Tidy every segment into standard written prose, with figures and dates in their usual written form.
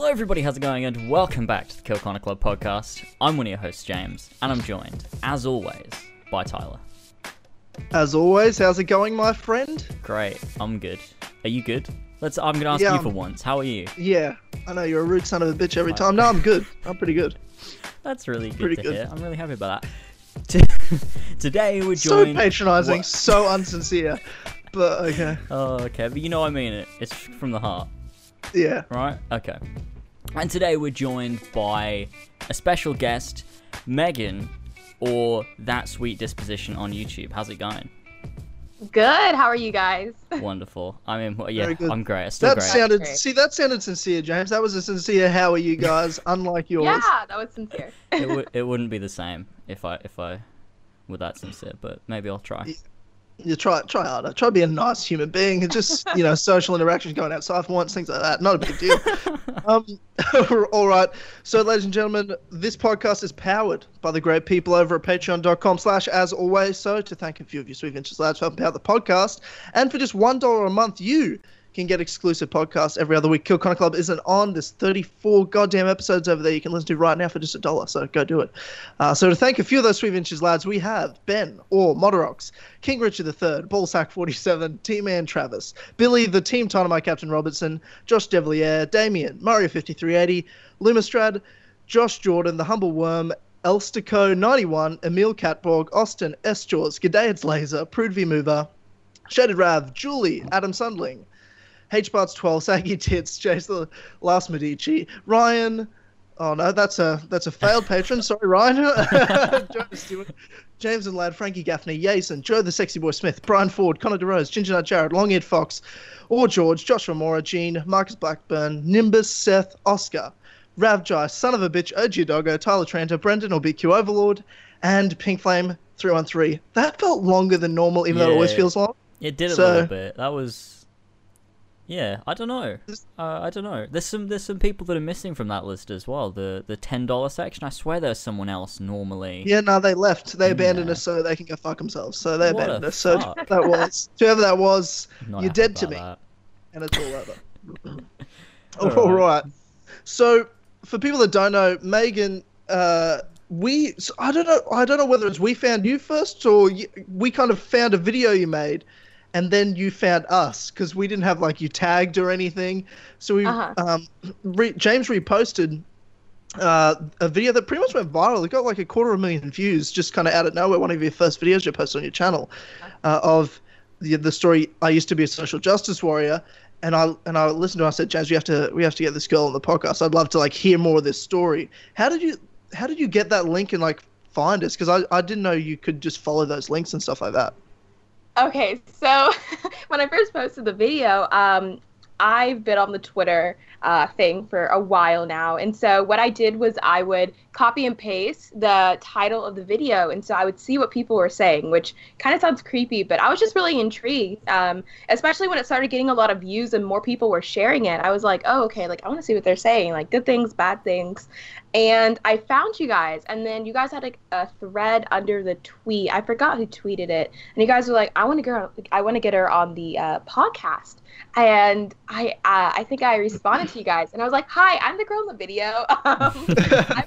Hello everybody, how's it going, and welcome back to the Kill Connor Club podcast. I'm one of your hosts, James, and I'm joined, as always, by Tyler. As always, how's it going, my friend? Great, I'm good. Are you good? I'm going to ask you for once. How are you? Yeah, I know, you're a rude son of a bitch every time. No, I'm good. I'm pretty good. That's really good to hear. I'm really happy about that. Today we're joined... So patronising, so unsincere, but okay. Oh, okay, but you know I mean it. It's from the heart. Yeah. Right? Okay. And today we're joined by a special guest, Megan, or That Sweet Disposition on YouTube. How's it going? Good. How are you guys? Wonderful. I mean, well, yeah, I'm great. It's still great. See, that sounded sincere, James. That was a sincere "How are you guys?" unlike yours. Yeah, that was sincere. It wouldn't be the same if I were that sincere, but maybe I'll try. Yeah. You try harder. Try to be a nice human being. It's just, you know, social interactions, going outside for once, things like that. Not a big deal. All right. So, ladies and gentlemen, this podcast is powered by the great people over at patreon.com/as always. So, to thank a few of you sweet ventures lads for helping out the podcast. And for just $1 a month, you can get exclusive podcasts every other week. Kill Connor Club isn't on. There's 34 goddamn episodes over there you can listen to right now for just $1, so go do it. So to thank a few of those sweet ventures lads, we have Ben or Moderox, King Richard III, Ballsack47, T-Man Travis, Billy the Team Dynamite Captain Robertson, Josh Devalier, Damien, Mario5380, Lumistrad, Josh Jordan, The Humble Worm, Elstico91, Emil Catborg, Austin S. Jaws, Gadead's Laser, Prudvi Mover, Shaded Rav, Julie, Adam Sundling, HBarts12, Saggy Tits, Chase the Last Medici, Ryan. Oh no, that's a failed patron. Sorry, Ryan. Joe Stewart, James and Ladd, Frankie Gaffney, Jason, Joe the Sexy Boy Smith, Brian Ford, Connor DeRose, Ginger Nut Jared, Long Eared Fox, Or George, Joshua Mora, Gene, Marcus Blackburn, Nimbus, Seth, Oscar, Ravjai, Son of a Bitch, Ogeodogo, Tyler Tranter, Brendan or BQ Overlord, and Pink Flame 313. That felt longer than normal, even though it always feels long. It did a little bit. That was. Yeah, I don't know. There's some people that are missing from that list as well. The $10 section. I swear there's someone else normally. Yeah, no, they left. They abandoned us so they can go fuck themselves. So they abandoned us. So that was whoever that was. You're dead to me, and it's all over. all right. So for people that don't know, Megan, I don't know whether it's we found you first or we kind of found a video you made. And then you found us because we didn't have you tagged or anything. So we James reposted a video that pretty much went viral. It got 250,000 views just kind of out of nowhere. One of your first videos you posted on your channel of the story. I used to be a social justice warrior, and I listened to her. I said, James, we have to get this girl on the podcast. I'd love to hear more of this story. How did you get that link and find us? Because I didn't know you could just follow those links and stuff like that. Okay, so when I first posted the video, I've been on the Twitter thing for a while now. And so what I did was I would copy and paste the title of the video. And so I would see what people were saying, which kind of sounds creepy, but I was just really intrigued, especially when it started getting a lot of views and more people were sharing it. I was like, oh, okay, I want to see what they're saying, good things, bad things. And I found you guys, and then you guys had a thread under the tweet. I forgot who tweeted it. And you guys were like, I want to get her on the podcast. And I think I responded to you guys, and I was like, hi, I'm the girl in the video. I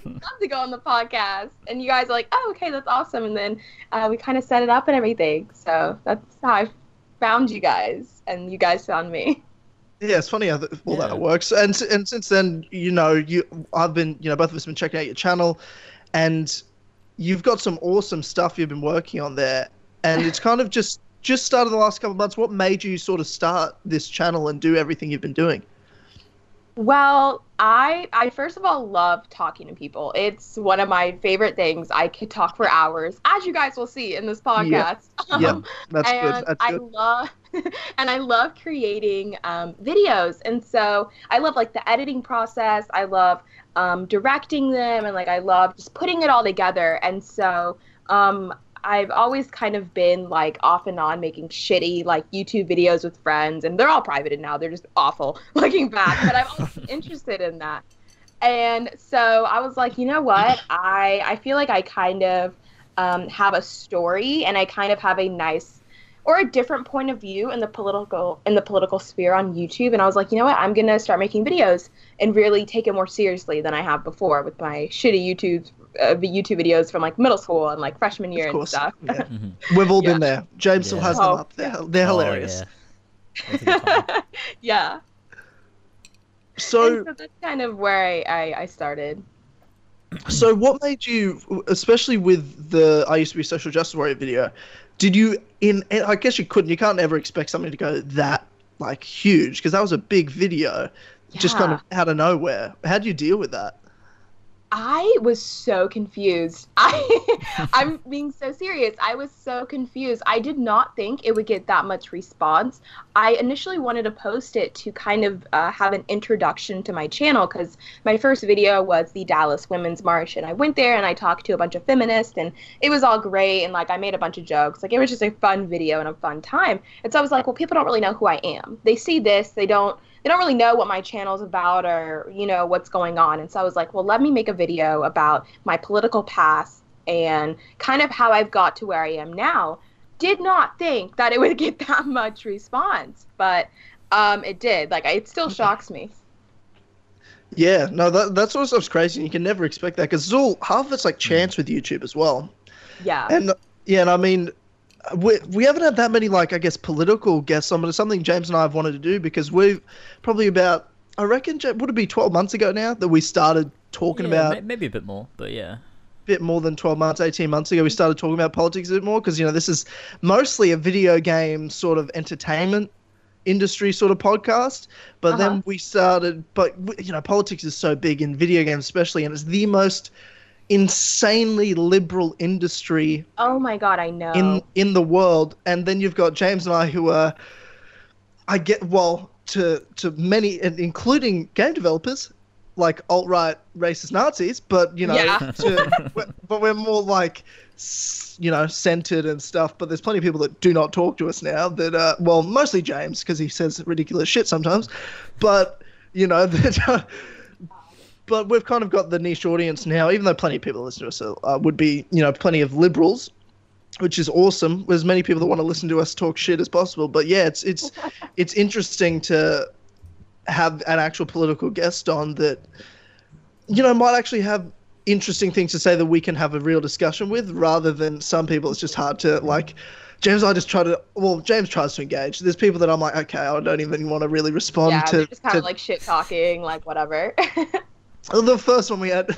would love to go on the podcast. And you guys are like, oh, okay, that's awesome. And then we kind of set it up and everything. So that's how I found you guys, and you guys found me. Yeah, it's funny how that works. And since then, both of us have been checking out your channel, and you've got some awesome stuff you've been working on there. And it's kind of just started the last couple of months. What made you sort of start this channel and do everything you've been doing? Well, I first of all love talking to people. It's one of my favorite things. I could talk for hours, as you guys will see in this podcast. Yeah, that's good. That's good. I love creating videos. And so I love the editing process. I love directing them, and I love just putting it all together. And so I've always kind of been off and on making shitty YouTube videos with friends, and they're all privated now. They're just awful looking back, but I'm always interested in that. And so I was like, you know what? I feel like I kind of have a story, and I kind of have a nice or a different point of view in the political sphere on YouTube. And I was like, you know what? I'm going to start making videos and really take it more seriously than I have before with my shitty YouTube videos from like middle school and like freshman year and stuff. Yeah. Mm-hmm. We've all been there. James still has them up. They're hilarious. Yeah. Yeah. So that's kind of where I started. So what made you, especially with the I used to be a social justice warrior video, did you, I guess you can't ever expect something to go that like huge, because that was a big video, just kind of out of nowhere. How do you deal with that? I was so confused. I'm being so serious. I was so confused. I did not think it would get that much response. I initially wanted to post it to kind of have an introduction to my channel, because my first video was the Dallas Women's March, and I went there and I talked to a bunch of feminists, and it was all great, and like I made a bunch of jokes. Like it was just a fun video and a fun time. And so I was like, well, people don't really know who I am. They see this, they don't really know what my channel's about or, you know, what's going on. And so I was like, well, let me make a video about my political past and kind of how I've got to where I am now. Did not think that it would get that much response, but it did. Like, it still shocks me. Yeah, no, that sort of stuff's crazy. You can never expect that, because half of it's like chance with YouTube as well. Yeah. And I mean, we haven't had that many, like, I guess, political guests on, but it's something James and I have wanted to do, because we've probably about, I reckon, would it be 12 months ago now that we started talking about... Maybe a bit more, but yeah. A bit more than 12 months, 18 months ago, we started talking about politics a bit more, because, you know, this is mostly a video game sort of entertainment industry sort of podcast, but then we started... But, you know, politics is so big in video games especially, and it's the most... insanely liberal industry. Oh my god, I know. In the world. And then you've got James and I, who are, I get, well, to many, and including game developers, like alt-right racist Nazis, but you know, but we're more like, you know, centered and stuff. But there's plenty of people that do not talk to us now. That well, mostly James, because he says ridiculous shit sometimes. But you know that. But we've kind of got the niche audience now, even though plenty of people listen to us would be, you know, plenty of liberals, which is awesome. There's many people that want to listen to us talk shit as possible. But yeah, it's interesting to have an actual political guest on that, you know, might actually have interesting things to say that we can have a real discussion with, rather than some people. It's just hard to, like, James tries to engage. There's people that I'm like, okay, I don't even want to really respond to. Yeah, just kind of like shit talking, like whatever. The first one we had,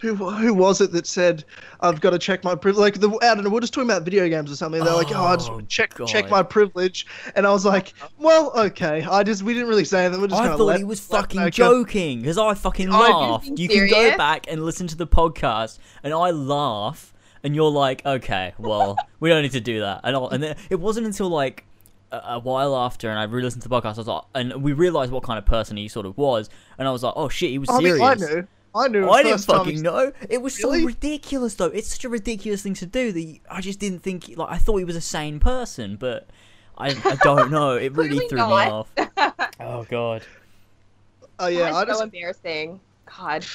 who was it that said, I've got to check my privilege? Like, I don't know, we're just talking about video games or something. They're like, I just want to check my privilege. And I was like, well, okay. We didn't really say anything. We're just he was fucking joking, because I fucking laughed. You can go back and listen to the podcast, and I laugh, and you're like, okay, well, we don't need to do that. And then it wasn't until, like, a while after, and I re-listened to the podcast, I was like, and we realised what kind of person he sort of was, and I was like, oh shit, he was serious. I mean, I knew. I didn't fucking know. It was so ridiculous, though. It's such a ridiculous thing to do that I just didn't think. Like, I thought he was a sane person, but I don't know. It really threw me off. Oh god. Oh yeah, that's so embarrassing. God.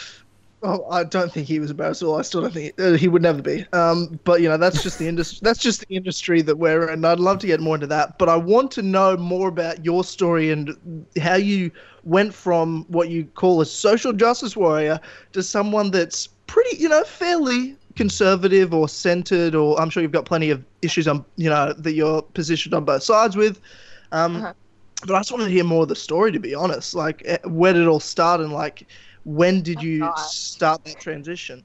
Oh, I don't think he was embarrassed at all. I still don't think he would never be. But you know, that's just the industry. That's just the industry that we're in. I'd love to get more into that, but I want to know more about your story and how you went from what you call a social justice warrior to someone that's pretty, you know, fairly conservative or centered. Or I'm sure you've got plenty of issues on, you know, that you're positioned on both sides with. But I just wanted to hear more of the story, to be honest. Like, where did it all start, and like, when did you start that transition?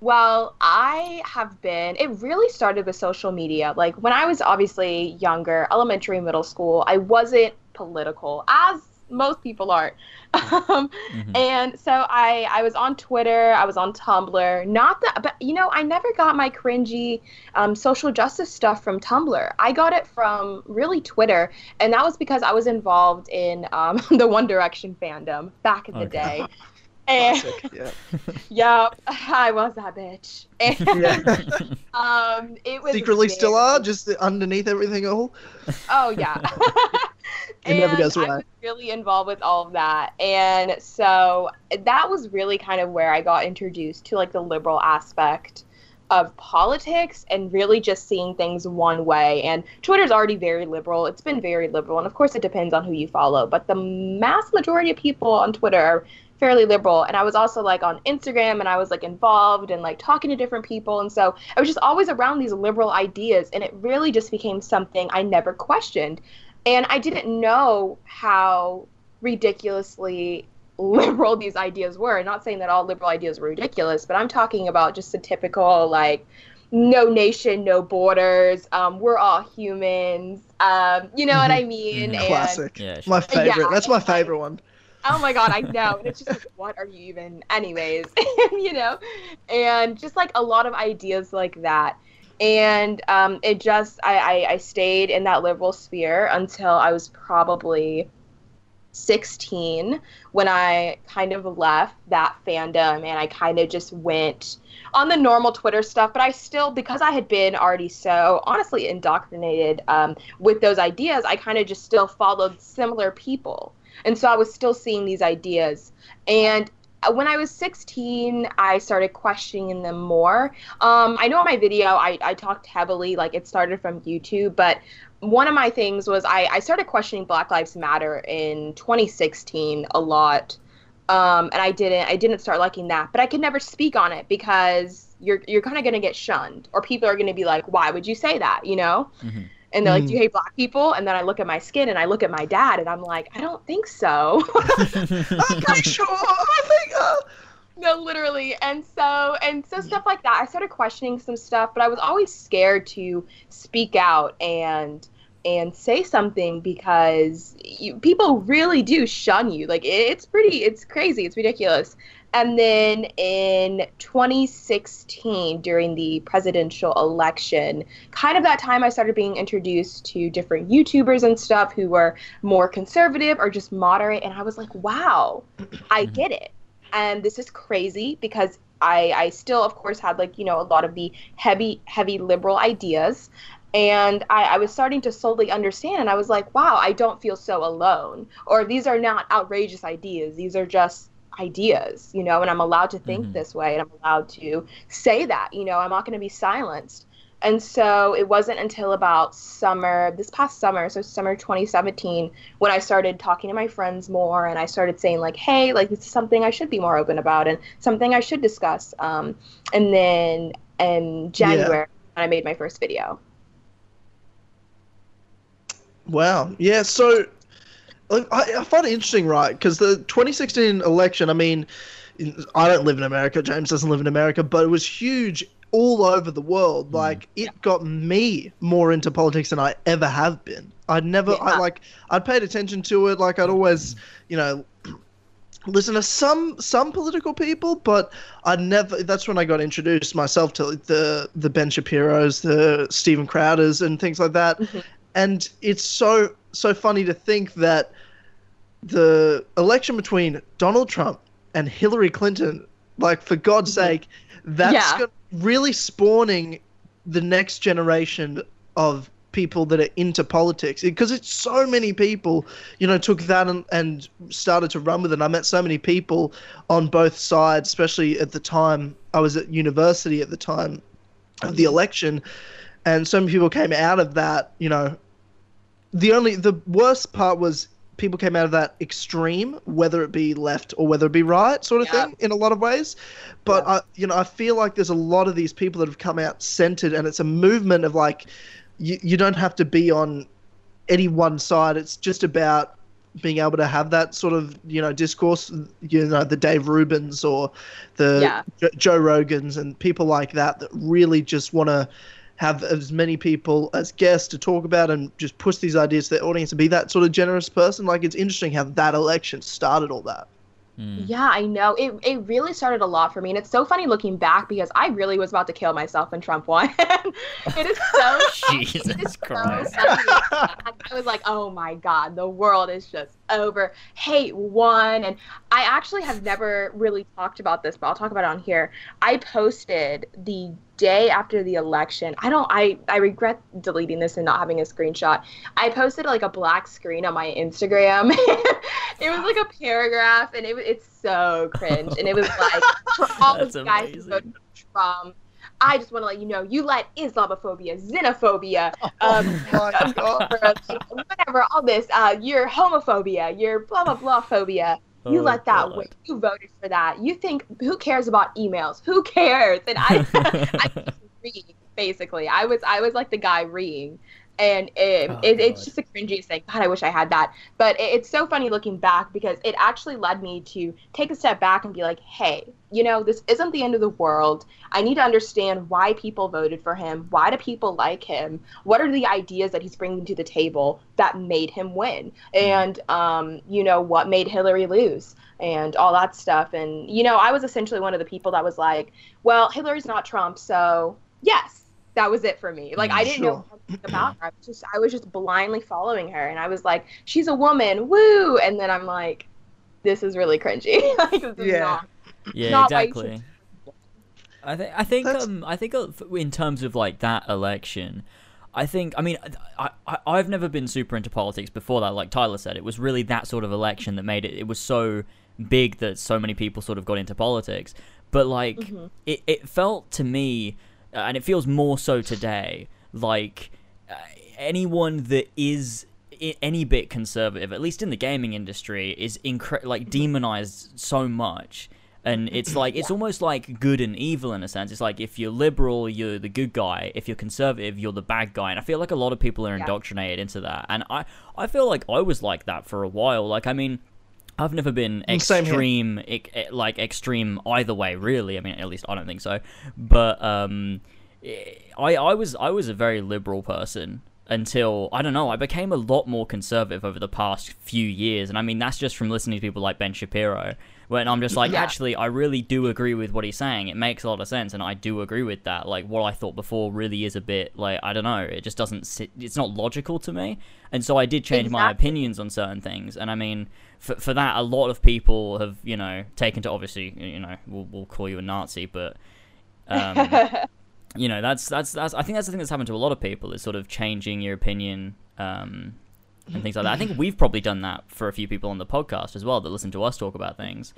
Well, it really started with social media. Like, when I was obviously younger, elementary, middle school, I wasn't political, as most people aren't. And so I was on Twitter, I was on Tumblr, but you know, I never got my cringy social justice stuff from Tumblr. I got it from really Twitter, and that was because I was involved in the One Direction fandom back in the day. And, yeah, I was that bitch. And, it was secretly still are, just underneath everything all. Oh yeah. It never goes away. I was really involved with all of that, and so that was really kind of where I got introduced to like the liberal aspect of politics and really just seeing things one way. And Twitter's already very liberal. It's been very liberal. And, of course, it depends on who you follow. But the mass majority of people on Twitter are fairly liberal. And I was also, like, on Instagram, and I was, like, involved and, like, talking to different people. And so I was just always around these liberal ideas. And it really just became something I never questioned. And I didn't know how ridiculously liberal these ideas were. I'm not saying that all liberal ideas were ridiculous, but I'm talking about just the typical, like, no nation, no borders, we're all humans, you know what I mean? Classic. And, my favorite. Yeah, that's my favorite one. Oh my God, I know. And it's just like, what are you even, anyways, you know? And just like a lot of ideas like that. And it just, I stayed in that liberal sphere until I was probably 16 when I kind of left that fandom, and I kind of just went on the normal Twitter stuff. But I still, because I had been already so honestly indoctrinated with those ideas, I kind of just still followed similar people. And so I was still seeing these ideas. And when I was 16, I started questioning them more. I know in my video, I talked heavily, like it started from YouTube, but one of my things was I started questioning Black Lives Matter in 2016 a lot, and I didn't start liking that, but I could never speak on it because you're kind of going to get shunned, or people are going to be like, why would you say that, you know? Mm-hmm. And they're like, do you hate black people? And then I look at my skin and I look at my dad and I'm like, I don't think so. I'm pretty sure. I think, no, literally. And so stuff like that. I started questioning some stuff, but I was always scared to speak out and say something because people really do shun you. Like, it's crazy. It's ridiculous. And then in 2016, during the presidential election, kind of that time I started being introduced to different YouTubers and stuff who were more conservative or just moderate. And I was like, wow, I get it. And this is crazy because I still, of course, had, like, you know, a lot of the heavy liberal ideas. And I was starting to slowly understand. And I was like, wow, I don't feel so alone. Or these are not outrageous ideas. These are just ideas, you know, and I'm allowed to think this way, and I'm allowed to say that, you know, I'm not going to be silenced. And so it wasn't until about summer 2017, when I started talking to my friends more, and I started saying, like, hey, like, this is something I should be more open about and something I should discuss. And then in January, I made my first video. Wow. Yeah. So I find it interesting, right? Because the 2016 election, I mean, I don't live in America. James doesn't live in America, but it was huge all over the world. Like, it got me more into politics than I ever have been. I'd paid attention to it. Like, I'd always, you know, listen to some political people, but that's when I got introduced myself to the Ben Shapiros, the Stephen Crowders, and things like that. Mm-hmm. And it's so funny to think that the election between Donald Trump and Hillary Clinton, like, for God's sake, that's really spawning the next generation of people that are into politics, because it's so many people, you know, took that and started to run with it. I met so many people on both sides, especially at the time I was at university at the time of the election. And so many people came out of that, you know. The worst part was people came out of that extreme, whether it be left or whether it be right sort of thing, in a lot of ways. But, I feel like there's a lot of these people that have come out centered, and it's a movement of, like, you don't have to be on any one side. It's just about being able to have that sort of, you know, discourse, you know, the Dave Rubens or the Joe Rogans and people like that really just want to have as many people as guests to talk about and just push these ideas to their audience and be that sort of generous person. Like, it's interesting how that election started all that. Yeah, I know. It really started a lot for me. And it's so funny looking back because I really was about to kill myself when Trump won. It is so Jesus it is Christ. So I was like, oh my God, the world is just over. Hate won. And I actually have never really talked about this, but I'll talk about it on here. I posted the day after the election. I regret deleting this and not having a screenshot. I posted, like, a black screen on my Instagram. It was like a paragraph, and it's so cringe. And it was like, for all these guys who voted for Trump, I just want to let you know, you let Islamophobia, xenophobia, whatever, all this, your homophobia, your blah, blah, blah phobia. You let that win. You voted for that. You think, who cares about emails? Who cares? And I, I just read, basically. I was like the guy reading. And it's just a cringy thing. God, I wish I had that. But it's so funny looking back, because it actually led me to take a step back and be like, hey, you know, this isn't the end of the world. I need to understand why people voted for him. Why do people like him? What are the ideas that he's bringing to the table that made him win? And, you know, what made Hillary lose? And all that stuff. And, you know, I was essentially one of the people that was like, well, Hillary's not Trump, so yes. That was it for me. Like, I didn't know anything about her. I was just blindly following her, and I was like, she's a woman, woo! And then I'm like, this is really cringy. Like, this is not exactly. I think in terms of like that election, I've never been super into politics before that. Like Tyler said, it was really that sort of election that made it. It was so big that so many people sort of got into politics. But like, it felt to me. And it feels more so today, like anyone that is any bit conservative, at least in the gaming industry, is demonized so much. And it's like, it's almost like good and evil in a sense. It's like, if you're liberal, you're the good guy. If you're conservative, you're the bad guy. And I feel like a lot of people are indoctrinated into that. And I feel like I was like that for a while. Like, I mean, I've never been extreme either way, really. I mean, at least I don't think so. But I was a very liberal person until, I don't know, I became a lot more conservative over the past few years. And I mean, that's just from listening to people like Ben Shapiro, when I'm just like, actually, I really do agree with what he's saying. It makes a lot of sense, and I do agree with that. Like, what I thought before really is a bit, like, I don't know, it just doesn't sit, it's not logical to me. And so I did change my opinions on certain things. And I mean, for that, a lot of people have, you know, taken to, obviously, you know, we'll call you a Nazi, but you know, that's I think that's the thing that's happened to a lot of people, is sort of changing your opinion and things like that. I think we've probably done that for a few people on the podcast as well that listen to us talk about things.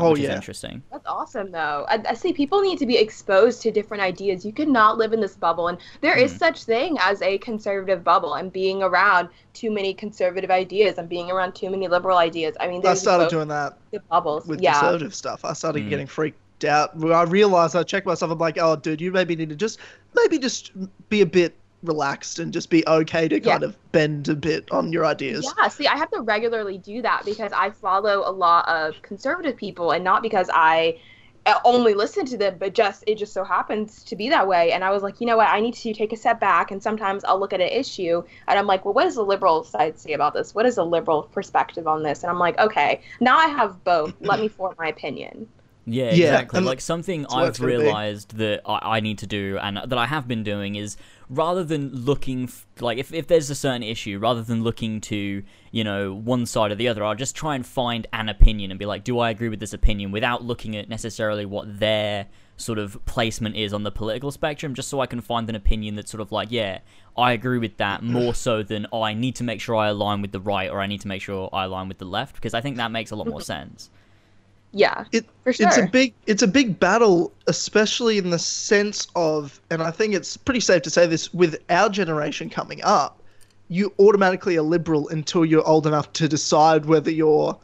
Which is interesting. That's awesome, though. I see people need to be exposed to different ideas. You cannot live in this bubble, and there is such thing as a conservative bubble. And being around too many conservative ideas, and being around too many liberal ideas. I mean, I started doing that with conservative stuff. I started getting freaked out. I realized, I checked myself. I'm like, oh, dude, you maybe need to just be a bit relaxed and just be okay to kind of bend a bit on your ideas. Yeah, see, I have to regularly do that because I follow a lot of conservative people, and not because I only listen to them, but it just so happens to be that way. And I was like, you know what, I need to take a step back, and sometimes I'll look at an issue and I'm like, well, what does the liberal side say about this? What is the liberal perspective on this? And I'm like, okay, now I have both. Let me form my opinion. Yeah, exactly. Like, something I've realized that I need to do, and that I have been doing, is rather than looking if there's a certain issue, rather than looking to, you know, one side or the other, I'll just try and find an opinion and be like, do I agree with this opinion, without looking at necessarily what their sort of placement is on the political spectrum, just so I can find an opinion that's sort of like, yeah, I agree with that, more so than, oh, I need to make sure I align with the right, or I need to make sure I align with the left, because I think that makes a lot more sense. Yeah, for sure. It's a big battle, especially in the sense of, and I think it's pretty safe to say this, with our generation coming up, you automatically are liberal until you're old enough to decide whether you're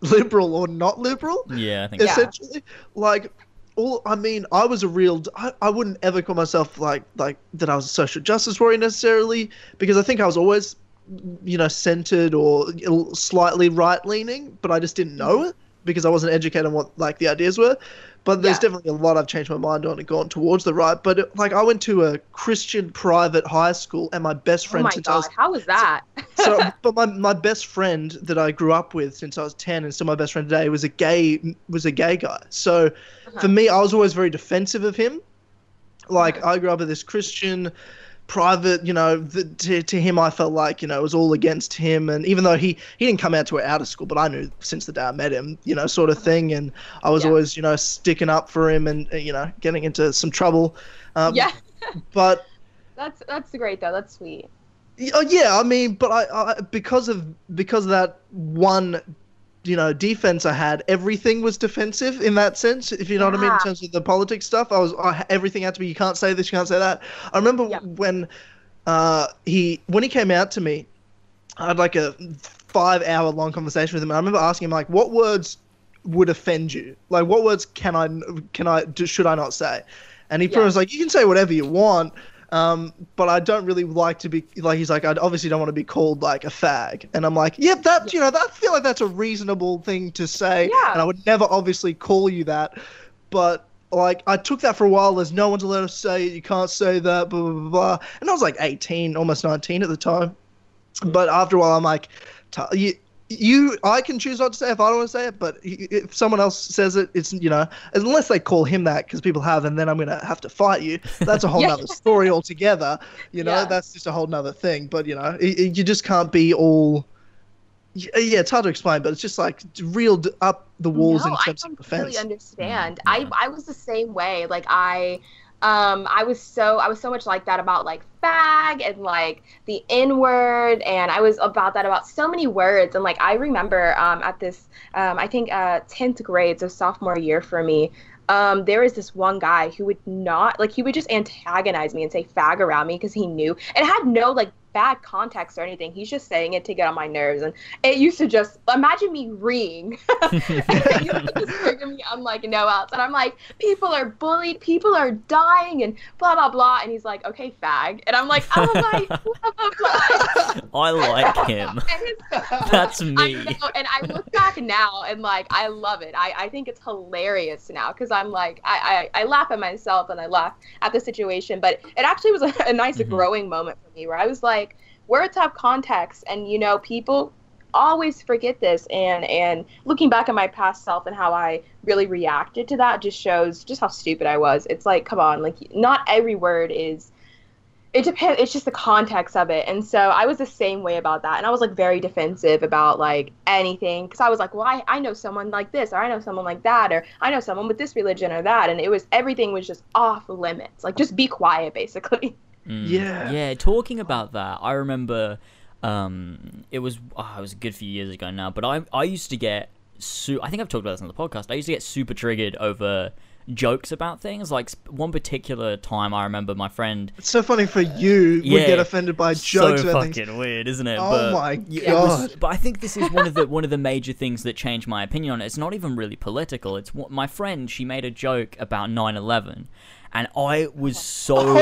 liberal or not liberal. Yeah, I think essentially, like, I was a real, I wouldn't ever call myself like that I was a social justice warrior necessarily, because I think I was always, you know, centered or slightly right leaning, but I just didn't know it, because I wasn't educated on what, like, the ideas were. But there's definitely a lot I've changed my mind on and gone towards the right. But, I went to a Christian private high school, and my best friend... Oh, my God, how was that? But my best friend that I grew up with since I was 10, and still my best friend today, was a gay guy. So, for me, I was always very defensive of him. Like, I grew up with this Christian... private, you know, to him I felt like, you know, it was all against him, and even though he didn't come out to it out of school, but I knew since the day I met him, you know, sort of thing, and I was always, you know, sticking up for him and, you know, getting into some trouble. But that's great, though. That's sweet. Yeah, I mean, but I because of that one you know, defense I had, everything was defensive in that sense, if you know what I mean, in terms of the politics stuff. Everything had to be, you can't say this, you can't say that. I remember when he came out to me, I had like a 5-hour long conversation with him. And I remember asking him, like, what words would offend you? Like, what words should I not say? And he was like, you can say whatever you want. But I don't really like to be, like, he's like, I obviously don't want to be called like a fag. And I'm like, you know, I feel like that's a reasonable thing to say. Yeah. And I would never obviously call you that. But like, I took that for a while as no one's allowed to say it. You can't say that, blah, blah, blah. And I was like 18, almost 19 at the time. But after a while, I'm like, I can choose not to say it if I don't want to say it, but if someone else says it, it's, you know, unless they call him that, because people have, and then I'm going to have to fight you. That's a whole nother story altogether. You know, that's just a whole nother thing. But, you know, you just can't be all... Yeah, it's hard to explain, but it's just like reeled up the walls in terms of defense. I completely understand. Yeah. I was the same way. Like, I was so much like that about like fag and like the N-word, and I was about that about so many words. And like I remember at this I think 10th grade, so sophomore year for me, there was this one guy who would not like, he would just antagonize me and say fag around me because he knew, and it had no like bad context or anything. He's just saying it to get on my nerves, and it used to just imagine me reeing. It used to just trigger me. I'm like, no else. And I'm like, people are bullied, people are dying, and blah blah blah. And he's like, okay, fag. And I'm like, oh my, blah blah blah. I like him. That's me. I know, and I look back now and like, I love it. I think it's hilarious now because I'm like, I laugh at myself and I laugh at the situation. But it actually was a nice growing moment for me where I was like, words have context, and you know, people always forget this, and looking back at my past self and how I really reacted to that just shows just how stupid I was. It's like, come on, like, not every word is, it depends, it's just the context of it. And so I was the same way about that, and I was like very defensive about like anything, because I was like, well, I know someone like this, or I know someone like that, or I know someone with this religion or that, and it was, everything was just off limits, like just be quiet basically. Mm. Yeah. Talking about that, I remember it was a good few years ago now, but I used to get I think I've talked about this on the podcast. I used to get super triggered over jokes about things. Like one particular time, I remember my friend. It's so funny for you would get offended by jokes. So fucking things. Weird, isn't it? Oh my god! But I think this is one of the major things that changed my opinion on it. It's not even really political. It's what my friend, she made a joke about 9/11. And I was so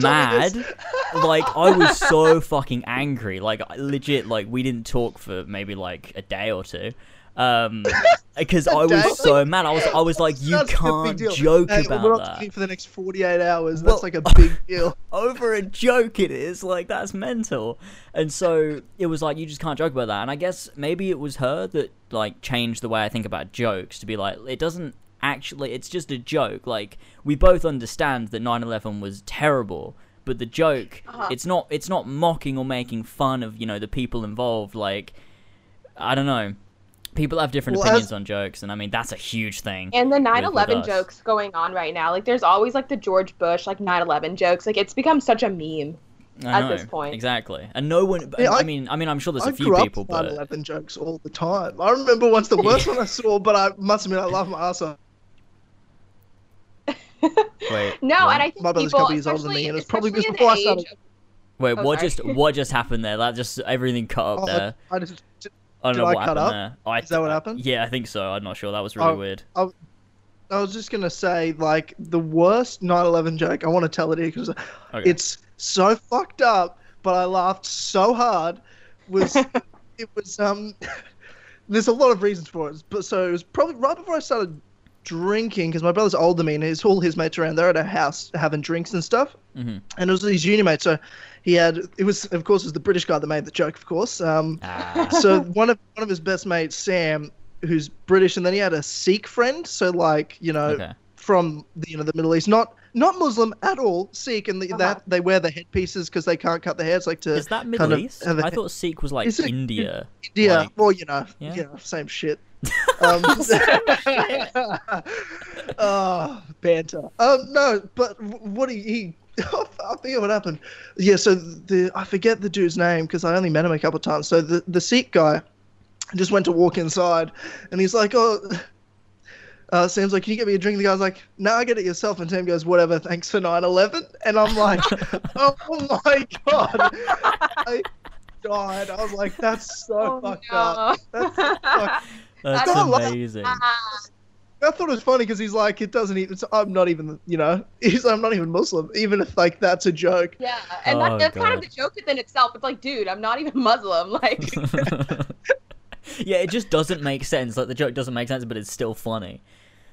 mad. Like, I was so fucking angry. Like, legit, like, we didn't talk for maybe, like, a day or two. Because I was so mad. I was like, you can't joke about that. We're not talking for the next 48 hours. That's, like, a big deal. Over a joke it is. Like, that's mental. And so it was like, you just can't joke about that. And I guess maybe it was her that, like, changed the way I think about jokes to be like, it doesn't... Actually, it's just a joke. Like, we both understand that 9/11 was terrible, but the joke, it's not mocking or making fun of, you know, the people involved. Like, I don't know, people have different opinions on jokes, and I mean, that's a huge thing. And the 9/11 jokes going on right now, like, there's always like the George Bush, like, 9/11 jokes. Like, it's become such a meme. I know, at this point, exactly, and no one. Yeah, I mean, I'm sure there's a few people. I grew up with 9/11 jokes all the time. I remember once the worst one I saw, but I must admit, I laughed my ass off. Wait, no, what? And I think my brother's couple years older than me, and it's probably just before I started. Wait, what just happened there? That just everything cut up there. I don't know what happened there. Is that what happened? Yeah, I think so. I'm not sure. That was really weird. I was just gonna say, like, the worst 9/11 joke. I want to tell it here because it's so fucked up, but I laughed so hard. There's a lot of reasons for it, but so it was probably right before I started drinking, because my brother's older than me, and all his mates around, they're at a house having drinks and stuff, and it was his uni mates. So it was the British guy that made the joke, of course. So one of his best mates, Sam, who's British, and then he had a Sikh friend, so like, you know, from the, you know, the Middle East, not Muslim at all, Sikh, and that they wear the headpieces because they can't cut their hair. It's like to. Is that Middle East? I thought Sikh was like India. India, like, well, you know, same shit. Banter. No, but what he? I forget what happened. Yeah, so I forget the dude's name because I only met him a couple of times. So the Sikh guy, I just went to walk inside, and he's like, oh, Sam's like, can you get me a drink? The guy's like, no, I get it yourself. And Sam goes, whatever, thanks for 9/11. And I'm like, oh my God. I died. I was like, that's so fucked up. That's so fucked. That's amazing. I thought it was funny because he's like, it doesn't even, I'm not even, you know, he's like, I'm not even Muslim, even if, like, that's a joke. Yeah, and that's kind of the joke within itself. It's like, dude, I'm not even Muslim, like. Yeah, it just doesn't make sense. Like, the joke doesn't make sense, but it's still funny.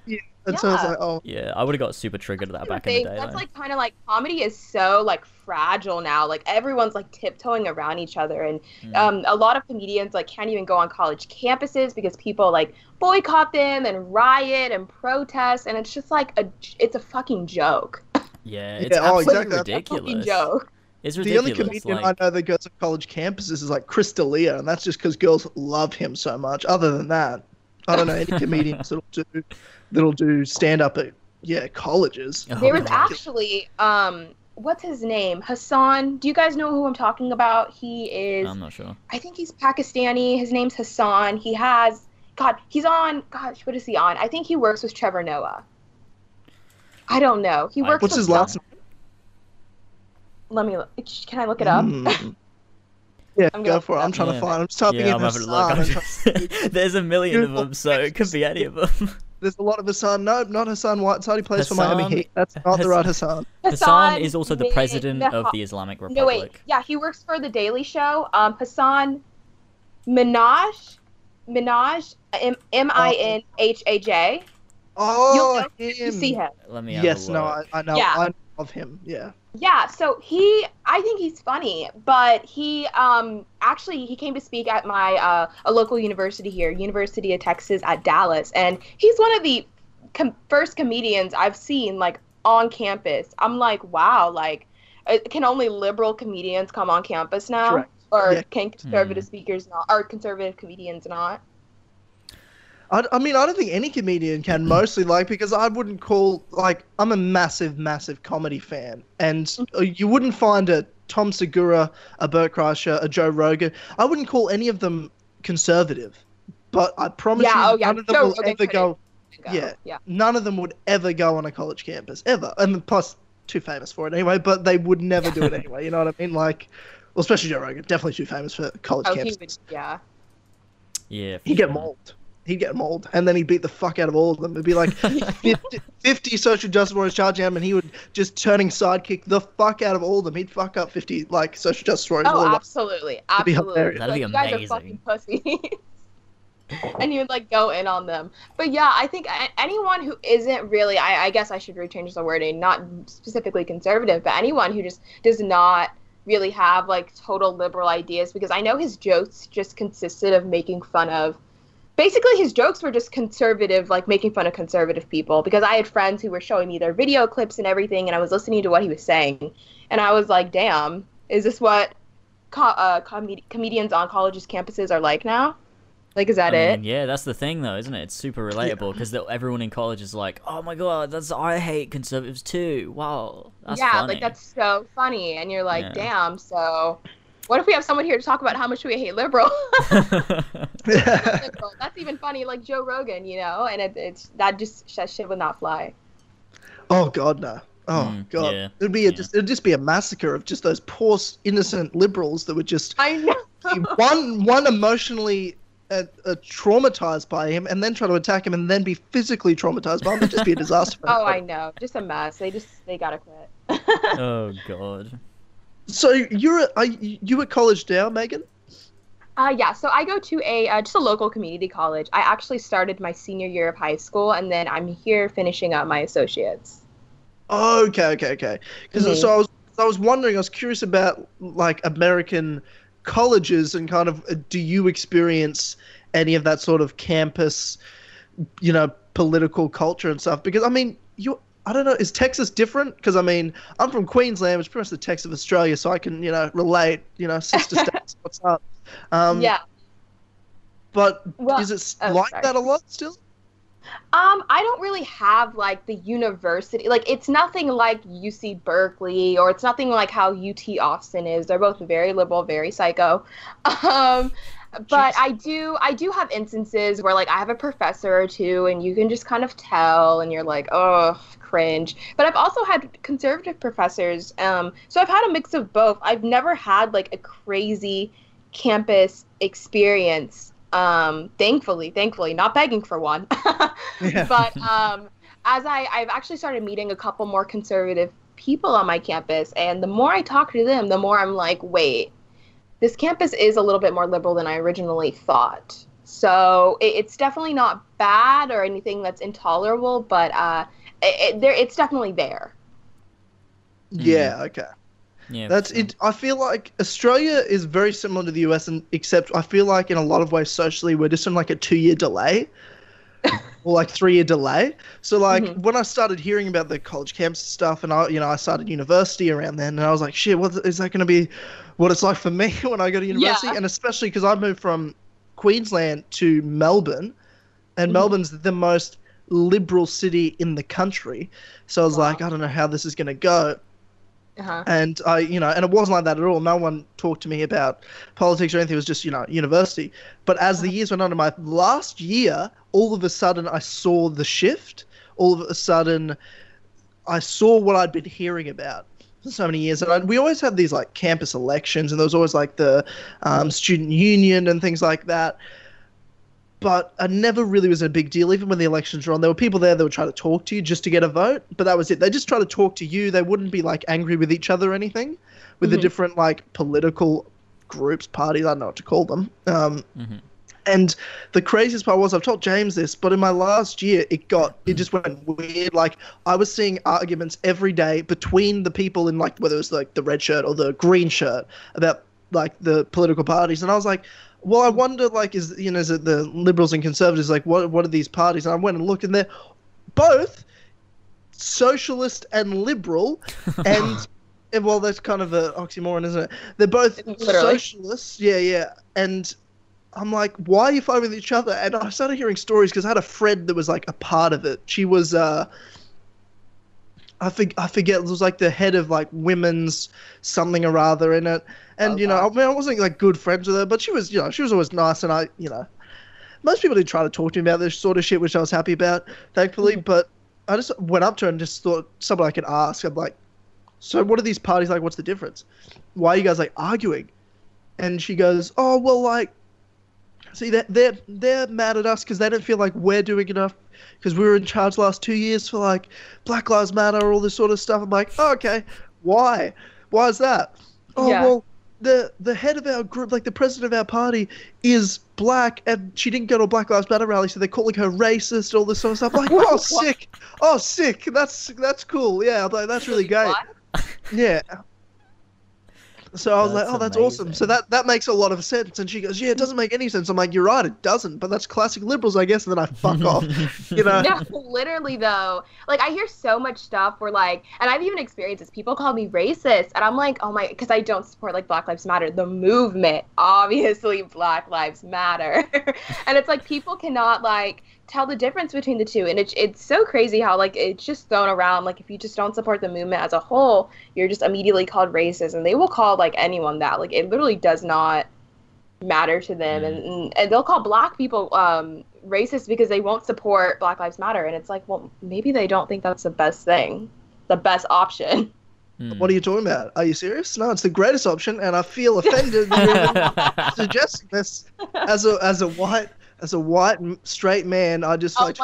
Yeah, and so I was like, oh. Yeah, I would have got super triggered at that back in the day. That's, though. Like, kind of, like, comedy is so, like, fragile now. Like, everyone's, like, tiptoeing around each other. And a lot of comedians, like, can't even go on college campuses because people, like, boycott them and riot and protest, and it's just like it's a fucking joke. Yeah, it's absolutely ridiculous. It's ridiculous. The only comedian I know that goes to college campuses is like Chris D'Elia, and that's just because girls love him so much. Other than that, I don't know any comedians that'll do stand up at colleges. There was actually what's his name? Hassan. Do you guys know who I'm talking about? He is. I'm not sure. I think he's Pakistani. His name's Hassan. He has. God, he's on. Gosh, what is he on? I think he works with Trevor Noah. I don't know. He works. What's his last name? Let me. Can I look it up? Yeah, go for it. I'm trying to find. I'm just typing in Hassan. There's a million of them, so it could be any of them. There's a lot of Hassan. Nope, not Hassan Whiteside. He plays for Miami Heat. That's not the right Hassan. Hassan is also the president of the Islamic Republic. No, wait. Yeah, he works for The Daily Show. Hassan Minhaj, Minhaj. Oh, you see him. Let me. Yes, no, I know. Yeah. I know of him. Yeah. Yeah. So I think he's funny, but he actually he came to speak at my a local university here, University of Texas at Dallas, and he's one of the first comedians I've seen like on campus. I'm like, wow, like can only liberal comedians come on campus now? Correct. Or can conservative speakers not? Or conservative comedians not? I mean, I don't think any comedian can mostly, like, because I wouldn't call, like, I'm a massive, massive comedy fan. And you wouldn't find a Tom Segura, a Bert Kreischer, a Joe Rogan. I wouldn't call any of them conservative. But I promise you, none of them will ever go. Yeah, none of them would ever go on a college campus, ever. And plus, too famous for it anyway, but they would never do it anyway. You know what I mean? Like... Well, especially Joe Rogan, definitely too famous for college campuses. Yeah. He'd get mauled. And then he'd beat the fuck out of all of them. It'd be like 50 social justice warriors charging him, and he would just turning sidekick the fuck out of all of them. He'd fuck up 50 like social justice warriors. Oh, absolutely. Absolutely. That'd be amazing. You guys are fucking pussies. And you would like go in on them, but yeah, I think anyone who isn't really, I guess I should rechange the wording, not specifically conservative, but anyone who just does not really have like total liberal ideas, because I know his jokes just consisted of making fun of, basically his jokes were just conservative, like making fun of conservative people, because I had friends who were showing me their video clips and everything, and I was listening to what he was saying, and I was like, damn, is this what comedians on colleges campuses are like now? Like, is that it? Yeah, that's the thing, though, isn't it? It's super relatable, because everyone in college is like, oh, my God, I hate conservatives, too. Wow, that's funny. Like, that's so funny. And you're like, damn, so what if we have someone here to talk about how much we hate liberal? That's even funny, like Joe Rogan, you know? And it's that shit would not fly. Oh, God, no. Oh, God. Yeah. It'd just be a massacre of just those poor, innocent liberals that would just... I know. One emotionally... traumatized by him, and then try to attack him, and then be physically traumatized by him. It'd just be a disaster. I know, just a mess. They gotta quit. Oh God. So are you at college now, Megan? Yeah. So I go to just a local community college. I actually started my senior year of high school, and then I'm here finishing up my associates. Okay. Because so I was wondering, I was curious about like American colleges and kind of, do you experience any of that sort of campus, you know, political culture and stuff? Because I mean, I don't know, is Texas different? Because I mean, I'm from Queensland, which is pretty much the Texas of Australia, so I can, you know, relate, you know, sister states, what's up? But is it like that a lot still? I don't really have like the university, like it's nothing like UC Berkeley, or it's nothing like how UT Austin is. They're both very liberal, very psycho. But jeez. I do have instances where, like, I have a professor or two, and you can just kind of tell, and you're like, oh, cringe. But I've also had conservative professors, so I've had a mix of both. I've never had, like, a crazy campus experience, thankfully, not begging for one. Yeah. But as I've actually started meeting a couple more conservative people on my campus, and the more I talk to them, the more I'm like, wait, this campus is a little bit more liberal than I originally thought. So it's definitely not bad or anything that's intolerable, but it's definitely there. Yeah, okay. Yeah, that's it. I feel like Australia is very similar to the US, and except I feel like in a lot of ways socially we're just in like a 2-year delay. Or like 3-year delay. So like when I started hearing about the college campus stuff, and I started university around then, and I was like, shit, what is that going to be? What it's like for me when I go to university? Yeah. And especially because I moved from Queensland to Melbourne, and Melbourne's the most liberal city in the country. So I was like, I don't know how this is going to go. And I, and it wasn't like that at all. No one talked to me about politics or anything. It was just, university. But as the years went on, in my last year, all of a sudden I saw the shift. All of a sudden I saw what I'd been hearing about for so many years. And we always had these like campus elections, and there was always like the student union and things like that. But it never really was a big deal. Even when the elections were on, there were people there that would try to talk to you just to get a vote, but that was it. They just try to talk to you. They wouldn't be, like, angry with each other or anything, with the different, like, political groups, parties, I don't know what to call them. And the craziest part was, I've told James this, but in my last year, it just went weird. Like, I was seeing arguments every day between the people in, like, whether it was, like, the red shirt or the green shirt about, like, the political parties. And I was like, well, I wonder, like, is it the Liberals and Conservatives, like, what are these parties? And I went and looked, and they're both socialist and liberal, and well, that's kind of an oxymoron, isn't it? They're both socialists, yeah, and I'm like, why are you fighting with each other? And I started hearing stories, because I had a friend that was, like, a part of it. She was, I forget, it was like the head of like women's something or other in it. And, I mean, I wasn't like good friends with her, but she was, she was always nice. And most people didn't try to talk to me about this sort of shit, which I was happy about, thankfully. But I just went up to her and just thought someone I could ask. I'm like, so what are these parties like? What's the difference? Why are you guys like arguing? And she goes, oh, well, like, see, they're mad at us because they don't feel like we're doing enough because we were in charge the last 2 years for, like, Black Lives Matter, all this sort of stuff. I'm like, oh, okay, why? Why is that? Oh, well, the head of our group, like the president of our party, is black, and she didn't go to a Black Lives Matter rally, so they're calling her racist, all this sort of stuff. I'm like, oh, sick. Oh, sick. That's cool. Yeah, I'm like, that's really great. Yeah. So I was like, oh, that's amazing. Awesome. So that makes a lot of sense. And she goes, yeah, it doesn't make any sense. I'm like, you're right, it doesn't. But that's classic liberals, I guess. And then I fuck off. No, literally, though. Like, I hear so much stuff where, like, and I've even experienced this. People call me racist. And I'm like, oh, my, because I don't support, like, Black Lives Matter, the movement. Obviously, Black Lives Matter. And it's like, people cannot, like, tell the difference between the two. And it's so crazy how, like, it's just thrown around. Like, if you just don't support the movement as a whole, you're just immediately called racist, and they will call, like, anyone that. Like, it literally does not matter to them. And they'll call black people racist because they won't support Black Lives Matter. And it's like, well, maybe they don't think that's the best thing, the best option. What are you talking about? Are you serious? No, it's the greatest option, and I feel offended suggesting this as a white straight man. I just like to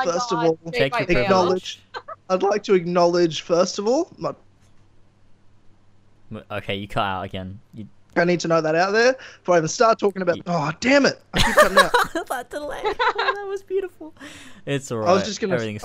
acknowledge first of all. My... Okay, you cut out again. I need to know that out there before I even start talking about. Oh, damn it! I keep cutting out. That delay. Oh, that was beautiful. It's alright. I was just saying,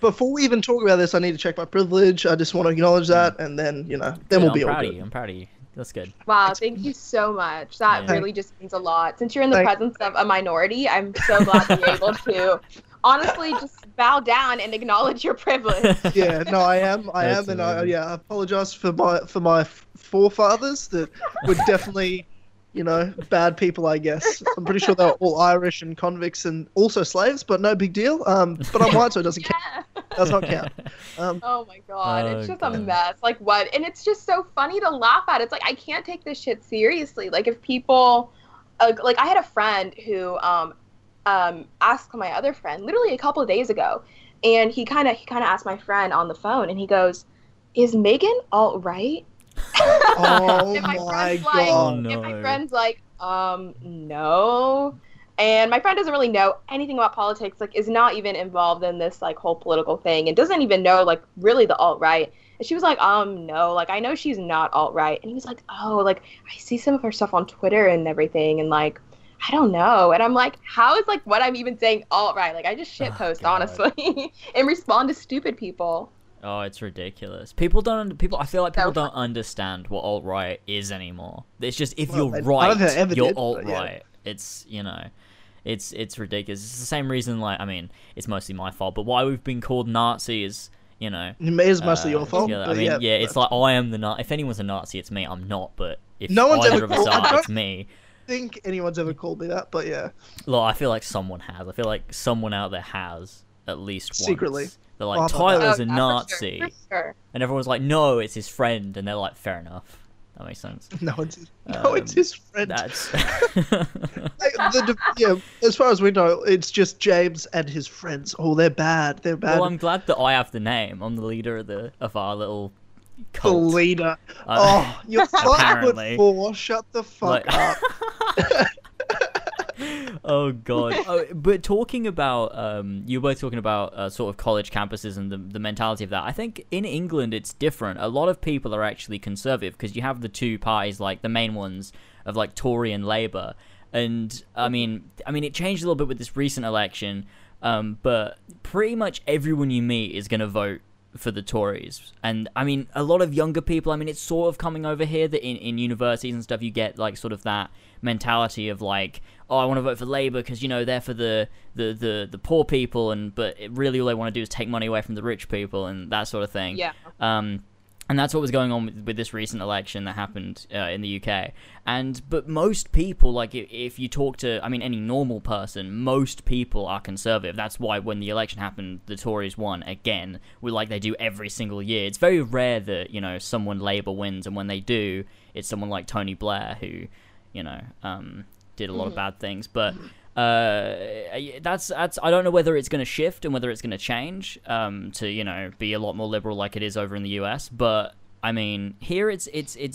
before we even talk about this, I need to check my privilege. I just want to acknowledge that, and then we'll be all good. I'm proud of you. That's good. Wow, thank you so much. That really just means a lot. Since you're in the presence of a minority, I'm so glad you're able to honestly just bow down and acknowledge your privilege. Yeah, no, I am, and I apologize for my forefathers that were definitely, bad people, I guess. I'm pretty sure they were all Irish and convicts and also slaves, but no big deal. But I'm white, so it doesn't count. Does not count. Oh my god, it's just a mess. Like, what? And it's just so funny to laugh at. It's like, I can't take this shit seriously. Like, if people like I had a friend who asked my other friend literally a couple of days ago, and he kind of asked my friend on the phone, and he goes, "Is Megan all right?" Oh my god! Like, oh, no. And my friend's like, no. And my friend doesn't really know anything about politics, like is not even involved in this like whole political thing, and doesn't even know like really the alt-right. And she was like, no, like I know she's not alt-right. And he was like, oh, like I see some of her stuff on Twitter and everything, and like I don't know. And I'm like, how is like what I'm even saying alt-right? Like I just shitpost honestly and respond to stupid people. Oh, it's ridiculous. People I feel like people don't understand what alt-right is anymore. It's just if you're right, you're alt-right. Yeah. It's, you know, it's ridiculous. It's the same reason, like, I mean, it's mostly my fault, but why we've been called Nazis, you know. It is mostly your fault. You know, I mean, yeah, it's like I am the Nazi. If anyone's a Nazi, it's me. I'm not, but if either of us are, it's me. I don't think anyone's ever called me that, but yeah. Look, I feel like someone has. I feel like someone out there has at least once. Secretly. They're like, Tyler's a Nazi. For sure. And everyone's like, no, it's his friend. And they're like, fair enough. That makes sense. No, it's his friend. That's... as far as we know, it's just James and his friends. Oh, they're bad. They're bad. Well, I'm glad that I have the name. I'm the leader of our little cult. The leader. Oh, you're 5'4". Shut the fuck up. Oh god. Oh, but talking about you were talking about sort of college campuses and the mentality of that. I think in England it's different. A lot of people are actually conservative because you have the two parties, like the main ones of like Tory and Labour. And I mean it changed a little bit with this recent election, but pretty much everyone you meet is going to vote for the Tories. And I mean a lot of younger people, I mean it's sort of coming over here that in universities and stuff you get like sort of that mentality of like, oh, I want to vote for Labour because, you know, they're for the poor people, and but really all they want to do is take money away from the rich people and that sort of thing. Yeah. And that's what was going on with this recent election that happened in the UK. But most people, like if you talk to, I mean, any normal person, most people are conservative. That's why when the election happened, the Tories won again, like they do every single year. It's very rare that, you know, someone Labour wins, and when they do, it's someone like Tony Blair who, you know, did a lot of bad things. But that's I don't know whether it's going to shift and whether it's going to change to, you know, be a lot more liberal like it is over in the US. But I mean here it's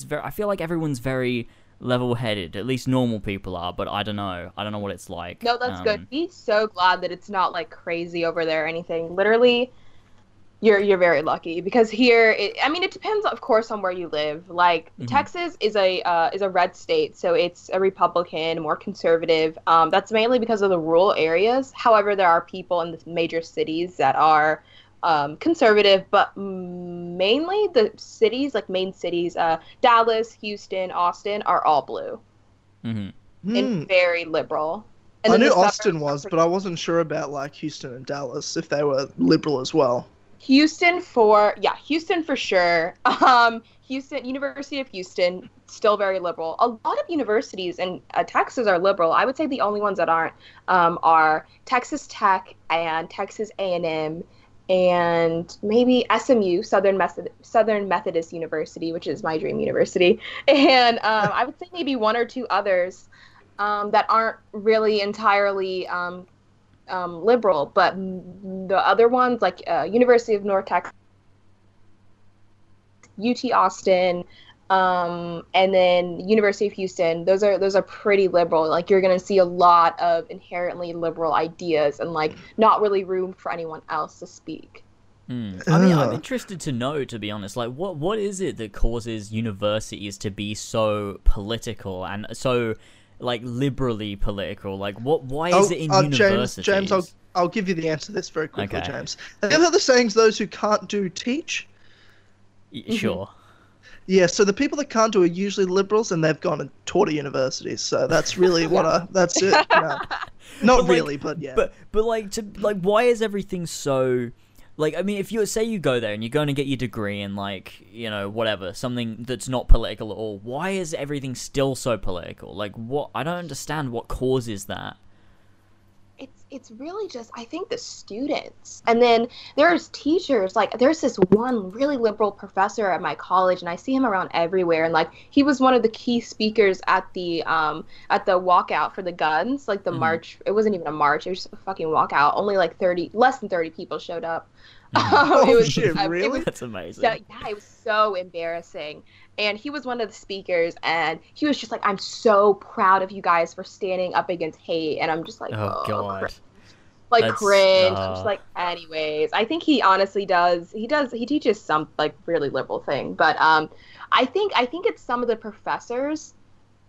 very, I feel like everyone's very level-headed, at least normal people are, but I don't know what it's like. No, that's good. Be so glad that it's not like crazy over there or anything. Literally you're very lucky, because here it depends of course on where you live. Like Texas is a red state, so it's a Republican, more conservative. That's mainly because of the rural areas. However, there are people in the major cities that are conservative, but mainly the cities, like main cities, Dallas, Houston, Austin are all blue and very liberal. I knew Austin was, but I wasn't sure about like Houston and Dallas if they were liberal as well. Houston for sure. Houston, University of Houston, still very liberal. A lot of universities in Texas are liberal. I would say the only ones that aren't are Texas Tech and Texas A&M, and maybe SMU, Southern Methodist University, which is my dream university. And I would say maybe one or two others that aren't really entirely liberal, but the other ones like University of North Texas, UT Austin, and then University of Houston, those are pretty liberal. Like you're gonna see a lot of inherently liberal ideas and like not really room for anyone else to speak. I mean, I'm interested to know, to be honest, like what is it that causes universities to be so political and so like liberally political? Like why is it in universities? James, I'll give you the answer to this very quickly. Okay. James, have you heard the sayings, those who can't do teach? Sure. Yeah, so the people that can't do are usually liberals, and they've gone and taught at universities, so that's really that's it. No. Not but really, like, but yeah. But like why is everything so like, I mean, if you say you go there and you're going to get your degree in, like, you know, whatever, something that's not political at all, why is everything still so political? Like, what? I don't understand what causes that. It's really just, I think, the students. And then there's teachers. Like, there's this one really liberal professor at my college, and I see him around everywhere. And, like, he was one of the key speakers at the walkout for the guns. Like, the march. It wasn't even a march. It was just a fucking walkout. Only, like, less than 30 people showed up. It was, shit, really? It was, that's amazing. So, yeah, it was so embarrassing. And he was one of the speakers, and he was just like, I'm so proud of you guys for standing up against hate. And I'm just like, oh, God. Cringe. Like, that's, cringe. I'm just like, anyways. I think he honestly does. He teaches some, like, really liberal thing. But I think it's some of the professors.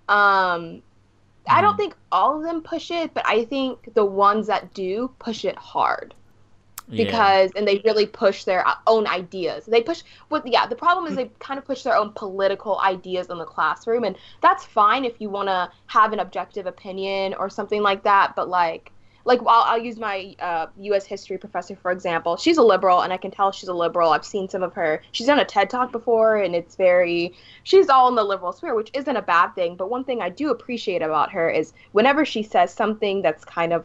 I don't think all of them push it, but I think the ones that do push it hard. Because, and they really push their own ideas. They push, the problem is they kind of push their own political ideas in the classroom, and that's fine if you want to have an objective opinion or something like that, but, like I'll use my U.S. history professor, for example. She's a liberal, and I can tell she's a liberal. I've seen some of her. She's done a TED Talk before, and it's very, she's all in the liberal sphere, which isn't a bad thing, but one thing I do appreciate about her is whenever she says something that's kind of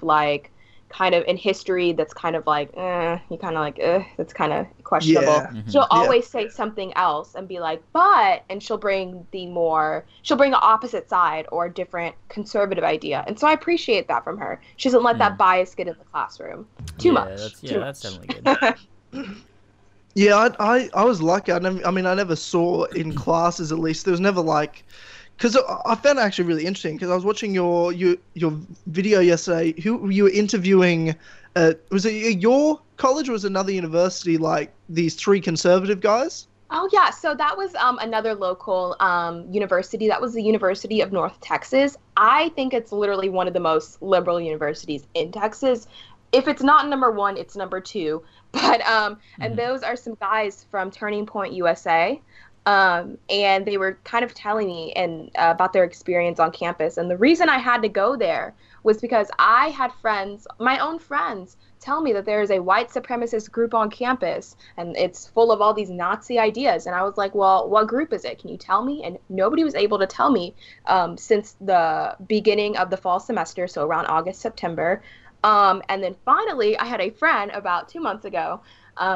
in history that's kind of like, you kind of like, that's kind of questionable. Yeah. Mm-hmm. She'll always say something else and be like, but, and she'll bring an opposite side or a different conservative idea. And so I appreciate that from her. She doesn't let that bias get in the classroom too much. That's definitely good. Yeah, I was lucky. I never saw in classes, at least, there was never like, because I found it actually really interesting, because I was watching your video yesterday. You were interviewing, was it your college or was it another university, like these three conservative guys? Oh, yeah. So that was another local university. That was the University of North Texas. I think it's literally one of the most liberal universities in Texas. If it's not number one, it's number two. But and those are some guys from Turning Point USA. And they were kind of telling me about their experience on campus. And the reason I had to go there was because I had friends, my own friends, tell me that there is a white supremacist group on campus, and it's full of all these Nazi ideas. And I was like, well, what group is it? Can you tell me? And nobody was able to tell me since the beginning of the fall semester, so around August, September. And then finally, I had a friend about 2 months ago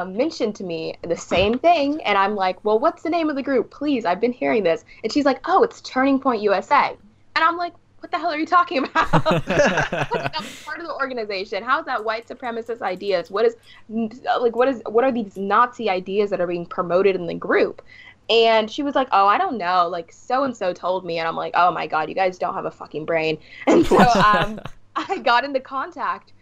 mentioned to me the same thing, and I'm like, well, what's the name of the group, please? I've been hearing this. And she's like, oh, it's Turning Point USA. And I'm like, what the hell are you talking about? That was part of the organization. How is that white supremacist ideas? What are these Nazi ideas that are being promoted in the group? And she was like, oh, I don't know, like, so-and-so told me. And I'm like, oh my God, you guys don't have a fucking brain. And so I got into contact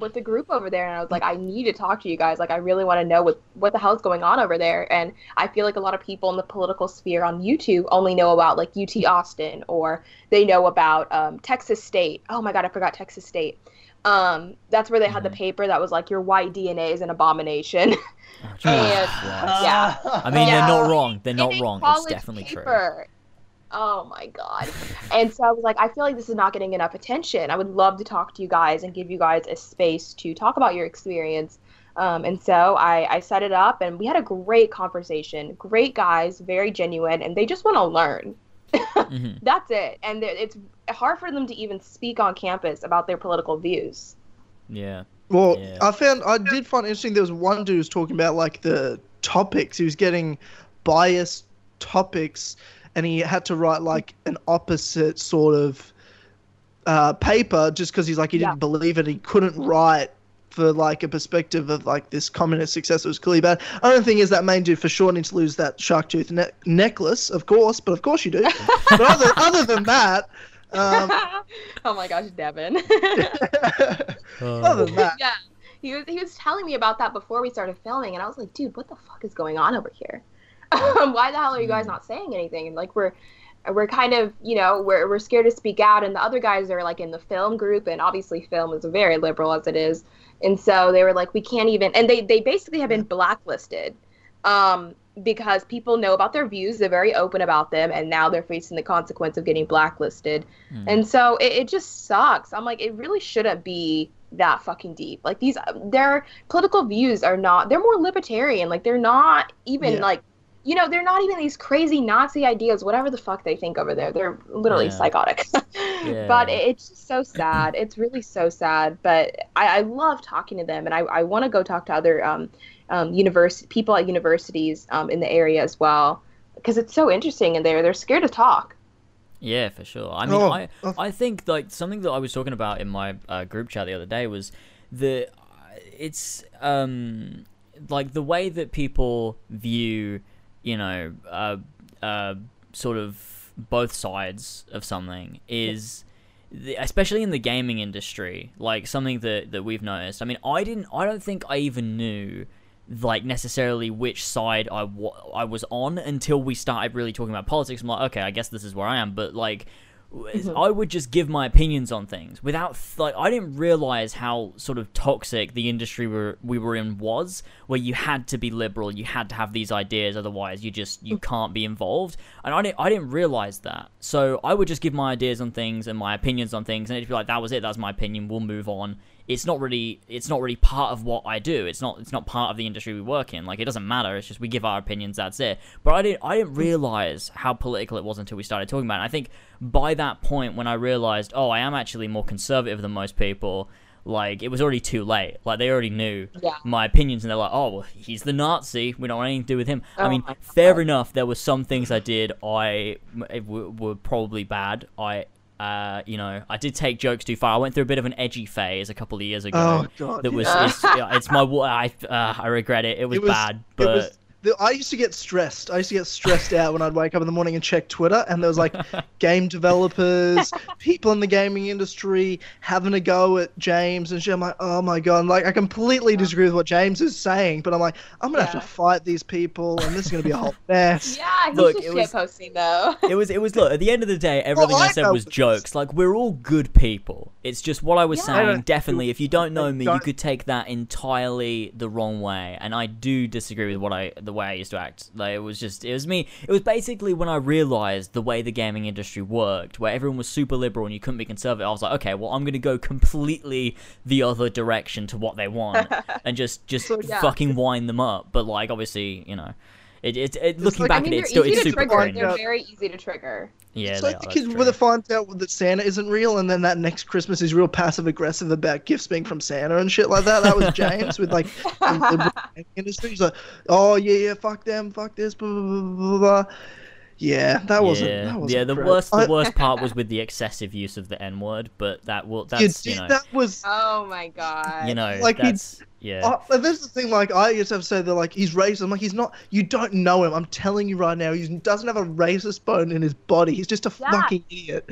with the group over there, and I was like, I need to talk to you guys. Like, I really want to know what the hell is going on over there. And I feel like a lot of people in the political sphere on YouTube only know about, like, UT Austin, or they know about Texas State. Oh my God, I forgot Texas State. That's where they had the paper that was like, your white DNA is an abomination. Oh, and, yeah. I mean, they're not wrong. They're not wrong. It's definitely paper. True. Oh my God. And so I was like, I feel like this is not getting enough attention. I would love to talk to you guys and give you guys a space to talk about your experience. And so I set it up, and we had a great conversation. Great guys, very genuine, and they just want to learn. That's it. And it's hard for them to even speak on campus about their political views. Yeah. Well, yeah. I did find it interesting. There was one dude who was talking about, like, the topics. He was getting biased topics, and he had to write, like, an opposite sort of paper just because he's like, he didn't believe it. He couldn't write for, like, a perspective of, like, this communist success that was clearly bad. Another thing is that main dude for sure needs to lose that shark tooth necklace, of course, but of course you do. But other than that... oh, my gosh, Devin. Other than that... Yeah, he was telling me about that before we started filming, and I was like, dude, what the fuck is going on over here? Why the hell are you guys not saying anything? And, like, we're kind of, you know, we're scared to speak out, and the other guys are, like, in the film group, and obviously film is very liberal as it is, and so they were like, we can't even, and they basically have been blacklisted because people know about their views, they're very open about them, and now they're facing the consequence of getting blacklisted. And so it just sucks. I'm like, it really shouldn't be that fucking deep. Like, their political views are not, they're more libertarian, like, they're not even like you know, they're not even these crazy Nazi ideas, whatever the fuck they think over there. They're literally psychotic. Yeah. But it's so sad. It's really so sad. But I love talking to them, and I want to go talk to other people at universities in the area as well, because it's so interesting, and they're scared to talk. Yeah, for sure. I mean, I think, like, something that I was talking about in my group chat the other day was the it's like the way that people view, you know, sort of both sides of something is, especially in the gaming industry, like something that we've noticed. I mean, I don't think I even knew, like, necessarily which side I was on until we started really talking about politics. I'm like, okay, I guess this is where I am. But, like, I would just give my opinions on things without, like, I didn't realize how sort of toxic the industry we were in was, where you had to be liberal, you had to have these ideas, otherwise you can't be involved. And I didn't realize that, so I would just give my ideas on things and my opinions on things, and it'd be like, that was it, that's my opinion, we'll move on. It's not really part of what I do. It's not part of the industry we work in. Like, it doesn't matter. It's just we give our opinions. That's it. But I didn't realize how political it was until we started talking about it. And I think by that point, when I realized, oh, I am actually more conservative than most people, like, it was already too late. Like, they already knew my opinions, and they're like, oh, well, he's the Nazi. We don't want anything to do with him. Oh, I mean, fair enough. There were some things I did were probably bad. You know, I did take jokes too far. I went through a bit of an edgy phase a couple of years ago. Oh, God. That was, it's my, I regret it. It was bad, but... I used to get stressed. I used to get stressed out when I'd wake up in the morning and check Twitter, and there was, like, game developers, people in the gaming industry having a go at James and shit. I'm like, oh my God. And, like, I completely disagree with what James is saying, but I'm like, I'm going to have to fight these people, and this is going to be a whole mess. Yeah, he's just shitposting, though. It was, look, at the end of the day, everything I said was jokes. Like, we're all good people. It's just what I was saying, definitely. If you don't know me, you could take that entirely the wrong way, and I do disagree with the way I used to act. Like, it was me. It was basically when I realized the way the gaming industry worked, where everyone was super liberal and you couldn't be conservative. I was like, okay, well, I'm gonna go completely the other direction to what they want and just fucking wind them up. But, like, obviously, you know, it looking back at it, it's super cringe. They're very easy to trigger. Yeah, it's like the kid when they find out that Santa isn't real, and then that next Christmas is real passive-aggressive about gifts being from Santa and shit like that. That was James with, like, the industry. He's like, oh, yeah, fuck them, fuck this, blah, blah, blah, blah. Yeah, that wasn't yeah, the worst part was with the excessive use of the N-word, but oh my God. You know, like, that's... Yeah. This is the thing, like, I used to have to say that, like, he's racist. I'm like, he's not, you don't know him. I'm telling you right now, he doesn't have a racist bone in his body. He's just a fucking idiot.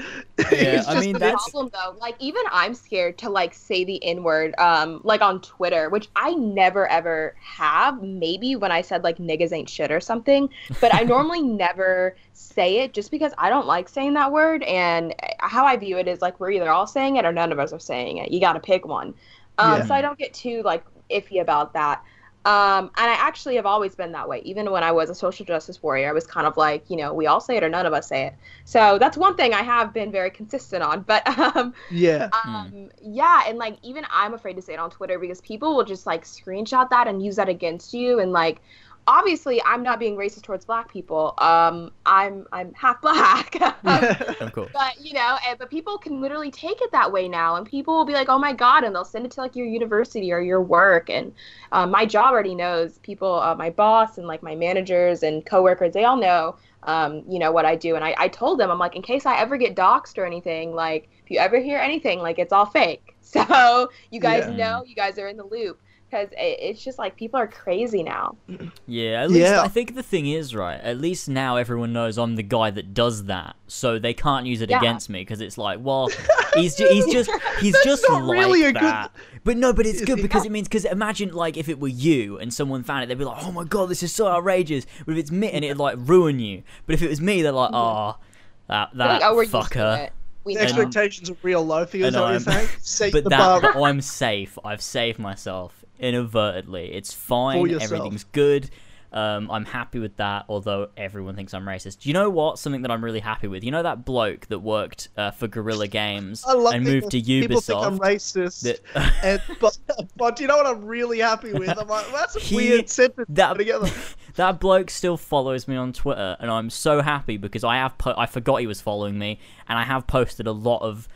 Yeah, I mean, that's the problem, though. Like, even I'm scared to, like, say the N-word, like, on Twitter, which I never, ever have. Maybe when I said, like, niggas ain't shit or something, but I normally never say it, just because I don't like saying that word, and how I view it is, like, we're either all saying it or none of us are saying it. You gotta pick one. So I don't get too, like, iffy about that, and I actually have always been that way. Even when I was a social justice warrior, I was kind of like, you know, we all say it or none of us say it. So that's one thing I have been very consistent on, but and, like, even I'm afraid to say it on Twitter, because people will just, like, screenshot that and use that against you. And, like, obviously I'm not being racist towards black people, I'm half black. Of course. But, you know, but people can literally take it that way now, and people will be like, oh my God, and they'll send it to, like, your university or your work. And my job already knows people, my boss and, like, my managers and coworkers, they all know you know what I do. And I told them, I'm like, in case I ever get doxxed or anything, like, if you ever hear anything, like, it's all fake, so you guys know, you guys are in the loop. Because it's just, like, people are crazy now. Yeah, at least I think the thing is, right, at least now everyone knows I'm the guy that does that, so they can't use it against me, because it's like, well, he's just like really that. But no, but it's good, because it means, because imagine, like, if it were you and someone found it, they'd be like, oh my God, this is so outrageous. But if it's me, and it'd, like, ruin you. But if it was me, they're like, oh, that like, fucker. The expectations are real low for you, is what you're saying? But I'm safe. I've saved myself. Inadvertently, it's fine, everything's good. I'm happy with that, although everyone thinks I'm racist. Do you know what? Something that I'm really happy with. You know that bloke that worked for Guerrilla Games and moved to Ubisoft? People think I'm racist. But do you know what I'm really happy with? I'm like, well, that's a weird sentence to put together. That bloke still follows me on Twitter, and I'm so happy because I have I forgot he was following me, and I have posted a lot of,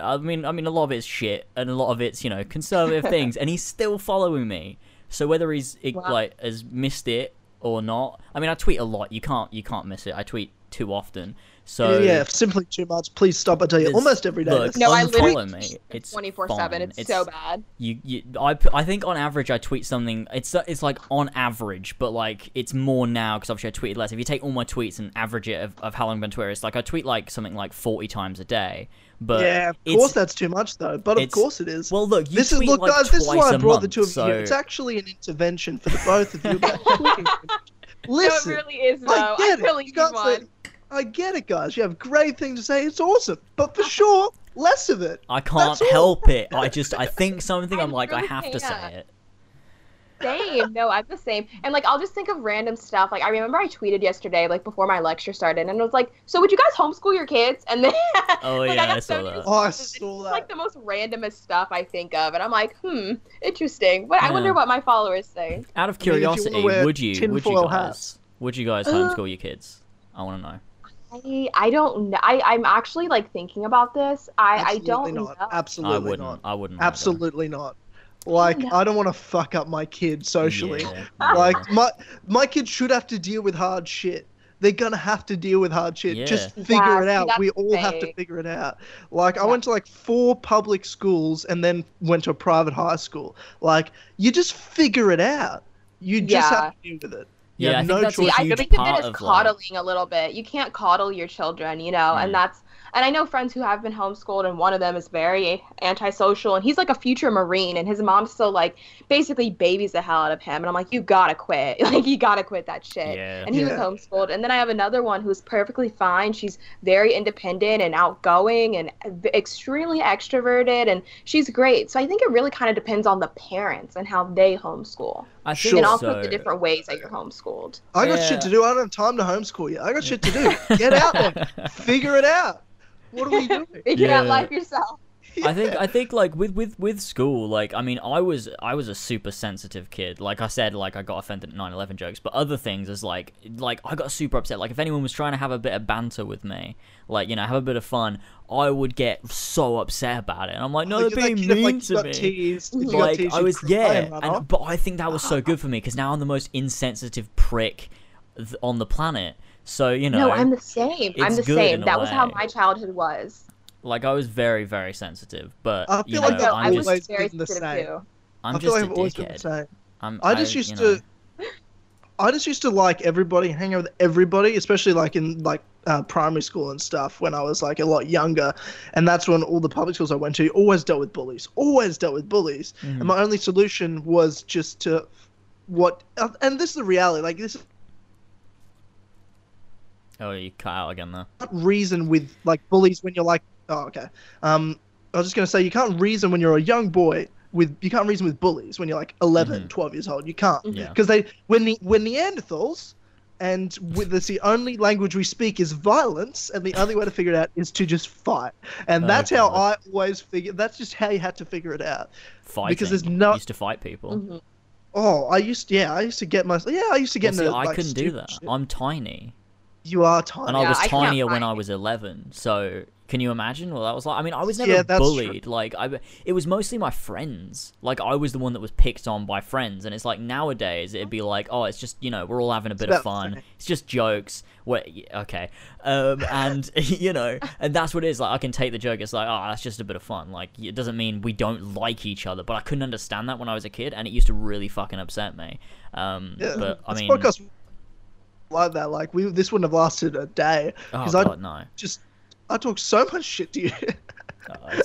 I mean a lot of it's shit and a lot of it's, you know, conservative things, and he's still following me. So whether he's like has missed it or not, I mean, I tweet a lot. You can't miss it. I tweet too often. So yeah, simply too much. Please stop. I tell you, almost every day. Look, no, I literally me. It's 24/7. It's so bad. I think on average I tweet something. It's like on average, but like it's more now because obviously I tweeted less. If you take all my tweets and average it of how long I've been Twitter, it's like I tweet like something like 40 times a day. But yeah, of course that's too much though. But of course it is. Well, look, this is look, like guys. This is why I brought the two of you. It's actually an intervention for the both of you. Listen, no, it really is though. I get it, guys. You have great things to say. It's awesome. But for sure, less of it. I can't help it. I think something I'm like, really I have to say it. Same. No, I'm the same. And, like, I'll just think of random stuff. Like, I remember I tweeted yesterday, like, before my lecture started, and I was like, so would you guys homeschool your kids? And then, oh, like, yeah, I saw that. Oh, I saw that. Like, the most randomest stuff I think of. And I'm like, interesting. What, yeah. I wonder what my followers say. Out of curiosity, would you guys homeschool your kids? I want to know. I don't know. I'm actually like thinking about this. I don't know. Absolutely not. Like I don't want to fuck up my kid socially. Yeah. Like my kid should have to deal with hard shit. They're gonna have to deal with hard shit. Yeah. Just figure it out. We all have to figure it out. Like I went to like 4 public schools and then went to a private high school. Like you just figure it out. You just have to deal with it. Yeah, I think no that's a huge part of coddling a little bit. You can't coddle your children, you know, and I know friends who have been homeschooled, and one of them is very antisocial, and he's like a future Marine, and his mom still like basically babies the hell out of him, and I'm like, you gotta quit, like you gotta quit that shit. Yeah. And he was homeschooled, and then I have another one who's perfectly fine. She's very independent and outgoing and extremely extroverted, and she's great. So I think it really kind of depends on the parents and how they homeschool. I think and also the different ways that you're homeschooled. I got shit to do. I don't have time to homeschool you. I got shit to do. Get out there. Figure it out. What are we doing? Figure out life yourself. Yeah. I think like with school, like I mean I was a super sensitive kid. Like I said, like I got offended at 9/11 jokes, but other things is like I got super upset. Like if anyone was trying to have a bit of banter with me, like, you know, have a bit of fun, I would get so upset about it. And I'm like, no, they're being mean to me. Like I was but I think that was so good for me because now I'm the most insensitive prick on the planet. So, you know. No, I'm the same. I'm the same. That was how my childhood was. Like I was very, very sensitive, but I feel like I was very sensitive too. I feel like I've always been the same. I just used to like everybody, hang out with everybody, especially like in like primary school and stuff when I was like a lot younger, and that's when all the public schools I went to always dealt with bullies, and my only solution was just to and this is the reality, like this. Oh, you cut out again there. Reason with like bullies when you're like. Oh, okay. I was just going to say, you can't reason when you're a young boy you can't reason with bullies when you're like 11, 12 years old. You can't. Because when Neanderthals, and that's the only language we speak is violence, and the only way to figure it out is to just fight. And that's how I always figure, that's just how you had to figure it out. Fighting. Because there's no. You used to fight people. Oh, I used to get myself. Yeah, I used to get into I couldn't do that. Shit. I'm tiny. You are tiny. And I was tinier when I was 11, so. Can you imagine what that was like? I mean, I was never bullied. True. Like, it was mostly my friends. Like, I was the one that was picked on by friends. And it's like, nowadays, it'd be like, oh, it's just, you know, we're all having a bit of fun. It's just jokes. Okay. And, you know, and that's what it is. Like, I can take the joke. It's like, oh, that's just a bit of fun. Like, it doesn't mean we don't like each other. But I couldn't understand that when I was a kid, and it used to really fucking upset me. But, I mean... like that. Like, this wouldn't have lasted a day. Oh, God, no. I talk so much shit to you.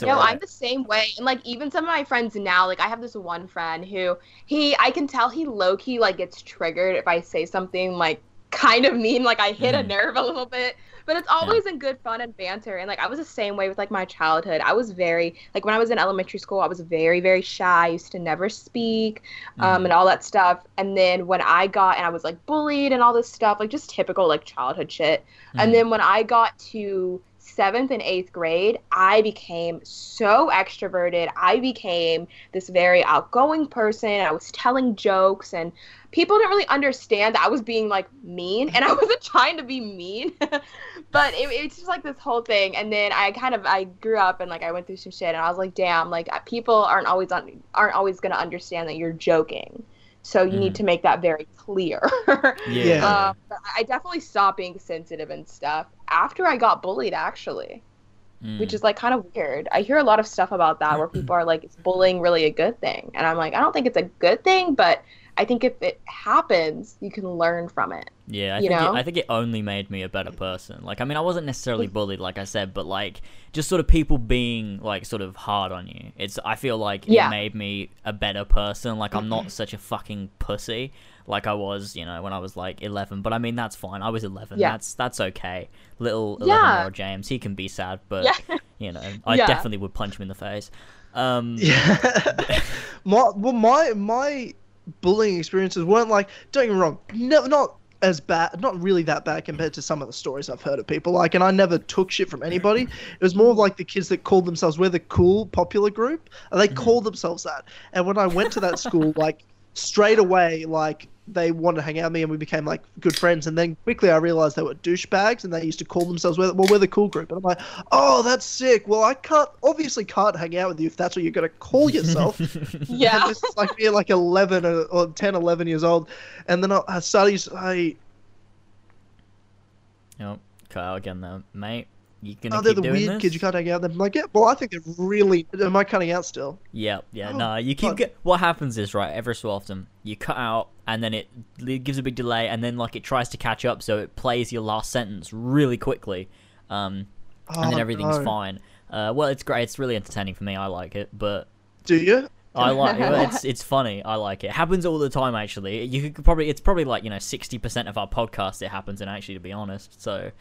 I'm the same way. And, like, even some of my friends now, like, I have this one friend who I can tell he low-key, like, gets triggered if I say something, like, kind of mean. Like, I hit a nerve a little bit. But it's always in good fun and banter. And, like, I was the same way with, like, my childhood. I was very, like, when I was in elementary school, I was very, very shy. I used to never speak and all that stuff. And then when I got, and I was, like, bullied and all this stuff, like, just typical, like, childhood shit. And then when I got to 7th and 8th grade, I became so extroverted. I became this very outgoing person. I was telling jokes, and people didn't really understand that I was being, like, mean, and I wasn't trying to be mean, but it's just, like, this whole thing, and then I grew up, and, like, I went through some shit, and I was like, damn, like, people aren't always going to understand that you're joking. So you need to make that very clear. Yeah. But I definitely stopped being sensitive and stuff after I got bullied, actually, which is, like, kind of weird. I hear a lot of stuff about that where people are like, is bullying really a good thing? And I'm like, I don't think it's a good thing, but I think if it happens, you can learn from it. Yeah, I think it only made me a better person. Like, I mean, I wasn't necessarily bullied, like I said, but, like, just sort of people being, like, sort of hard on you. I feel like it made me a better person. Like, I'm not such a fucking pussy like I was, you know, when I was, like, 11. But, I mean, that's fine. I was 11. Yeah. That's okay. Little 11-year-old James, he can be sad, but, you know, I definitely would punch him in the face. My bullying experiences weren't, like, don't get me wrong, not as bad, not really that bad compared to some of the stories I've heard of people, like, and I never took shit from anybody. It was more of, like, the kids that called themselves, we're the cool popular group, and they called themselves that, and when I went to that school, like, straight away, like, they wanted to hang out with me, and we became, like, good friends, and then quickly I realized they were douchebags, and they used to call themselves, we're the cool group, and I'm like, oh, that's sick, well, I obviously can't hang out with you if that's what you're going to call yourself. And this is, like, me, like, 11 or 10, 11 years old, and then I started to say... Oh, Kyle again, though, mate. Oh, they're the weird kids you can't hang out with them. I'm like, yeah, well, I think they're really... Am I cutting out still? You keep... What happens is, right, every so often, you cut out, and then it gives a big delay, and then, like, it tries to catch up, so it plays your last sentence really quickly, and then everything's fine. Well, it's great. It's really entertaining for me. I like it, but... Do you? I like it. It's funny. I like it. It happens all the time, actually. You could probably... It's probably, like, you know, 60% of our podcast it happens in, actually, to be honest, so...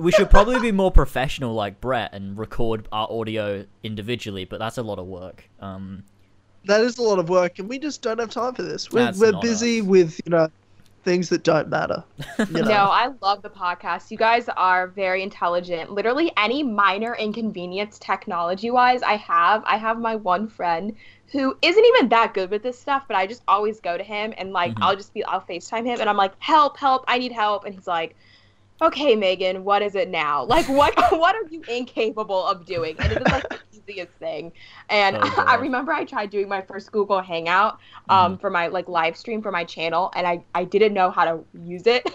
We should probably be more professional like Brett and record our audio individually, but that's a lot of work. That is a lot of work, and we just don't have time for this. We're busy with, you know, things that don't matter. You know? No, I love the podcast. You guys are very intelligent. Literally any minor inconvenience technology-wise I have my one friend who isn't even that good with this stuff, but I just always go to him, and, like, I'll FaceTime him, and I'm like, help, I need help. And he's like, okay, Megan, what is it now? Like, what are you incapable of doing? And it was, like, the easiest thing. And I remember I tried doing my first Google Hangout for my, like, live stream for my channel, and I didn't know how to use it.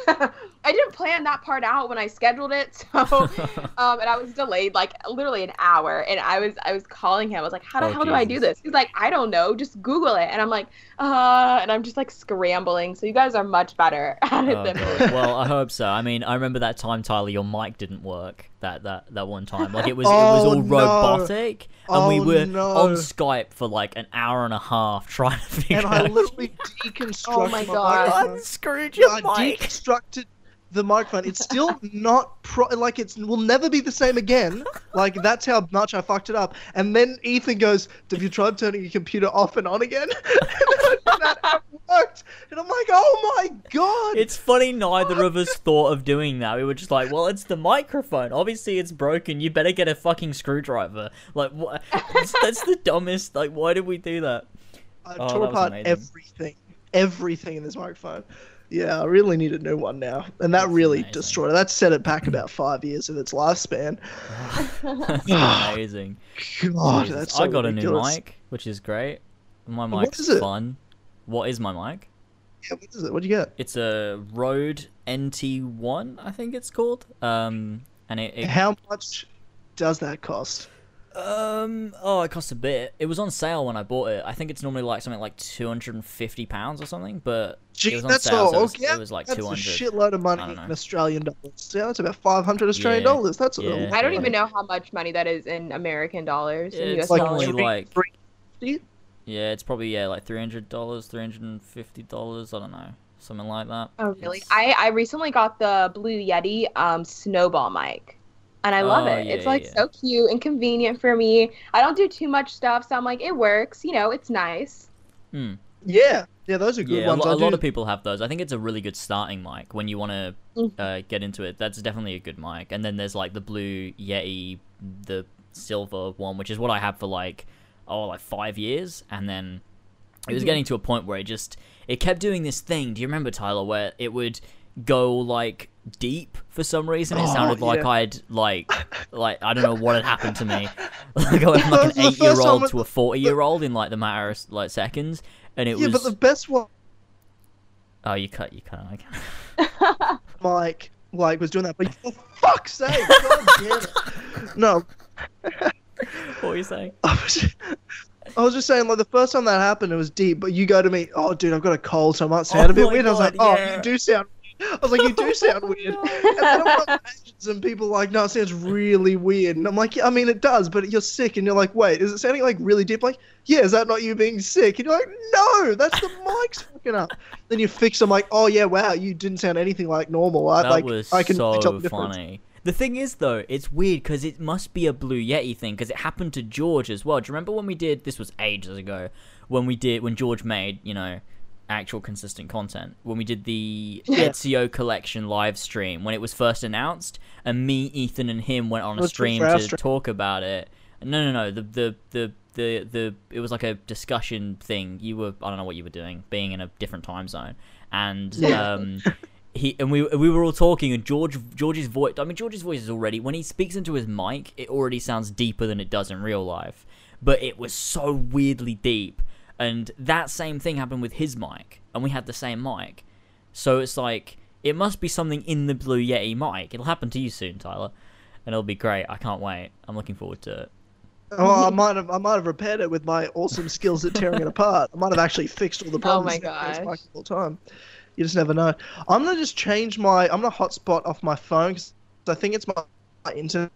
I didn't plan that part out when I scheduled it, so and I was delayed, like, literally an hour, and I was calling him. I was like, how the hell do I do this? He's like, I don't know, just Google it. And I'm like, and I'm just, like, scrambling. So you guys are much better at it than me. Well, I hope so. I mean, I remember that time, Tyler, your mic didn't work that one time, like, it was all robotic, and we were on Skype for, like, an hour and a half trying to figure out. And I literally deconstructed I unscrewed your mic. I deconstructed the microphone. It's still not like, it will never be the same again. Like, that's how much I fucked it up. And then Ethan goes, have you tried turning your computer off and on again? And that worked. And I'm like, oh my god. It's funny, neither of us thought of doing that. We were just like, well, it's the microphone. Obviously it's broken. You better get a fucking screwdriver. Like, what? That's the dumbest. Like, why did we do that? I tore apart everything in this microphone. Yeah, I really need a new one now. And that destroyed it. That set it back about 5 years of its lifespan. That's amazing. God, that's so I got ridiculous. A new mic, which is great. My mic's fun. What is my mic? Yeah, what is it? What'd you get? It's a Rode NT1, I think it's called. And it How much does that cost? It costs a bit. It was on sale when I bought it. I think it's normally like something like £250 or something, but it was on sale. It was like $200. That's a shitload of money in Australian dollars. Yeah, that's about 500 Australian dollars. That's a little. I don't even know how much money that is in American dollars. Yeah, in US dollars. Like, yeah, it's probably like $300, $350. I don't know, something like that. Oh really? It's... I recently got the Blue Yeti snowball mic. And I love it. Yeah, it's like so cute and convenient for me. I don't do too much stuff, so I'm like, it works. You know, it's nice. Yeah. Yeah, those are good ones. A lot of people have those. I think it's a really good starting mic when you want to get into it. That's definitely a good mic. And then there's like the blue Yeti, the silver one, which is what I have for like 5 years. And then it was getting to a point where it kept doing this thing. Do you remember, Tyler, where it would go like deep for some reason? It sounded like I'd like I don't know what had happened to me. Like I went from like an 8-year-old to a 40-year-old in like the matter of like seconds. And it was... but the best one. Oh, you cut. Mike was doing that, but for fuck's sake, God damn it. No. What were you saying? I was just saying, like, the first time that happened, it was deep, but you go to me, oh, dude, I've got a cold, so I might sound a bit weird. God, I was like, you do sound weird. I was like, you do sound weird. And then I'm like, and people are like, no, it sounds really weird. And I'm like, yeah, I mean, it does, but you're sick. And you're like, wait, is it sounding like really deep? Like, yeah, is that not you being sick? And you're like, no, that's the mic's fucking up. Then you fix them, like, oh, yeah, wow, you didn't sound anything like normal. That was so funny. The thing is, though, it's weird because it must be a Blue Yeti thing because it happened to George as well. Do you remember when we did, this was ages ago, when George made, you know, actual consistent content, when we did the Ezio Collection live stream, when it was first announced, and me, Ethan, and him went on a stream to talk about it. No, it was like a discussion thing. I don't know what you were doing, being in a different time zone, and we were all talking, and George's voice. I mean, George's voice is already, when he speaks into his mic, it already sounds deeper than it does in real life, but it was so weirdly deep. And that same thing happened with his mic, and we had the same mic. So it's like, it must be something in the Blue Yeti mic. It'll happen to you soon, Tyler, and it'll be great. I can't wait. I'm looking forward to it. Oh, I might have repaired it with my awesome skills at tearing it apart. I might have actually fixed all the problems. Oh my gosh. All the time. You just never know. I'm going to just change my... I'm going to hotspot off my phone, because I think it's my internet.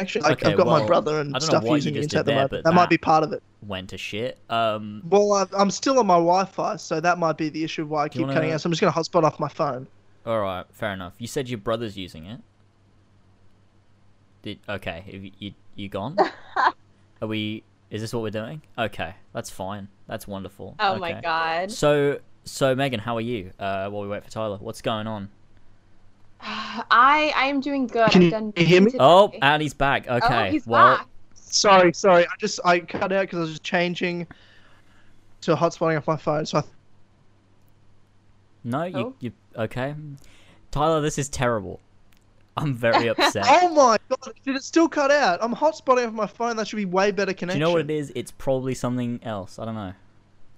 Actually, okay, I've got my brother and stuff using the internet. That might be part of it. Went to shit. Well, I'm still on my Wi-Fi, so that might be the issue why I keep cutting out. So I'm just going to hotspot off my phone. All right, fair enough. You said your brother's using it. Okay, you gone? Are we? Is this what we're doing? Okay, that's fine. That's wonderful. Oh my god. So Megan, how are you? While we wait for Tyler, what's going on? I am doing good. Can you hear me? Oh, and he's back. Okay. Oh, he's back. Sorry. I cut out because I was just changing to hotspotting off my phone. So you okay? Tyler, this is terrible. I'm very upset. Oh my god! Did it still cut out? I'm hotspotting off my phone. That should be way better connection. Do you know what it is? It's probably something else. I don't know.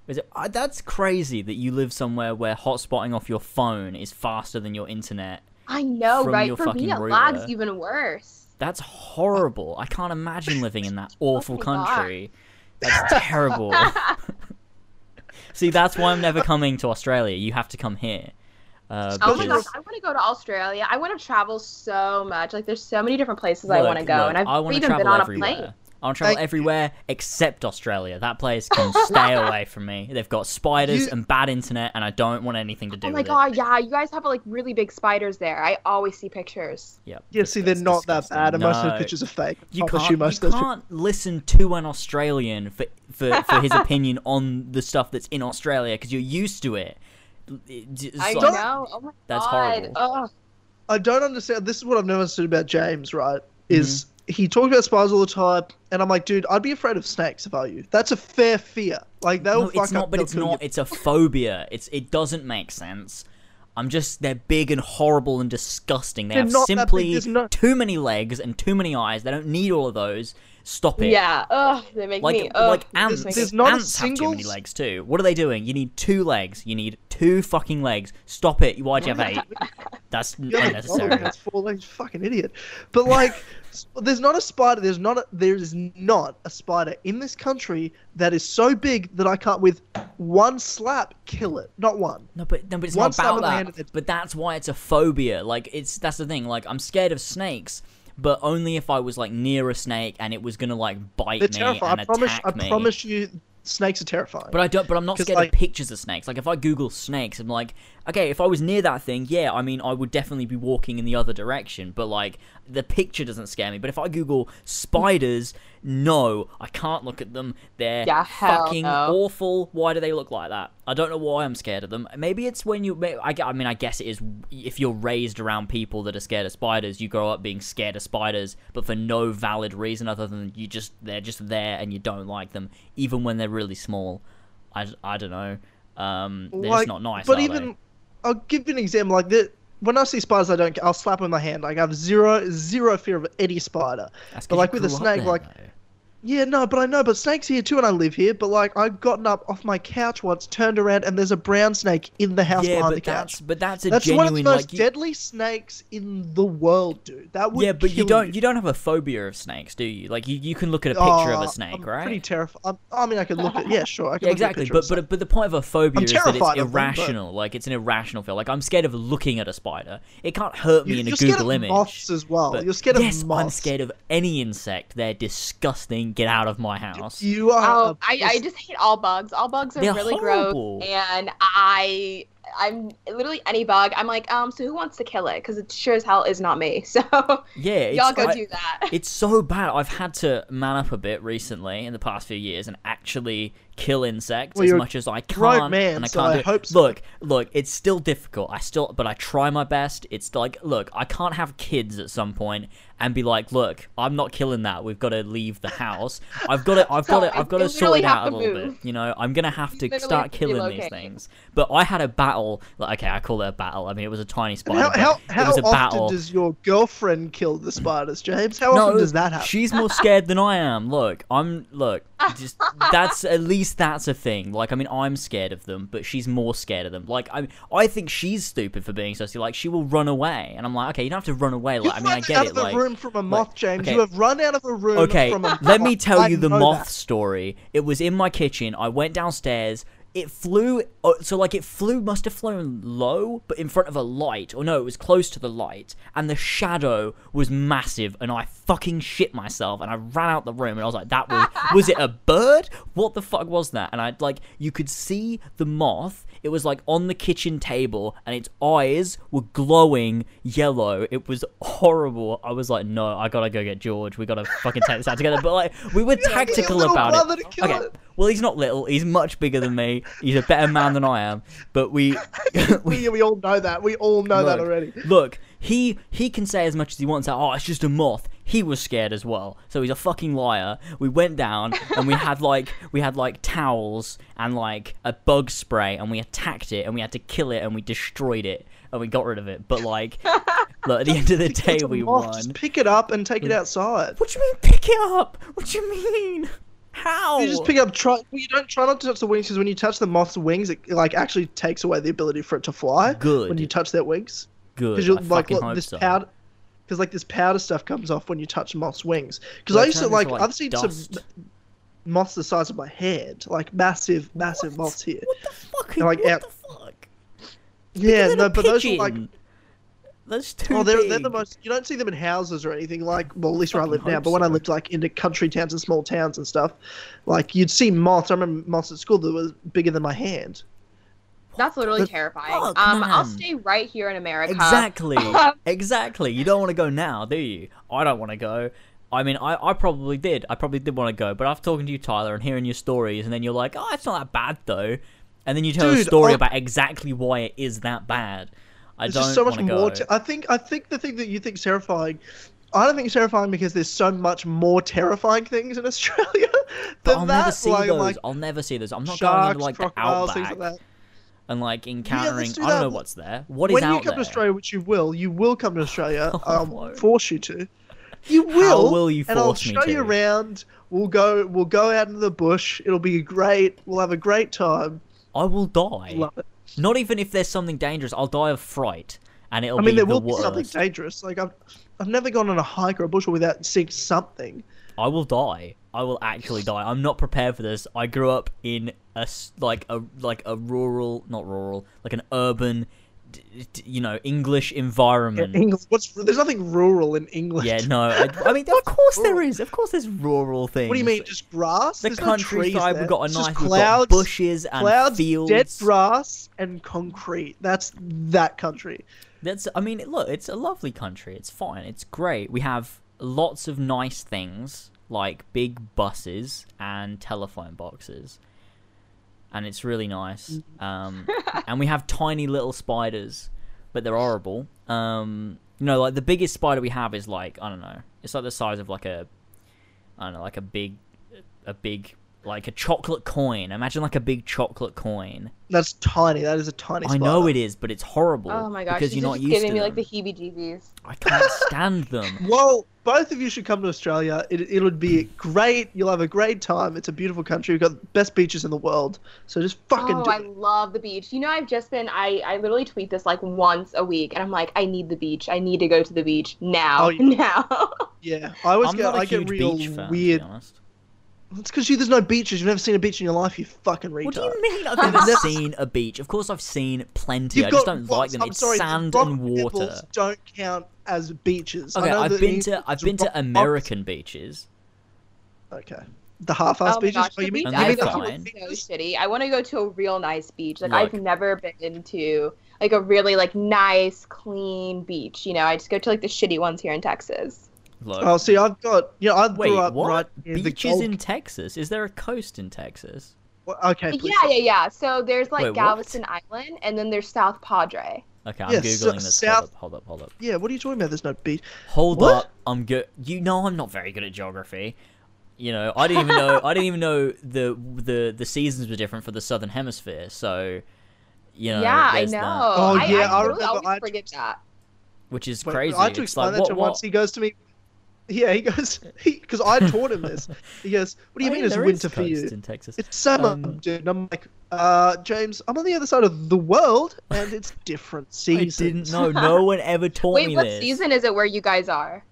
Is it? That's crazy that you live somewhere where hotspotting off your phone is faster than your internet. I know, right? For me, it lags even worse. That's horrible. I can't imagine living in that awful country. That's terrible. See, that's why I'm never coming to Australia. You have to come here. Oh my gosh, I want to go to Australia. I want to travel so much. Like, there's so many different places I want to go, and I've even been on a plane. I'll travel everywhere except Australia. That place can stay away from me. They've got spiders and bad internet, and I don't want anything to do with it. Oh my god, yeah, you guys have like really big spiders there. I always see pictures. Yep. Yeah, see, they're not disgusting. That bad, and most of the pictures are fake. You can't listen to an Australian for his opinion on the stuff that's in Australia because you're used to it. I know. Oh my god. That's horrible. Ugh. I don't understand. This is what I've never understood about James, right? Is he talks about spiders all the time, and I'm like, dude, I'd be afraid of snakes if I were you. That's a fair fear. Like, it's not. It's a phobia. It doesn't make sense. They're big and horrible and disgusting. They have simply too many legs and too many eyes. They don't need all of those. Stop it. Yeah. Ugh. They make me. Ugh. Like ants. Ants have too many legs too. What are they doing? You need 2 legs. You need 2 fucking legs. Stop it. Why'd you have 8? That's unnecessary. That's 4 legs. Fucking idiot. But like, there's not a spider. There is not a spider in this country that is so big that I can't with one slap kill it. Not one. No, but it's not about that. But that's why it's a phobia. Like that's the thing. Like I'm scared of snakes. But only if I was like near a snake and it was gonna like bite me and attack me. I promise you, snakes are terrifying. But I'm not scared of pictures of snakes. Like if I Google snakes, I'm like, okay, if I was near that thing, yeah, I mean, I would definitely be walking in the other direction, but, like, the picture doesn't scare me. But if I Google spiders, no, I can't look at them. They're fucking awful. Why do they look like that? I don't know why I'm scared of them. Maybe it's when you... I mean, I guess it is if you're raised around people that are scared of spiders, you grow up being scared of spiders, but for no valid reason other than you just they're just there and you don't like them, even when they're really small. I don't know. They're like, just not nice, but even... They? I'll give you an example. Like, when I see spiders, I'll slap them in my hand. Like, I have zero fear of any spider. That's but, like, with a snake, there, like... Though. Yeah, no, but I know, but snakes here too, and I live here, but, like, I've gotten up off my couch once, turned around, and there's a brown snake in the house behind the couch. Yeah, but that's a genuine... That's one of the most deadly snakes in the world, dude. That would you don't have a phobia of snakes, do you? Like, you can look at a picture of a snake, right? I'm pretty terrified. I mean, I could look at... Yeah, sure, I could look at a picture of a snake. But the point of a phobia is that it's irrational. Like, it's an irrational fear. Like, I'm scared of looking at a spider. It can't hurt me in a Google image. You're scared of moths as well. You're scared of moths. Yes, I'm scared of any insect. They're disgusting. Get out of my house. You are. I just hate all bugs. All bugs are really horrible. Gross, and I'm literally any bug. I'm like, so who wants to kill it? Because it sure as hell is not me. So yeah, y'all go do that. It's so bad. I've had to man up a bit recently in the past few years and actually kill insects as much as I can. Right, man. And I can't do it. Hope so. Look, it's still difficult. But I try my best. It's like, look, I can't have kids at some point and be like, look, I'm not killing that. We've got to leave the house. I've got to sort it out a little bit. You know, I'm gonna have to start killing these things. But I had a battle. Like, okay, I call it a battle. I mean, it was a tiny spider. How often does your girlfriend kill the spiders, James? How often does that happen? She's more scared than I am. Look. Just at least that's a thing. Like, I mean, I'm scared of them, but she's more scared of them. Like, I think she's stupid for being so. Like, she will run away, and I'm like, okay, you don't have to run away. Like, I mean, I get it. Like, from a moth, James. Okay. You have run out of a room from a moth. Let me tell you the moth story. It was in my kitchen. I went downstairs. It flew, so like it flew, must have flown low, but in front of a light, or no, it was close to the light, and the shadow was massive, and I fucking shit myself, and I ran out the room, and I was like, that was it a bird? What the fuck was that? And I, like, you could see the moth, it was like on the kitchen table, and its eyes were glowing yellow, it was horrible, I was like, no, I gotta go get George, we gotta fucking take this out together, but like, we were tactical about it. Okay, well, he's not little, he's much bigger than me. He's a better man than I am, but we all know that. We all know that already. Look, he can say as much as he wants. Oh, it's just a moth. He was scared as well, so he's a fucking liar. We went down and we had like towels and like a bug spray, and we attacked it and we had to kill it and we destroyed it and we got rid of it. But like, look, at the end of the day, we won. Just pick it up and take it outside. What do you mean pick it up? What do you mean? How? You just pick up. You don't try not to touch the wings, because when you touch the moth's wings, it like actually takes away the ability for it to fly. Good. When you touch their wings. Good. Because this powder stuff comes off when you touch moth's wings. Because I used to like I've seen some moths the size of my head, like massive moths here. What the fuck? Like, what the fuck? Yeah, no, but those are like. That's too they're the most. You don't see them in houses or anything. Like, well, at least where I live now. But when I lived like into country towns and small towns and stuff, like you'd see moths. I remember moths at school that was bigger than my hand. That's literally terrifying. Fuck, I'll stay right here in America. Exactly. Exactly. You don't want to go now, do you? I don't want to go. I mean, I probably did. I probably did want to go. But after talking to you, Tyler, and hearing your stories, and then you're like, oh, it's not that bad though. And then you tell a story about exactly why it is that bad. I there's just so much more. I think the thing that you think is terrifying, I don't think it's terrifying because there's so much more terrifying things in Australia. But I'll never see those. Like, I'll never see those. I'm not sharks, going into like the outback like and like encountering. I don't know what's there. What is out there? When you come to Australia, which you will come to Australia. I'll force you to. You will. How will you force me to? And I'll show you around. We'll go out into the bush. It'll be great. We'll have a great time. I will die. Love it. Not even if there's something dangerous, I'll die of fright, and it'll be the worst. I mean, there will be something dangerous. Like, I've never gone on a hike or a bushel without seeing something. I will die. I will actually die. I'm not prepared for this. I grew up in a like a rural, not rural, like an urban you know, English environment. Yeah, English. There's nothing rural in England. Yeah, no. I mean, of course there is. Of course there's rural things. What do you mean, just grass? The countryside, we've got a nice, we've got bushes and clouds, fields. Dead grass and concrete. That's that country. That's, I mean, look, it's a lovely country. It's fine. It's great. We have lots of nice things like big buses and telephone boxes. And it's really nice. And we have tiny little spiders, but they're horrible. You know, like the biggest spider we have is like, I don't know, it's like the size of like a, I don't know, like a big, like a chocolate coin. Imagine like a big chocolate coin. That's tiny. That is a tiny spider. I know it is, but it's horrible. Oh my gosh, because you're not used to them. Giving me like the heebie-jeebies. I can't stand them. Well, both of you should come to Australia. It would be great. You'll have a great time. It's a beautiful country. We've got the best beaches in the world. So just fucking do it. I love the beach. You know, I've just been, I literally tweet this like once a week, and I'm like, I need the beach. I need to go to the beach now. Oh, yeah. Now. Yeah. I get real weird. It's because there's no beaches. You've never seen a beach in your life, you fucking retard. What do you mean I've never seen a beach? Of course I've seen plenty. I just don't like them. It's sand and water. Don't count as beaches. Okay, I've been to American beaches. Okay. The half-ass beaches? Gosh, you mean? I think it's so shitty. I want to go to a real nice beach. Like, I've never been to like a really like nice, clean beach. You know, I just go to like the shitty ones here in Texas. Look. Oh, see, I've got... You know, I grew up right near the Gulf. Beaches in Texas? Is there a coast in Texas? Well, okay. Yeah. So there's, like, Galveston Island, and then there's South Padre. Okay, I'm Googling this. Hold up. Yeah, what are you talking about? There's no beach. Hold up. I'm good. You know I'm not very good at geography. You know, I didn't even know the seasons were different for the Southern Hemisphere, so, you know... Yeah, I know. That. Oh, yeah, I remember. I always forget that. Which is crazy. I had to explain that to him once. He goes to me... Yeah, he goes, because I taught him this. He goes, what do you mean it's winter for you? In Texas. It's summer, dude. And I'm like, James, I'm on the other side of the world, and it's different seasons. I didn't know. No one ever taught me this. Wait, what season is it where you guys are?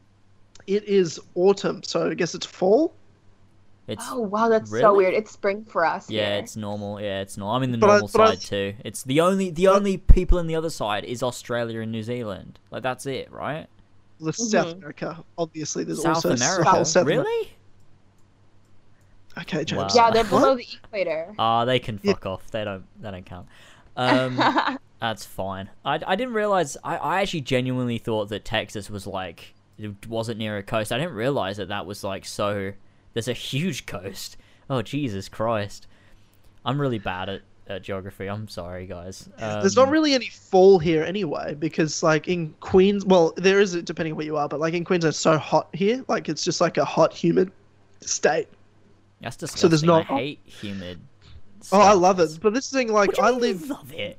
It is autumn, so I guess it's fall. Oh, wow, that's really? So weird. It's spring for us. Yeah, here. It's normal. Yeah, it's normal. I'm in the normal side, too. It's the only people in the other side is Australia and New Zealand. Like, that's it, right? South America, obviously. There's South also America. South America. Really? Okay, James. Wow. Yeah, they're below the equator. They can fuck off. They don't count. That's fine. I didn't realize. I actually genuinely thought that Texas was like it wasn't near a coast. I didn't realize that was like so. There's a huge coast. Oh Jesus Christ! I'm really bad at geography. I'm sorry, guys. There's not really any fall here anyway, because like in Queens, well, there is depending where you are, but like in Queensland, it's so hot here. Like it's just like a hot, humid state. That's disgusting. So there's not. I hate humid. States. Oh, I love it. But this thing, like, love it.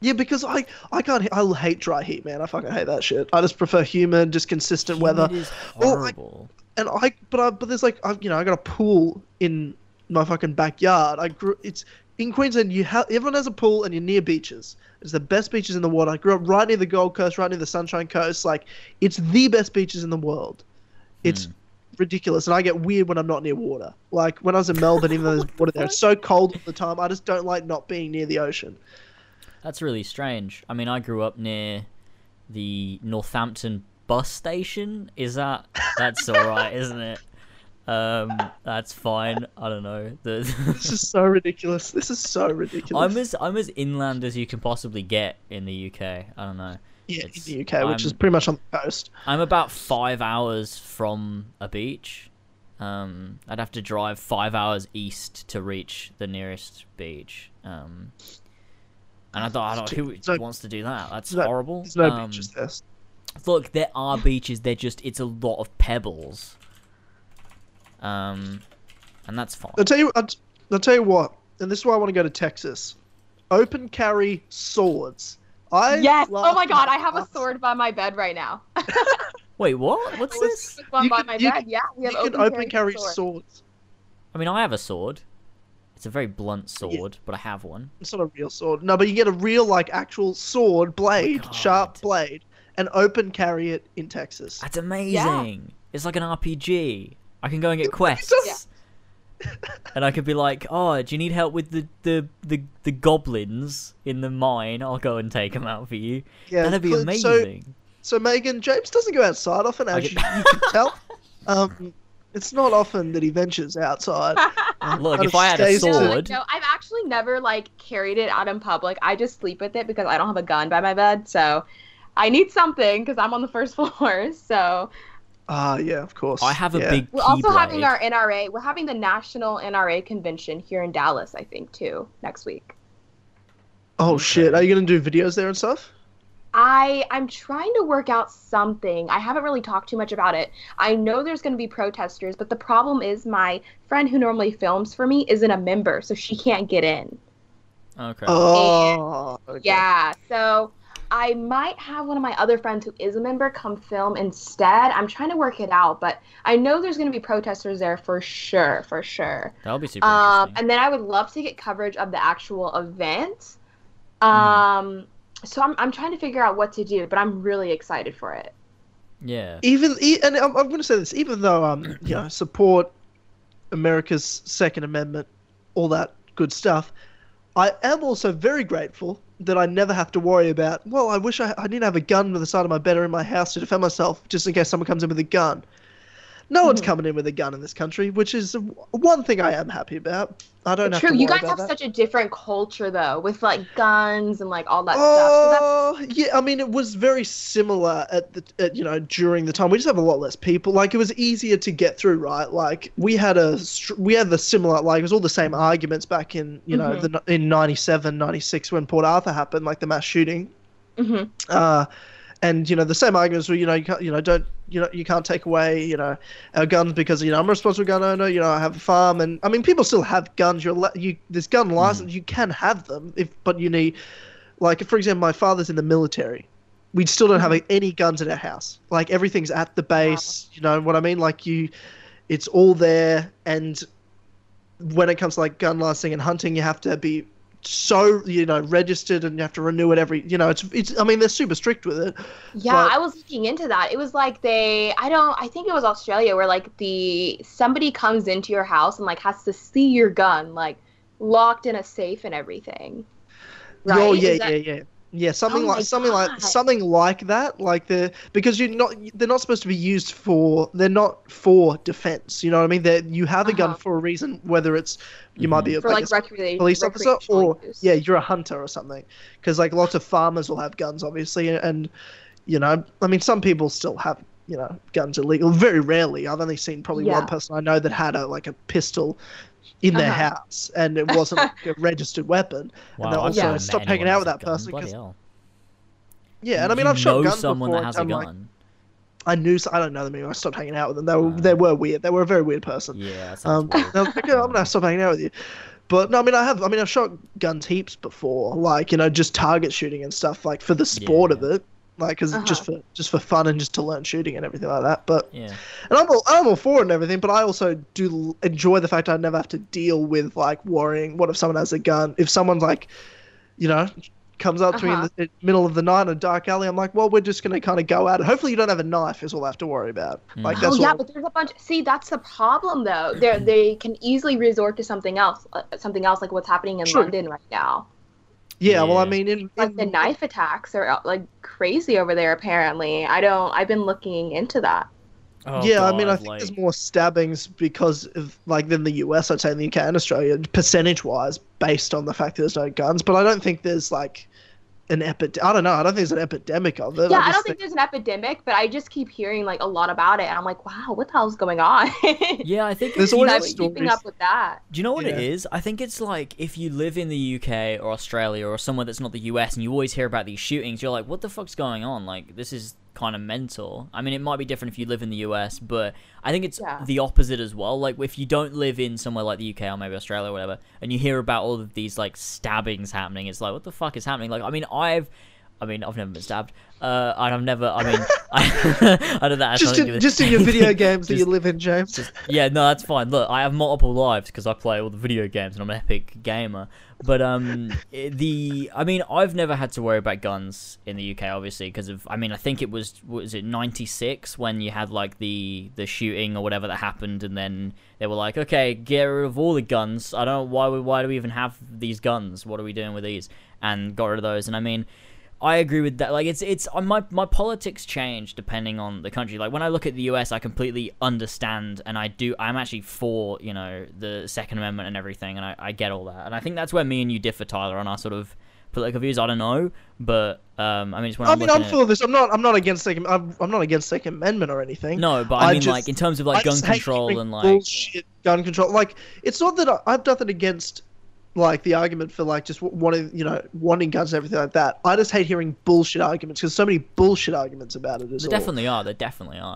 Yeah, because I can't. I hate dry heat, man. I fucking hate that shit. I just prefer humid, just consistent weather. It is horrible. But there's like, you know, I got a pool in my fucking backyard. In Queensland, everyone has a pool and you're near beaches. It's the best beaches in the world. I grew up right near the Gold Coast, right near the Sunshine Coast. Like, it's the best beaches in the world. It's ridiculous. And I get weird when I'm not near water. Like, when I was in Melbourne, even though there's water there, it's so cold all the time. I just don't like not being near the ocean. That's really strange. I mean, I grew up near the Northampton bus station. That's all right, isn't it? That's fine. I don't know. This is so ridiculous. I'm as inland as you can possibly get in the UK. I don't know. Yeah, in the UK, which is pretty much on the coast. I'm about 5 hours from a beach. I'd have to drive 5 hours east to reach the nearest beach. And I don't know who wants to do that. That's horrible. There's no beaches there. Look, there are beaches. It's a lot of pebbles. And that's fine. I'll tell you what, and this is why I want to go to Texas. Open carry swords. Yes. Oh my God, I have a sword by my bed right now. Wait, what? What's this? One by my bed. Yeah, we have open carry swords. I mean, I have a sword. It's a very blunt sword, but I have one. It's not a real sword. No, but you get a real, like, actual sword blade, sharp blade, and open carry it in Texas. That's amazing. Yeah. It's like an RPG. I can go and get quests. Yeah. And I could be like, oh, do you need help with the goblins in the mine? I'll go and take them out for you. Yeah, that'd be amazing. So Megan, James doesn't go outside often, as you can tell. It's not often that he ventures outside. Look, if I had a sword... No, I've actually never, like, carried it out in public. I just sleep with it because I don't have a gun by my bed, so I need something because I'm on the first floor, so... yeah, of course. I have a big keyblade. We're also having our NRA. We're having the National NRA Convention here in Dallas, I think, too, next week. Oh, shit. Are you going to do videos there and stuff? I'm trying to work out something. I haven't really talked too much about it. I know there's going to be protesters, but the problem is my friend who normally films for me isn't a member, so she can't get in. Okay. Oh. Okay. Yeah, so I might have one of my other friends who is a member come film instead. I'm trying to work it out, but I know there's going to be protesters there for sure, for sure. That'll be super interesting. And then I would love to get coverage of the actual event. So I'm trying to figure out what to do, but I'm really excited for it. Yeah. And I'm going to say this, even though you know, support America's Second Amendment, all that good stuff, I am also very grateful that I never have to worry about, well, I wish I didn't have a gun to the side of my bed or in my house to defend myself just in case someone comes in with a gun. No one's coming in with a gun in this country, which is one thing I am happy about. I don't know. True, you guys have such a different culture though, with like guns and like all that stuff. Oh, yeah. I mean, it was very similar at you know, during the time. We just have a lot less people. Like, it was easier to get through, right? Like, we had the similar, like, it was all the same arguments back in in '97, '96 when Port Arthur happened, like the mass shooting. And you know, the same arguments were, you can't take away, our guns because, I'm a responsible gun owner, I have a farm, and I mean, people still have guns. There's gun license, you can have them, but you need, like, for example, my father's in the military. We still don't have any guns in our house. Like, everything's at the base. Wow. You know what I mean? Like, it's all there. And when it comes to like gun licensing and hunting, you have to be registered, and you have to renew it every, it's I mean, they're super strict with it. Yeah, but I was looking into that. It was like I think it was Australia where like somebody comes into your house and like has to see your gun, like locked in a safe and everything. Right? Oh yeah, yeah. Something like that. Like because they're not supposed to be used for, they're not for defense. You know what I mean? You have a gun for a reason, whether it's you might be a police officer or you're a hunter or something. Because like lots of farmers will have guns, obviously, and I mean, some people still have guns illegal. Very rarely, I've only seen probably one person I know that had a pistol in their house, and it wasn't like a registered weapon. Wow, and they'll also stop hanging out with that person. Bloody hell. Yeah, and I mean, I've shot guns before. That has a gun? Like, I don't know them anymore. I stopped hanging out with them. They were weird. They were a very weird person. Yeah, weird. I was like, oh, I'm gonna stop hanging out with you. But no, I mean, I've shot guns heaps before, like just target shooting and stuff, like for the sport of it. Like, cause just for fun and just to learn shooting and everything like that. But and I'm all for it and everything. But I also do enjoy the fact I never have to deal with like worrying. What if someone has a gun? If someone like, comes up to me in the middle of the night in a dark alley, I'm like, well, we're just gonna kind of go at it. Hopefully, you don't have a knife is all I have to worry about. Like, but there's a bunch. See, that's the problem though. They can easily resort to something else like what's happening in London right now. Yeah, well, I mean, like the knife attacks are like crazy over there. Apparently, I've been looking into that. Oh, yeah, God, I mean, I think there's more stabbings because of than the US. I'd say in the UK and Australia, percentage-wise, based on the fact that there's no guns. But I don't think there's like an epidemic. I don't know. I don't think there's an epidemic of it. Yeah, I don't think there's an epidemic, but I just keep hearing like a lot about it, and I'm like, wow, what the hell's going on? Yeah, I think there's always keeping up with that. Do you know what it is? I think it's like if you live in the UK or Australia or somewhere that's not the US, and you always hear about these shootings, you're like, what the fuck's going on? Like, this is kind of mental. I mean, it might be different if you live in the US, but I think it's the opposite as well. Like, if you don't live in somewhere like the UK or maybe Australia or whatever, and you hear about all of these like stabbings happening, it's like, what the fuck is happening? Like, I mean, I've I mean, I've never been stabbed, and I've never. I mean, I don't know. That just in your video games that you live in, James. Yeah, no, that's fine. Look, I have multiple lives because I play all the video games and I'm an epic gamer. But I mean, I've never had to worry about guns in the UK, obviously, because of. I mean, I think it was it '96 when you had like the shooting or whatever that happened, and then they were like, okay, get rid of all the guns. I don't know why do we even have these guns? What are we doing with these? And got rid of those. And I mean. I agree with that. Like, it's my politics change depending on the country. Like, when I look at the US, I completely understand, and I'm actually for, you know, the Second Amendment and everything, and I get all that. And I think that's where me and you differ, Tyler, on our sort of political views. I don't know, but I mean, it's when I'm for this. I'm not against Second. I'm not against Second Amendment or anything. No, but I mean, just, like, in terms of like gun control and like bullshit gun control. Like, it's not that I've nothing against. Like the argument for like just wanting guns and everything like that. I just hate hearing bullshit arguments because so many bullshit arguments about it. There definitely are,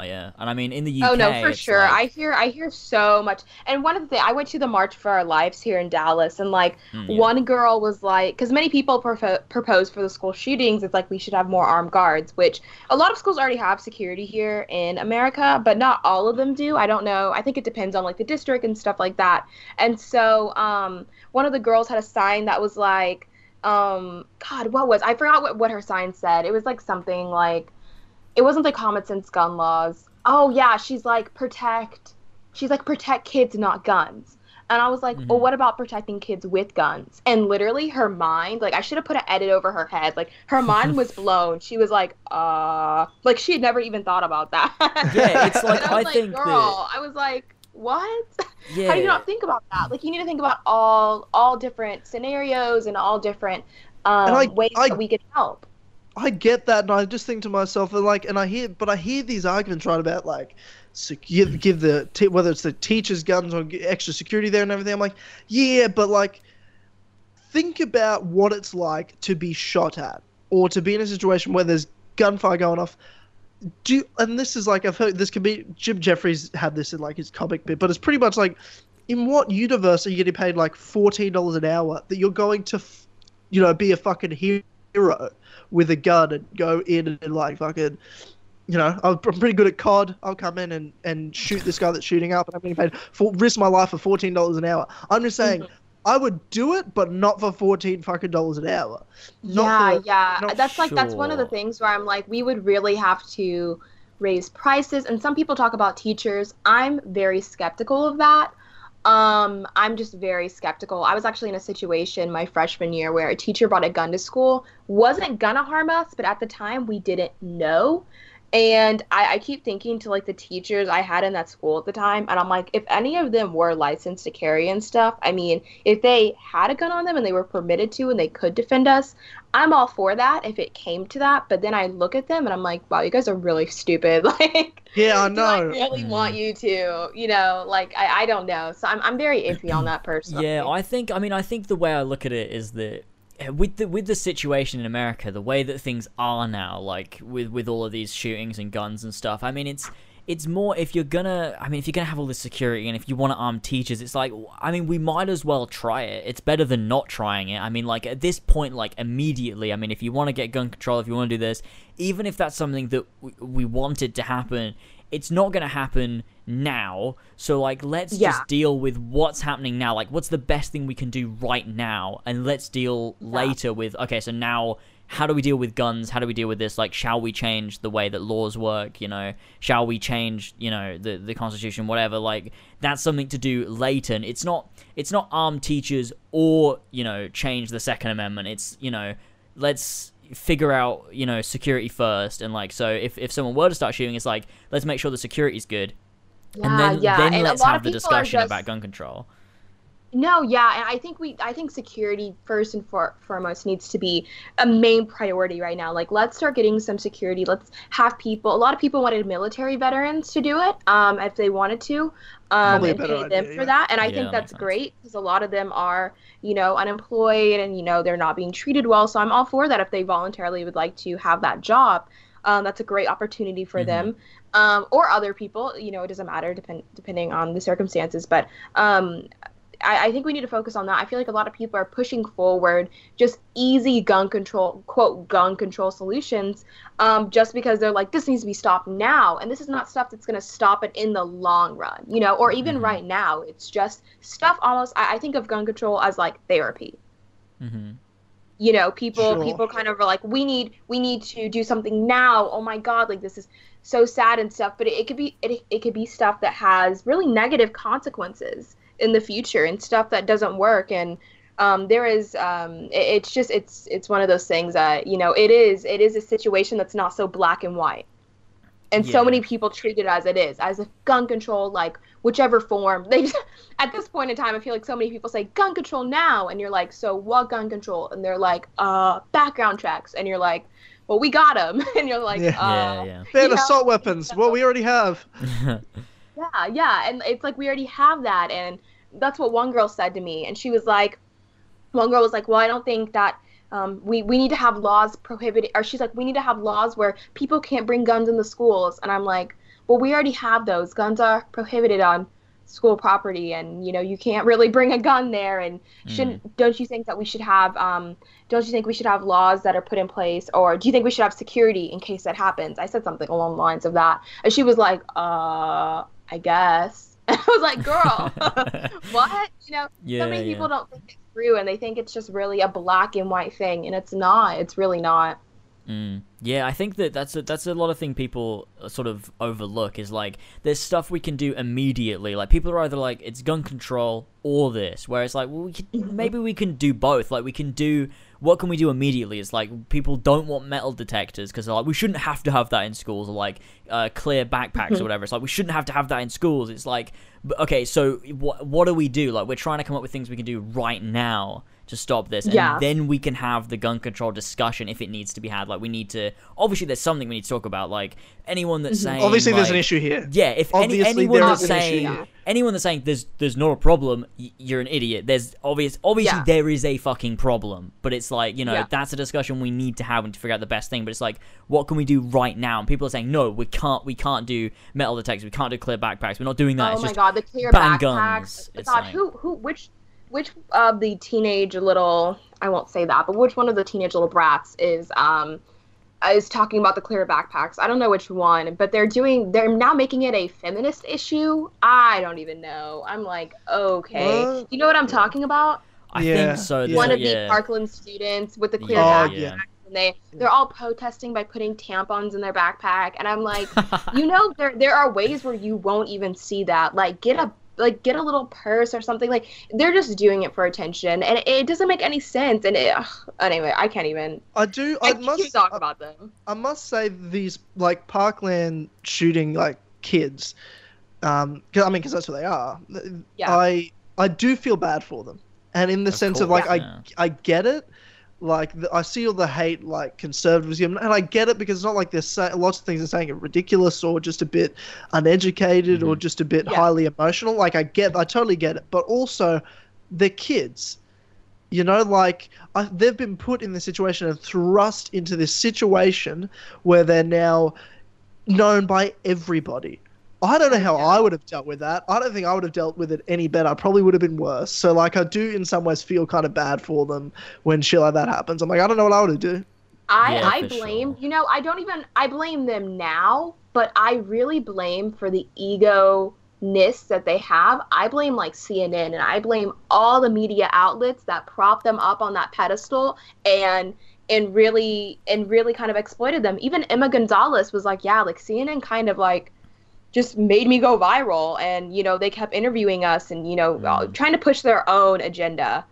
yeah. And I mean, in the UK, oh no, for sure. Like... I hear so much. And one of the things, I went to the March for Our Lives here in Dallas, and like one girl was like, because many people propose for the school shootings, it's like we should have more armed guards, which a lot of schools already have security here in America, but not all of them do. I don't know. I think it depends on like the district and stuff like that. And so one of the girls had a sign that was like God, I forgot what her sign said. It was like something like, it wasn't like common sense gun laws. Oh yeah, she's like protect kids, not guns. And I was like, well, what about protecting kids with guns? And literally her mind, like, I should have put an edit over her head. Like, her mind was blown. She was like, like, she had never even thought about that. Yeah, it's like, I was like, think girl, I was like, what? Yeah. How do you not think about that? Like, you need to think about all different scenarios and all different ways that we can help. I get that, and I just think to myself, and I hear these arguments right about like, so give the whether it's the teachers guns or extra security there and everything. I'm like, yeah, but like, think about what it's like to be shot at or to be in a situation where there's gunfire going off. And this is like, I've heard this could be, Jim Jeffries had this in like his comic bit, but it's pretty much like, in what universe are you getting paid like $14 an hour that you're going to, you know, be a fucking hero with a gun and go in and like fucking, you know, I'm pretty good at COD. I'll come in and shoot this guy that's shooting up, and I'm getting paid risk my life for $14 an hour. I'm just saying. I would do it, but not for $14 an hour. That's one of the things where I'm like, we would really have to raise prices. And some people talk about teachers. I'm very skeptical of that. I'm just very skeptical. I was actually in a situation my freshman year where a teacher brought a gun to school, wasn't gonna harm us, but at the time we didn't know. And I keep thinking to, like, the teachers I had in that school at the time, and I'm like, if any of them were licensed to carry and stuff, I mean, if they had a gun on them and they were permitted to and they could defend us, I'm all for that if it came to that. But then I look at them and I'm like, wow, you guys are really stupid. Like, yeah, I know. I really want you to, you know, like, I don't know. So I'm very iffy on that person. Yeah, I think the way I look at it is that, with the situation in America, the way that things are now, like with all of these shootings and guns and stuff, I mean, it's more, if you're gonna have all this security and if you want to arm teachers, it's like, I mean, we might as well try it. It's better than not trying it. I mean, like, at this point, like, immediately, I mean, if you want to get gun control, if you want to do this, even if that's something that we wanted to happen, it's not going to happen now. So, like, let's just deal with what's happening now. Like, what's the best thing we can do right now? And let's deal later with, okay, so now how do we deal with guns? How do we deal with this? Like, shall we change the way that laws work? You know, shall we change, you know, the Constitution, whatever? Like, that's something to do later. And it's not arm teachers or, you know, change the Second Amendment. It's, you know, let's figure out, you know, security first. And like, so if someone were to start shooting, it's like, let's make sure the security's good, and then let's have the discussion about gun control. No, yeah, and I think security first and foremost needs to be a main priority right now. Like, let's start getting some security. Let's have people. A lot of people wanted military veterans to do it, if they wanted to, and pay them for that. And I think that's great because a lot of them are, you know, unemployed and, you know, they're not being treated well. So I'm all for that if they voluntarily would like to have that job. That's a great opportunity for them, or other people. You know, it doesn't matter depending on the circumstances, but I think we need to focus on that. I feel like a lot of people are pushing forward just easy gun control, quote, gun control solutions, just because they're like, this needs to be stopped now. And this is not stuff that's going to stop it in the long run, you know, or even right now. It's just stuff almost, I think of gun control as like therapy. Mm-hmm. You know, people kind of are like, we need to do something now. Oh my God, like this is so sad and stuff. But it could be stuff that has really negative consequences in the future and stuff that doesn't work. And it's one of those things that, you know, it is a situation that's not so black and white. And so many people treat it as it is, as if gun control, like whichever form. They just, at this point in time, I feel like so many people say gun control now, and you're like, so what gun control? And they're like, background checks, and you're like, well, we got them, and you're like, they had assault weapons. Well, we already have. yeah, and it's like we already have that, and that's what one girl said to me, and she was like, well, I don't think that. We need to have laws prohibiting, or she's like, we need to have laws where people can't bring guns in the schools. And I'm like, well, we already have those. Guns are prohibited on school property, and you know, you can't really bring a gun there. And don't you think we should have laws that are put in place, or do you think we should have security in case that happens? I said something along the lines of that, and she was like, I guess. And I was like, girl, what? You know, so many people don't think it's through, and they think it's just really a black and white thing, and it's not. It's really not. Yeah, I think that's a lot of thing people sort of overlook, is like there's stuff we can do immediately. Like people are either like, it's gun control or this, where it's like, well, maybe we can do both. Like we can do, what can we do immediately? It's like people don't want metal detectors because they're like, we shouldn't have to have that in schools, or like clear backpacks or whatever. It's like, we shouldn't have to have that in schools. It's like, okay, so what do we do? Like we're trying to come up with things we can do right now to stop this, and then we can have the gun control discussion if it needs to be had. Like we need to, obviously there's something we need to talk about, like anyone that's saying obviously like, there's an issue here, if anyone that's saying there's not a problem, you're an idiot. There's obviously there is a fucking problem, but it's like, you know, that's a discussion we need to have and to figure out the best thing. But it's like, what can we do right now? And people are saying, no, we can't do metal detectors, we can't do clear backpacks, we're not doing that. Oh, it's my just God, the clear backpacks guns. It's God, like, which of the teenage little, I won't say that, but which one of the teenage little brats is talking about the clear backpacks? I don't know which one, but they're now making it a feminist issue. I don't even know. I'm like, okay. What? You know what I'm talking about? I think so. One of the Parkland students with the clear backpacks. Yeah. And they're all protesting by putting tampons in their backpack. And I'm like, you know, there are ways where you won't even see that. Like, get a little purse or something. Like, they're just doing it for attention, and it doesn't make any sense. And anyway, I can't even. I must about them. I must say, these like Parkland shooting like kids, because that's what they are. Yeah. I do feel bad for them, and in the sense of like, I get it. Like I see all the hate, like conservatism, and I get it, because it's not like there's lots of things they're saying are ridiculous or just a bit uneducated or just a bit highly emotional. Like I totally get it, but also they're kids, you know. Like they've been put in this situation and thrust into this situation where they're now known by everybody. I don't know how I would have dealt with that. I don't think I would have dealt with it any better. I probably would have been worse. So, like, I do in some ways feel kind of bad for them when shit like that happens. I'm like, I don't know what I would do. I blame them now, but I really blame for the ego-ness that they have. I blame, like, CNN, and I blame all the media outlets that prop them up on that pedestal and really kind of exploited them. Even Emma Gonzalez was like, yeah, like, CNN kind of, like, just made me go viral, and you know, they kept interviewing us, and you know, trying to push their own agenda.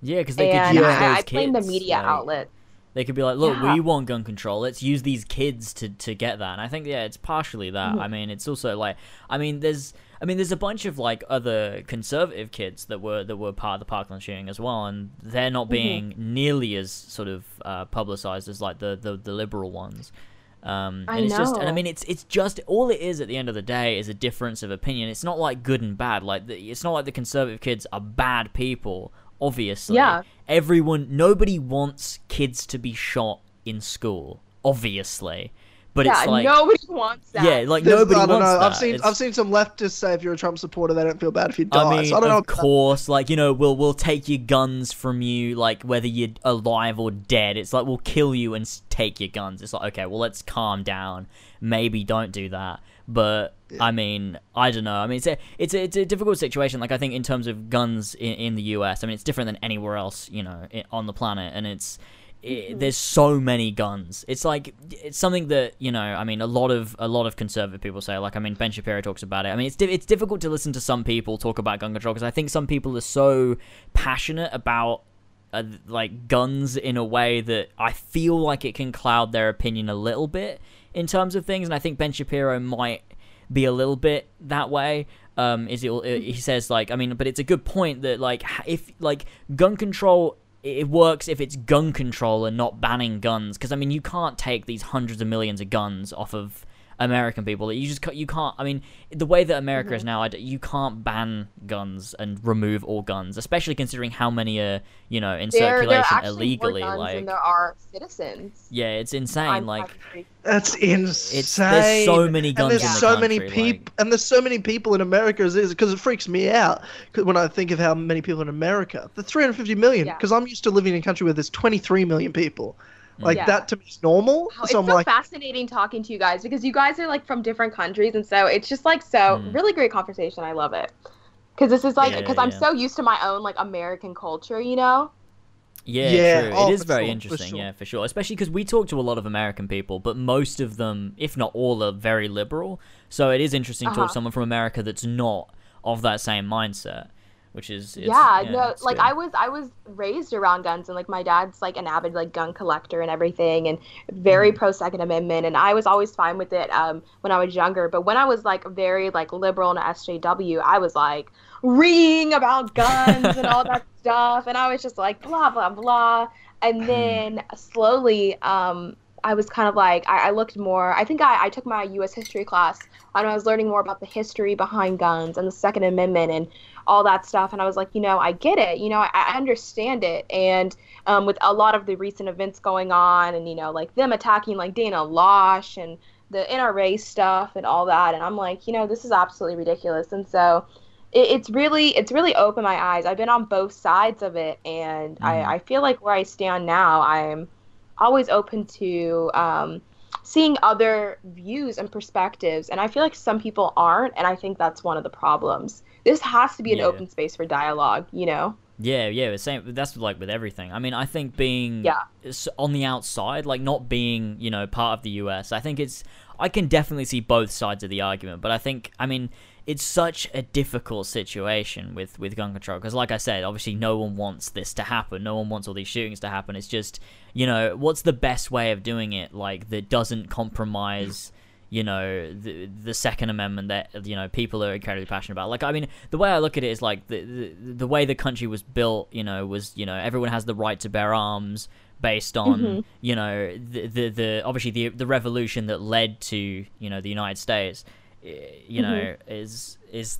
Yeah, because they could use those kids. I blame the media outlet. They could be like, look, we want gun control. Let's use these kids to get that. And I think, it's partially that. Mm-hmm. I mean, it's also like, there's a bunch of like other conservative kids that were part of the Parkland shooting as well, and they're not being nearly as sort of publicized as like the liberal ones. It's just, all it is at the end of the day is a difference of opinion. It's not like good and bad. Like it's not like the conservative kids are bad people. Obviously, nobody wants kids to be shot in school. Obviously, But yeah, it's like nobody wants that. Yeah, like nobody wants that. I've seen some leftists say if you're a Trump supporter, they don't feel bad if you die. I mean, so I don't know. Of course, like, you know, we'll take your guns from you, like whether you're alive or dead. It's like, we'll kill you and take your guns. It's like, okay, well, let's calm down. Maybe don't do that. But yeah. I mean, I don't know. I mean, it's a difficult situation. Like, I think in terms of guns in the US, I mean, it's different than anywhere else, you know, on the planet, and it's. There's so many guns. It's like, it's something that, you know, I mean, a lot of conservative people say, like, I mean, Ben Shapiro talks about it. I mean, it's difficult to listen to some people talk about gun control, because I think some people are so passionate about like guns in a way that I feel like it can cloud their opinion a little bit in terms of things. And I think Ben Shapiro might be a little bit that way. He says, like, I mean, but it's a good point that, like, if, like, gun control, it works if it's gun control and not banning guns, because I mean, you can't take these hundreds of millions of guns off of American people. You can't. I mean, the way that America is now, you can't ban guns and remove all guns, especially considering how many are, you know, in circulation illegally. More guns, like, than there are citizens. Yeah, it's insane. That's insane. There's so many guns. And there's so many people. And there's so many people in America, because it freaks me out when I think of how many people in America. The 350 million. Because I'm used to living in a country where there's 23 million people. Like, that to me is normal. Wow, it's so fascinating talking to you guys, because you guys are, like, from different countries, and so it's just, like, really great conversation. I love it. Because this is, like, I'm so used to my own, like, American culture, you know? Yeah, true. It is very interesting, for sure. Yeah, for sure. Especially because we talk to a lot of American people, but most of them, if not all, are very liberal. So it is interesting to talk to someone from America that's not of that same mindset. Which is like, weird. I was raised around guns, and like my dad's like an avid like gun collector and everything, and very pro Second Amendment, and I was always fine with it when I was younger. But when I was like very like liberal and SJW, I was like reading about guns and all that stuff, and I was just like blah blah blah. And then slowly I was kind of like, I looked more, I think I took my U.S. history class, and I was learning more about the history behind guns and the Second Amendment and all that stuff. And I was like, you know, I get it, you know, I understand it. And with a lot of the recent events going on, and, you know, like them attacking like Dana Loesch and the NRA stuff and all that. And I'm like, you know, this is absolutely ridiculous. And so it's really opened my eyes. I've been on both sides of it. And I feel like where I stand now, I'm always open to seeing other views and perspectives, and I feel like some people aren't, and I think that's one of the problems. This has to be an open space for dialogue, you know? Yeah, same. That's like with everything. I mean, I think being on the outside, like not being, you know, part of the US, I think I can definitely see both sides of the argument, but I think, I mean, it's such a difficult situation with gun control, because like I said, obviously no one wants this to happen. No one wants all these shootings to happen. It's just, you know, what's the best way of doing it, like, that doesn't compromise, you know, the Second Amendment that, you know, people are incredibly passionate about. Like, I mean, the way I look at it is, like, the way the country was built, you know, was, you know, everyone has the right to bear arms based on, you know, the obviously the revolution that led to, you know, the United States, you know, is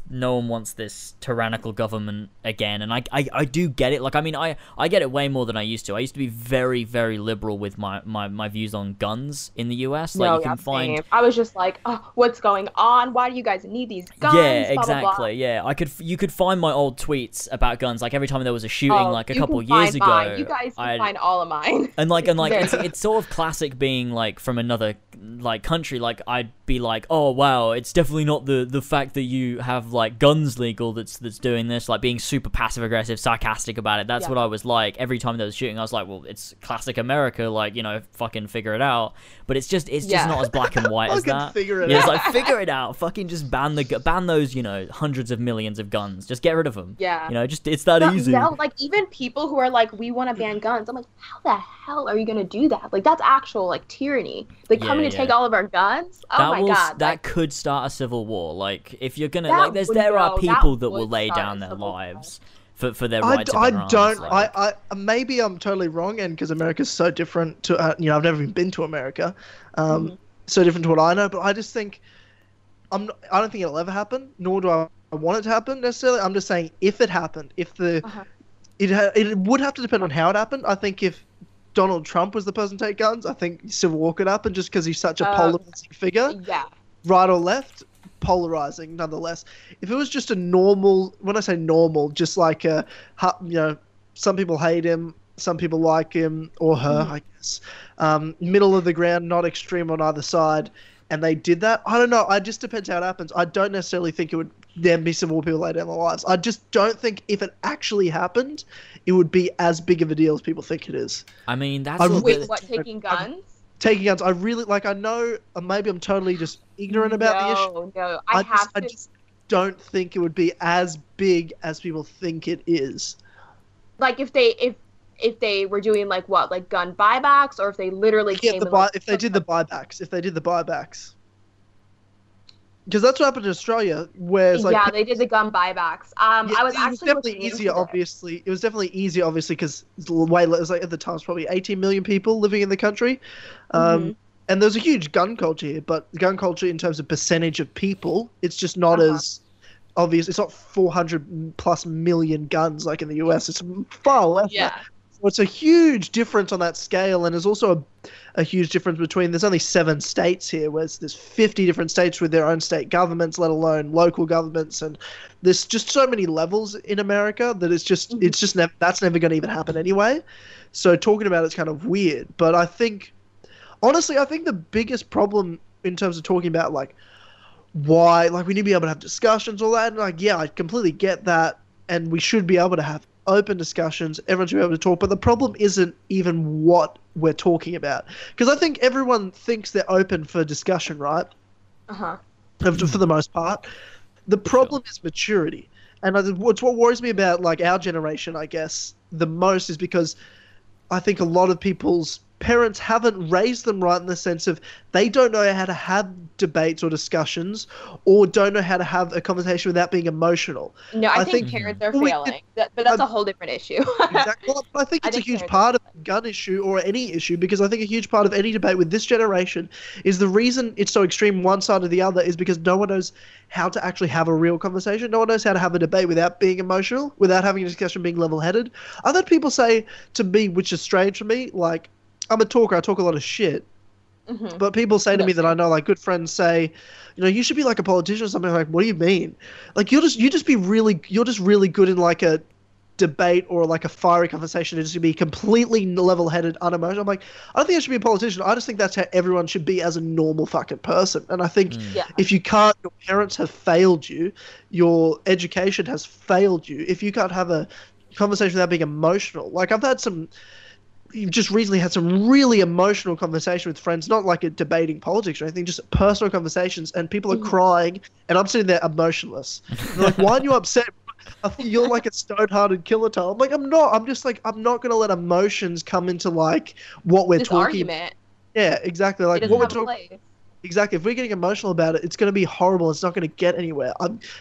no one wants this tyrannical government again. And I do get it. Like, I mean, I get it way more than I used to. I used to be very, very liberal with my views on guns in the US. Like, you can find... I was just like, oh, what's going on? Why do you guys need these guns? Yeah, exactly. Blah, blah, blah. Yeah, you could find my old tweets about guns. Like, every time there was a shooting, like, a couple years ago... Mine. You guys can find all of mine. And like it's sort of classic being, like, from another, like, country. Like, I'd be like, oh, wow, it's definitely not the fact that you have like guns legal that's doing this, like being super passive aggressive, sarcastic about it. That's what I was like every time there was shooting. I was like, well, it's classic America, like, you know, fucking figure it out. But it's just not as black and white as that. It's like, figure it out. Fucking just ban those, you know, hundreds of millions of guns. Just get rid of them. Yeah, you know, just it's that easy. No, like even people who are like, we want to ban guns. I'm like, how the hell are you gonna do that? Like that's actual like tyranny. Like coming to take all of our guns. Oh my god, that could start a civil war. Like if you're gonna. Like there are people that will lay down their lives for their right to bear arms. Maybe I'm totally wrong, and because America's so different to you know, I've never even been to America, so different to what I know. But I just think I don't think it'll ever happen, nor do I want it to happen necessarily. I'm just saying if it happened, it would have to depend on how it happened. I think if Donald Trump was the person to take guns, I think Civil War could happen just because he's such a polarizing figure. Yeah. Right or left, polarizing nonetheless. If it was just a normal, when I say normal, just like a, you know, some people hate him, some people like him or her, I guess. Middle of the ground, not extreme on either side. And they did that. I don't know. It just depends how it happens. I don't necessarily think it would then be Civil War people later in their lives. I just don't think if it actually happened, it would be as big of a deal as people think it is. I mean, that's taking guns? Taking guns. I really, like, I know, maybe I'm totally just ignorant about the issue. No, I just don't think it would be as big as people think it is. Like, if they were doing like what, like gun buybacks, or if they literally came the if they did the buybacks, because that's what happened in Australia, where it's like they did the gun buybacks. Yeah, I was actually definitely easier, obviously. It was definitely easier, obviously, because way less, like at the time, it's probably 18 million people living in the country, and there's a huge gun culture here. But gun culture in terms of percentage of people, it's just not as obvious. It's not 400 plus million guns like in the US. It's far less. Yeah. It's a huge difference on that scale, and there's also a huge difference between, there's only 7 states here, whereas there's 50 different states with their own state governments, let alone local governments, and there's just so many levels in America that that's never going to even happen anyway. So talking about it's kind of weird, but I think, honestly, I think the biggest problem in terms of talking about like why, like we need to be able to have discussions, all that, and like I completely get that, and we should be able to have open discussions, everyone should be able to talk, but the problem isn't even what we're talking about, because I think everyone thinks they're open for discussion, right? For the most part, the problem is maturity, and it's what worries me about like our generation, I guess, the most, is because I think a lot of people's parents haven't raised them right, in the sense of they don't know how to have debates or discussions, or don't know how to have a conversation without being emotional. No, I think parents are failing, but that's a whole different issue. Exactly. Well, I think it's a huge part of the gun issue or any issue, because I think a huge part of any debate with this generation is the reason it's so extreme one side or the other is because no one knows how to actually have a real conversation. No one knows how to have a debate without being emotional, without having a discussion, being level-headed. I've had people say to me, which is strange for me, like, I'm a talker, I talk a lot of shit, but people say to me that I know, like, good friends say, you know, you should be like a politician or something. I'm like, what do you mean? Like, you're just really good in like a debate or like a fiery conversation, and just be completely level-headed, unemotional. I'm like, I don't think I should be a politician. I just think that's how everyone should be as a normal fucking person. And I think if you can't, your parents have failed you, your education has failed you, if you can't have a conversation without being emotional. Like, I've had some... You've just recently had some really emotional conversation with friends, not like a debating politics or anything, just personal conversations, and people are crying, and I'm sitting there emotionless. They're like, why aren't you upset? You're like a stone-hearted killer, Tyler. I'm like, I'm not. I'm just like, I'm not going to let emotions come into like what we're talking about. Yeah, exactly. Like what we're talking. Exactly. If we're getting emotional about it, it's going to be horrible. It's not going to get anywhere.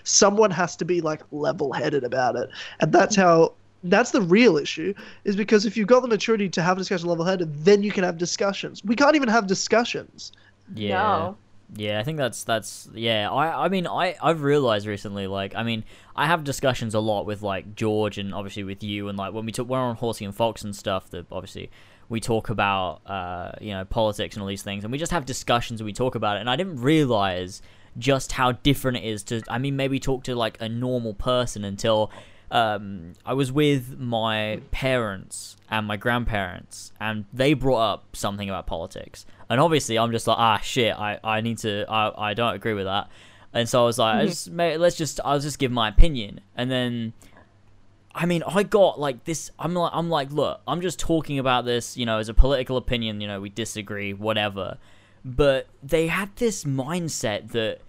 Someone has to be like level-headed about it, and that's how. That's the real issue, is because if you've got the maturity to have a discussion level-headed, then you can have discussions. We can't even have discussions. Yeah. No. Yeah, I think that's yeah. I mean I've realized recently, like, I mean, I have discussions a lot with like George, and obviously with you, and like when we're on Horsey and Fox and stuff, that obviously we talk about you know, politics and all these things, and we just have discussions and we talk about it, and I didn't realize just how different it is to, I mean, maybe talk to like a normal person until I was with my parents and my grandparents, and they brought up something about politics, and obviously I'm just like, shit, I don't agree with that, and so I was like, I'll just give my opinion, and then, I mean, I got like this, I'm like, look, I'm just talking about this, you know, as a political opinion, you know, we disagree, whatever, but they had this mindset that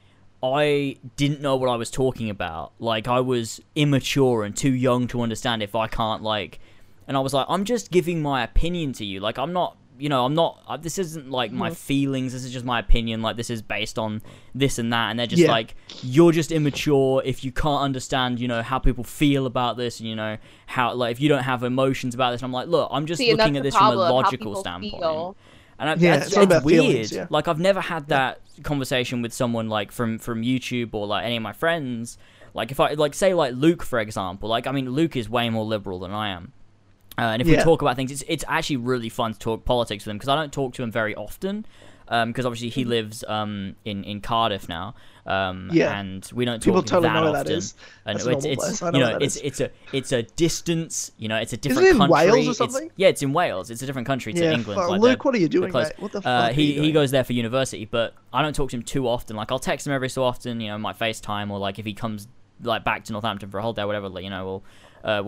I didn't know what I was talking about. Like, I was immature and too young to understand if I can't, like... And I was like, I'm just giving my opinion to you. Like, I'm not, you know, this isn't, like, my feelings. This is just my opinion. Like, this is based on this and that. And they're just like, you're just immature if you can't understand, you know, how people feel about this. You know, how, like, if you don't have emotions about this. And I'm like, look, I'm just looking at this from a logical standpoint. And it's weird. Feelings, yeah. Like, I've never had that conversation with someone, like, from YouTube or, like, any of my friends. Like, if I, like, say, like, Luke, for example. Like, I mean, Luke is way more liberal than I am. And if we talk about things, it's actually really fun to talk politics with him, because I don't talk to him very often, because obviously he lives in Cardiff now, and we don't talk that often. And it's a distance, it's a different country. Isn't it in Wales or something? It's in Wales. It's a different country to England. Like, Luke, what are you doing? What the fuck he goes there for university, but I don't talk to him too often. Like, I'll text him every so often, my FaceTime, or like if he comes back to Northampton for a holiday or whatever, we'll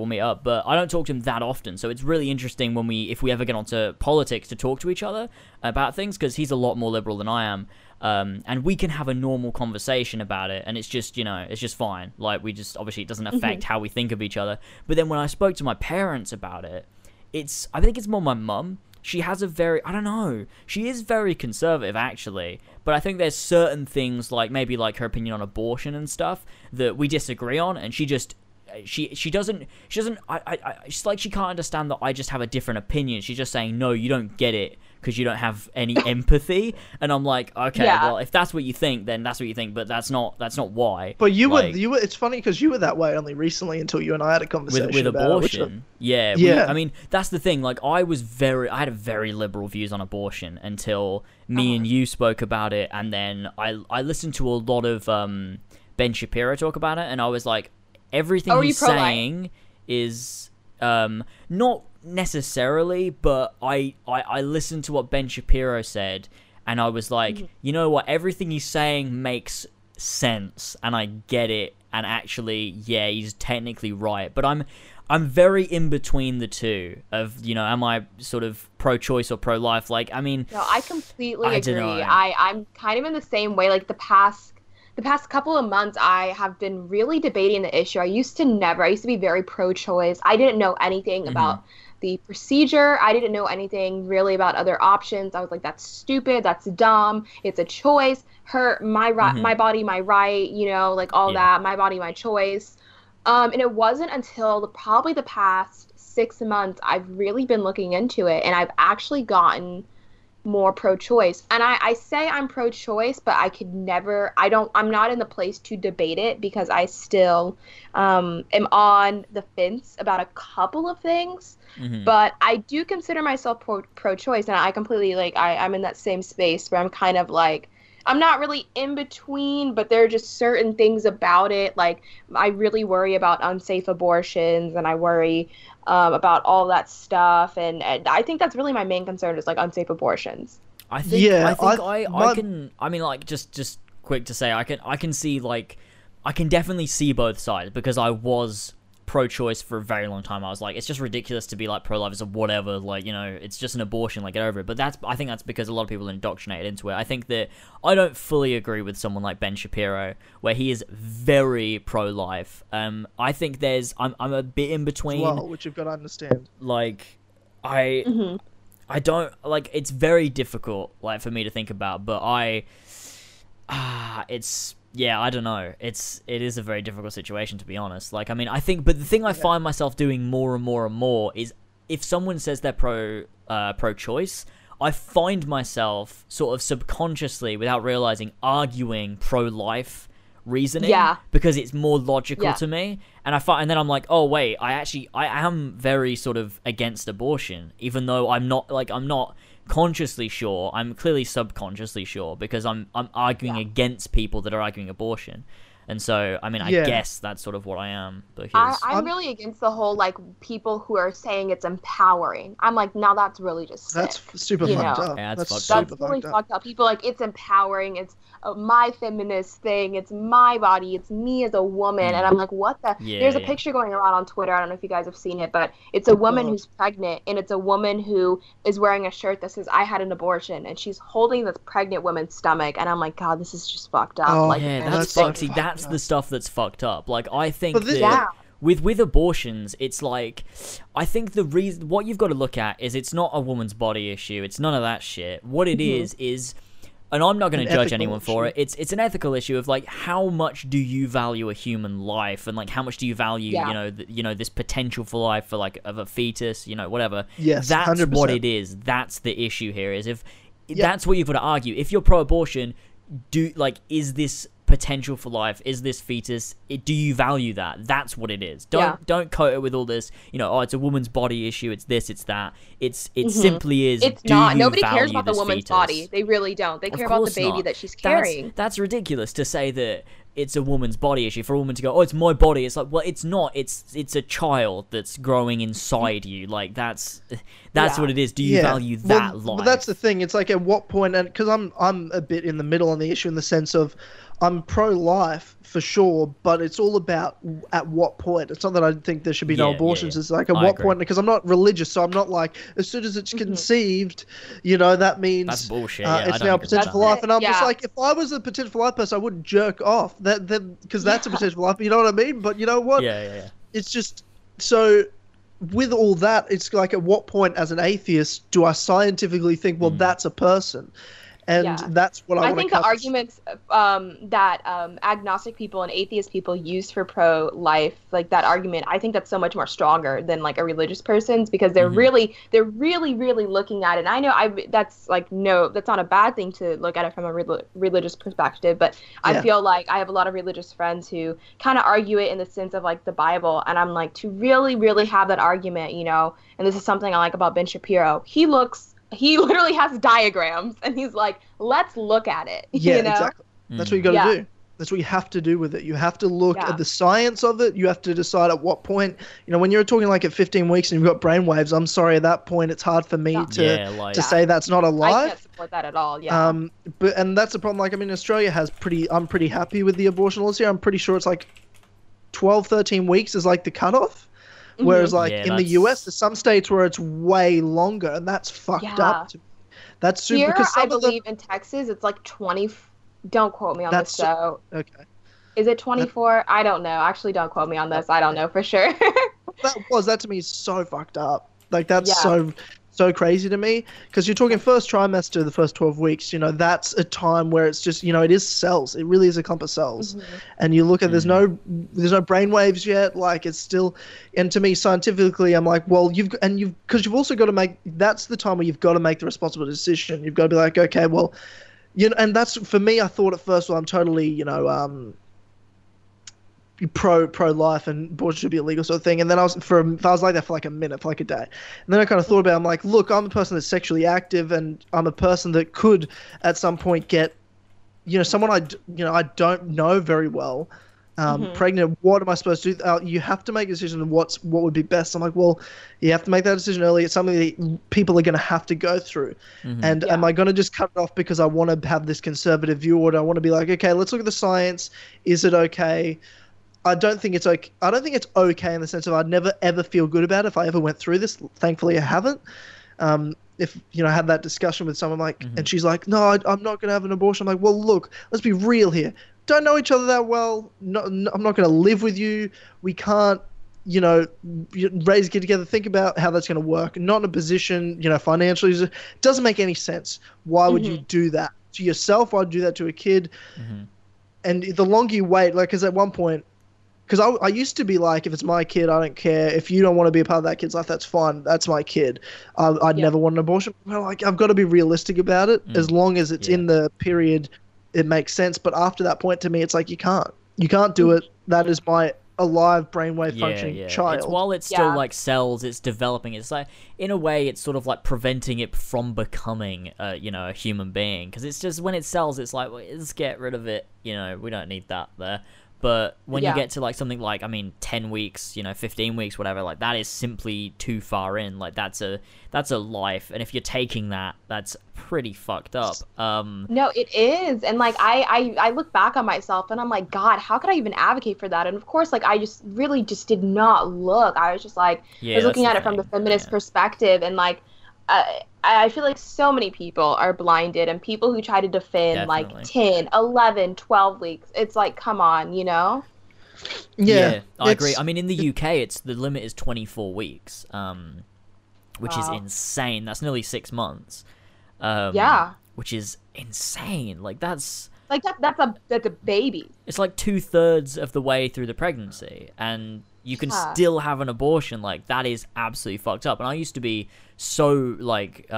meet up, but I don't talk to him that often, so it's really interesting if we ever get onto politics to talk to each other about things, because he's a lot more liberal than I am, and we can have a normal conversation about it, and it's just, it's just fine. Like, we just, obviously it doesn't affect how we think of each other, but then when I spoke to my parents about it, I think it's more my mum. She has a very, she is very conservative, actually, but I think there's certain things, like maybe like her opinion on abortion and stuff, that we disagree on, and she can't understand that I just have a different opinion. She's just saying, no, you don't get it, because you don't have any empathy. And I'm like, okay, well, if that's what you think, then that's what you think, but that's not why. But you were it's funny, because you were that way only recently, until you and I had a conversation with about abortion. I mean, that's the thing. Like, I had a very liberal views on abortion until me and you spoke about it, and then I listened to a lot of Ben Shapiro talk about it, and I was like, everything he's saying is not necessarily, but I listened to what Ben Shapiro said, and I was like, you know what, everything he's saying makes sense, and I get it, and actually, yeah, he's technically right. But I'm very in between the two of, am I sort of pro-choice or pro-life? Like, I mean... No, I completely agree. I'm kind of in the same way. Like, the past couple of months, I have been really debating the issue. I used to be very pro-choice. I didn't know anything about the procedure. I didn't know anything really about other options. I was like, that's stupid. That's dumb. It's a choice. My body, my right, that. My body, my choice. And it wasn't until probably the past 6 months I've really been looking into it, and I've actually gotten more pro-choice. And I say I'm pro-choice, but I'm not in the place to debate it, because I still am on the fence about a couple of things, but I do consider myself pro-choice, and I completely, I'm in that same space where I'm kind of like, I'm not really in between, but there are just certain things about it. Like, I really worry about unsafe abortions, and I worry about all that stuff. And I think that's really my main concern, is like unsafe abortions. Just quick to say, I can see, like, I can definitely see both sides, because I was pro-choice for a very long time. I was like, it's just ridiculous to be like pro-life or whatever, like, it's just an abortion, like, get over it. But I think that's because a lot of people are indoctrinated into it. I think that I don't fully agree with someone like Ben Shapiro, where he is very pro-life. I think I'm a bit in between, well, which you've got to understand. Like, I don't, like, it's very difficult, like, for me to think about, but I don't know. It is a very difficult situation, to be honest. Like, I mean, I think, but the thing I find myself doing more and more and more is, if someone says they're pro-choice, I find myself sort of subconsciously, without realizing, arguing pro-life reasoning, because it's more logical to me. And then I'm like, oh wait, I am very sort of against abortion, even though I'm not consciously sure. I'm clearly subconsciously sure, because I'm arguing against people that are arguing abortion. And so, I mean, I guess that's sort of what I am. Because I'm really against the whole, like, people who are saying it's empowering. I'm like, no, that's really just sick. That's super fucked up. Yeah, that's really fucked up. People like, it's empowering. It's my feminist thing. It's my body. It's me as a woman. And I'm like, what the? Yeah, there's a picture going around on Twitter. I don't know if you guys have seen it, but it's a woman who's pregnant, and it's a woman who is wearing a shirt that says, I had an abortion. And she's holding this pregnant woman's stomach. And I'm like, God, this is just fucked up. Oh, like, yeah, that's fucked up. That's the stuff that's fucked up. Like, I think that with abortions, it's like, I think the reason, what you've got to look at is, it's not a woman's body issue. It's none of that shit. What it is, and I'm not going to judge anyone for it. It's an ethical issue of, like, how much do you value a human life, and like, how much do you value this potential for life, for like, of a fetus, whatever. Yes, that's 100%. What it is. That's the issue here. Is if that's what you've got to argue. If you're pro-abortion, is this potential for life is this fetus. Do you value that? That's what it is. Don't coat it with all this, you know, oh, it's a woman's body issue, it's this, it's that. It simply is. It's not. Nobody cares about the woman's body. They really don't. They care about the baby that she's carrying. That's ridiculous to say that it's a woman's body issue, for a woman to go, oh, it's my body. It's like, well, it's not. It's a child that's growing inside you. Like, that's what it is. Do you value that life? But that's the thing. It's like, at what point, and because I'm a bit in the middle on the issue, in the sense of I'm pro-life for sure, but it's all about at what point. It's not that I think there should be no abortions. It's like, at what point, because I'm not religious, so I'm not like, as soon as it's conceived, you know, that means that's bullshit. It's now potential for life. And I'm just like, if I was a potential for life person, I wouldn't jerk off, because that's a potential for life. You know what I mean? But you know what? Yeah. It's just, so with all that, it's like, at what point as an atheist do I scientifically think, well, that's a person? And that's what I think the arguments that agnostic people and atheist people use for pro-life, like that argument, I think that's so much more stronger than like a religious person's, because they're really looking at it. And I know that's not a bad thing to look at it from a religious perspective, but I feel like I have a lot of religious friends who kind of argue it in the sense of like the Bible, and I'm like, to really have that argument, you know. And this is something I like about Ben Shapiro. He literally has diagrams, and he's like, let's look at it. Yeah, you know? Exactly. That's what you got to do. That's what you have to do with it. You have to look at the science of it. You have to decide at what point, you know, when you're talking like at 15 weeks and you've got brainwaves, I'm sorry, at that point, it's hard for me to say that's not a lie. I can't support that at all. Yeah. And that's the problem. Like, I mean, Australia has I'm pretty happy with the abortion laws here. I'm pretty sure it's like 12, 13 weeks is like the cutoff. Whereas, like, in the US, there's some states where it's way longer, and that's fucked up. That's super. Here, because I believe in Texas, it's like 20. Don't quote me on this, though. Okay. Is it 24? I don't know. Actually, don't quote me on this. I don't know for sure. That to me is so fucked up. Like, that's so crazy to me, because you're talking first trimester, the first 12 weeks, you know, that's a time where it's just, you know, it is cells. It really is a clump of cells. And you look at, there's no brainwaves yet. Like, it's still, and to me, scientifically, I'm like, well, because you've also got to make, that's the time where you've got to make the responsible decision. You've got to be like, okay, well, you know, and that's, for me, I thought at first, well, I'm totally, you know, pro-life and abortion should be illegal, sort of thing. And then I was like that for like a minute, for like a day. And then I kind of thought about it. I'm like, look, I'm a person that's sexually active, and I'm a person that could at some point get, you know, someone I don't know very well pregnant. What am I supposed to do? You have to make a decision on what would be best. I'm like, well, you have to make that decision early. It's something that people are going to have to go through. And am I going to just cut it off because I want to have this conservative view, or do I want to be like, okay, let's look at the science. Is it okay? I don't think it's okay. I don't think it's okay in the sense of I'd never ever feel good about it if I ever went through this. Thankfully, I haven't. If you know, I had that discussion with someone like, and she's like, "No, I'm not going to have an abortion." I'm like, "Well, look, let's be real here. Don't know each other that well. No, I'm not going to live with you. We can't, you know, raise a kid together. Think about how that's going to work. Not in a position, you know, financially. It doesn't make any sense. Why would you do that to yourself? Why would you do that to a kid?" And the longer you wait, like, because at one point. Because I used to be like, if it's my kid, I don't care. If you don't want to be a part of that kid's life, that's fine. That's my kid. I'd never want an abortion. Well, like, I've got to be realistic about it. As long as it's in the period, it makes sense. But after that point, to me, it's like, you can't. You can't do it. That is my alive brainwave functioning child. It's, while it's still like cells, it's developing. It's like, in a way, it's sort of like preventing it from becoming, you know, a human being. Because it's just, when it's cells, it's like, well, let's get rid of it. You know, we don't need that there. But when you get to, like, something like, I mean, 10 weeks, you know, 15 weeks, whatever, like, that is simply too far in. Like, that's a life. And if you're taking that, that's pretty fucked up. No, it is. And, like, I look back on myself and I'm like, God, how could I even advocate for that? And, of course, like, I just really just did not look. I was just, like, I was looking at it from the feminist perspective. And, like, I feel like so many people are blinded, and people who try to defend like 10, 11, 12 weeks, it's like, come on, you know? Yeah, I agree. I mean, in the UK, it's the limit is 24 weeks, which is insane. That's nearly 6 months. Which is insane. Like, that's... Like, that's a baby. It's like 2/3 of the way through the pregnancy, and... You can still have an abortion. Like, that is absolutely fucked up. And I used to be so, like,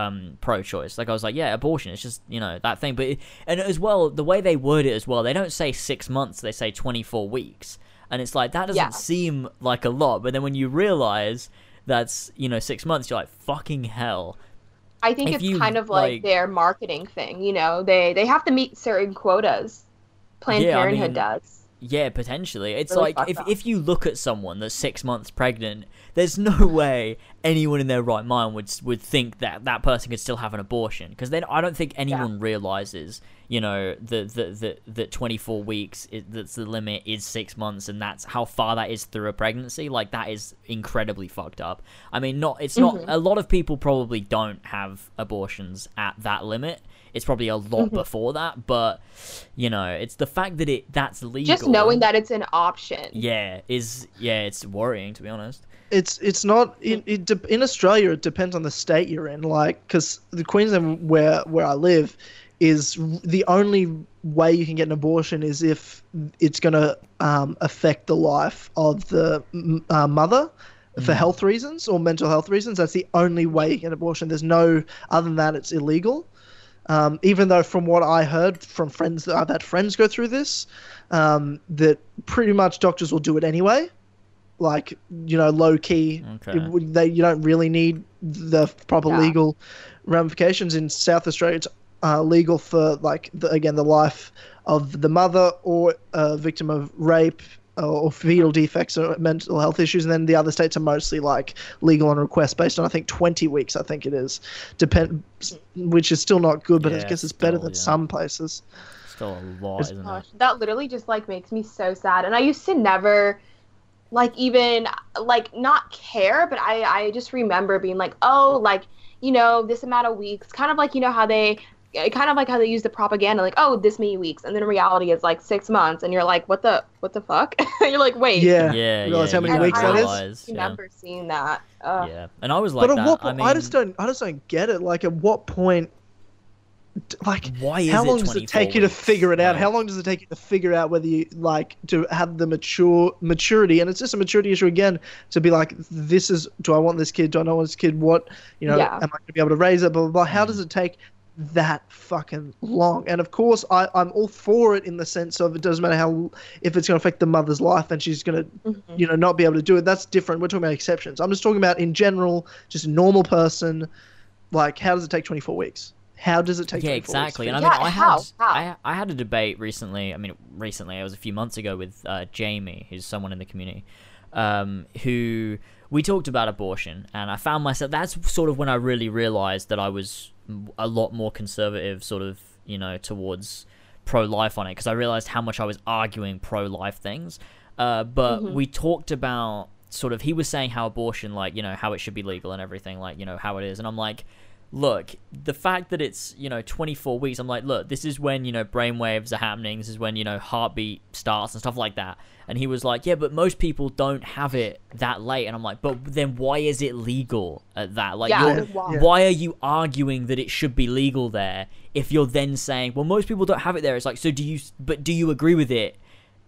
pro-choice. Like, I was like, yeah, abortion. It's just, you know, that thing. But it, and as well, the way they word it as well, they don't say 6 months. They say 24 weeks. And it's like, that doesn't seem like a lot. But then when you realize that's, you know, 6 months, you're like, fucking hell. I think it's kind of like their marketing thing. You know, they have to meet certain quotas. Planned Parenthood does. Yeah, potentially. It's really like, if you look at someone that's 6 months pregnant, there's no way anyone in their right mind would think that that person could still have an abortion. Because then I don't think anyone realizes, you know, that 24 weeks, that's the limit, is 6 months, and that's how far that is through a pregnancy. Like, that is incredibly fucked up. I mean, it's not a lot of people probably don't have abortions at that limit. It's probably a lot before that, but, you know, it's the fact that that's legal. Just knowing that it's an option. Yeah, it's worrying, to be honest. It's not in Australia. It depends on the state you're in, like, because the Queensland where I live is the only way you can get an abortion is if it's going to affect the life of the mother. For health reasons or mental health reasons, that's the only way you get an abortion. There's no other than that. It's illegal. Even though from what I heard from friends that I've had friends go through this, that pretty much doctors will do it anyway. Like, you know, low key, you don't really need the proper legal ramifications. In South Australia, it's legal for, like, the life of the mother or a victim of rape or fetal defects or mental health issues. And then the other states are mostly, like, legal on request based on, I think, 20 weeks, I think it is, which is still not good, but I guess it's better than some places. Still a lot, isn't it? That literally just, like, makes me so sad. And I used to never, like, even, like, not care, but I just remember being like, oh, like, you know, this amount of weeks, kind of like, you know, how they use the propaganda, like, oh, this many weeks, and then in reality it's like 6 months, and you're like, what the fuck? You're like, wait, you realize how many weeks that is? I remember seeing that. And I was like, but I just don't get it. Like, at what point, like, how long does it take you to figure it out? How long does it take you to figure out whether you, like, to have the maturity? And it's just a maturity issue again, to be like, this is, do I want this kid? Do I not want this kid? What, you know, am I going to be able to raise it? Blah, blah, blah. How does it take that fucking long? And of course I'm all for it in the sense of, it doesn't matter how, if it's going to affect the mother's life and she's going to you know, not be able to do it, that's different. We're talking about exceptions. I'm just talking about in general, just a normal person, like, how does it take 24 weeks? How does it take 24 weeks? And I mean, I had a debate recently, it was a few months ago, with Jamie, who's someone in the community, who we talked about abortion, and I found myself, that's sort of when I really realized that I was a lot more conservative, sort of, you know, towards pro-life on it, because I realized how much I was arguing pro-life things. But we talked about, sort of, he was saying how abortion, like, you know, how it should be legal and everything, like, you know, how it is. And I'm like, look, the fact that it's, you know, 24 weeks, I'm like, look, this is when, you know, brainwaves are happening. This is when, you know, heartbeat starts and stuff like that. And he was like, yeah, but most people don't have it that late. And I'm like, but then why is it legal at that? Like, why are you arguing that it should be legal there if you're then saying, well, most people don't have it there? It's like, so do you agree with it?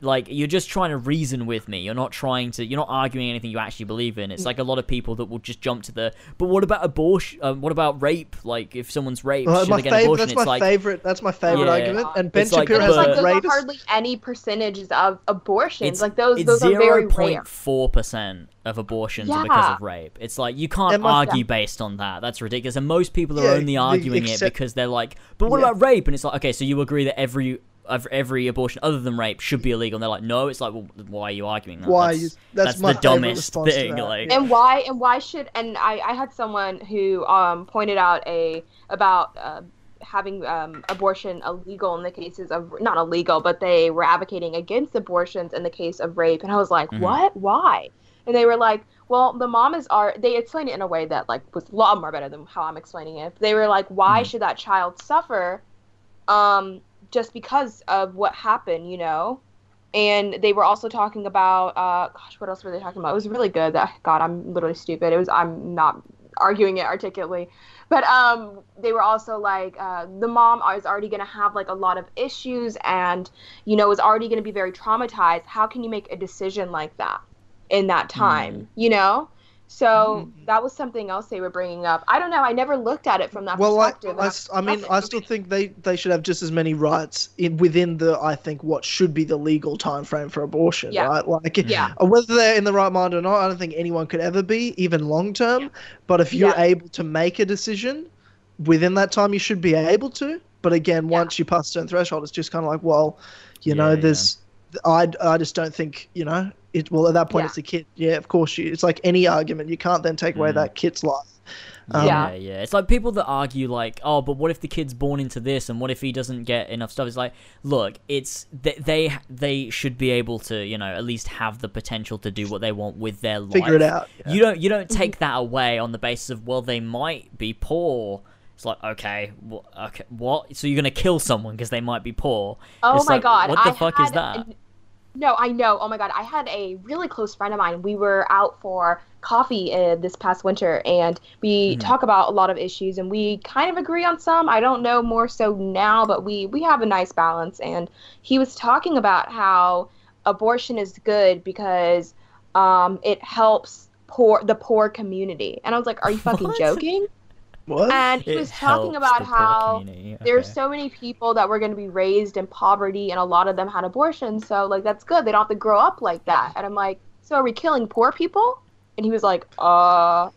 Like, you're just trying to reason with me. You're not arguing anything you actually believe in. It's like a lot of people that will just jump to but what about abortion? What about rape? Like, if someone's raped, should they get abortion? That's my favorite argument. And Ben Shapiro has like those are hardly any percentages of abortions. It's, like, those are very rare. 0.4% of abortions are because of rape. It's like, you can't argue based on that. That's ridiculous. And most people are only arguing it because they're like, but what about rape? And it's like, okay, so you agree that every abortion other than rape should be illegal, and they're like, no. It's like, well, why are you arguing that? That's the dumbest thing. Like, I had someone who pointed out having abortion illegal in the cases of, not illegal, but they were advocating against abortions in the case of rape, and I was like, what, why? And they were like, well, the mamas are, they explained it in a way that, like, was a lot more better than how I'm explaining it. They were like, why should that child suffer just because of what happened, you know? And they were also talking about, what else were they talking about? It was really good. God, I'm literally stupid. I'm not arguing it articulately. But they were also like, the mom is already going to have, like, a lot of issues and, you know, is already going to be very traumatized. How can you make a decision like that? in that time, you know? So that was something else they were bringing up. I don't know. I never looked at it from that perspective. I still think they should have just as many rights within the, I think, what should be the legal time frame for abortion, right? Like, whether they're in the right mind or not, I don't think anyone could ever be, even long term. But if you're able to make a decision within that time, you should be able to. But again, once you pass a certain threshold, it's just kind of like, well, you know, there's... I just don't think, you know, it well at that point it's a kid. Yeah, of course. It's like any argument. You can't then take away that kid's life. It's like people that argue like, oh, but what if the kid's born into this and what if he doesn't get enough stuff? It's like, look, it's they should be able to, you know, at least have the potential to do what they want with their life. Figure it out. Yeah. You don't take that away on the basis of, well, they might be poor. It's like, okay, what? So you're going to kill someone because they might be poor? Oh, it's my God. What the fuck is that? No, I know. Oh, my God. I had a really close friend of mine. We were out for coffee this past winter, and we talk about a lot of issues, and we kind of agree on some. I don't know more so now, but we have a nice balance. And he was talking about how abortion is good because it helps the poor community. And I was like, are you fucking joking? What? And he was talking about how there's so many people that were going to be raised in poverty, and a lot of them had abortions, so like that's good, they don't have to grow up like that. And I'm like, so are we killing poor people? And he was like, and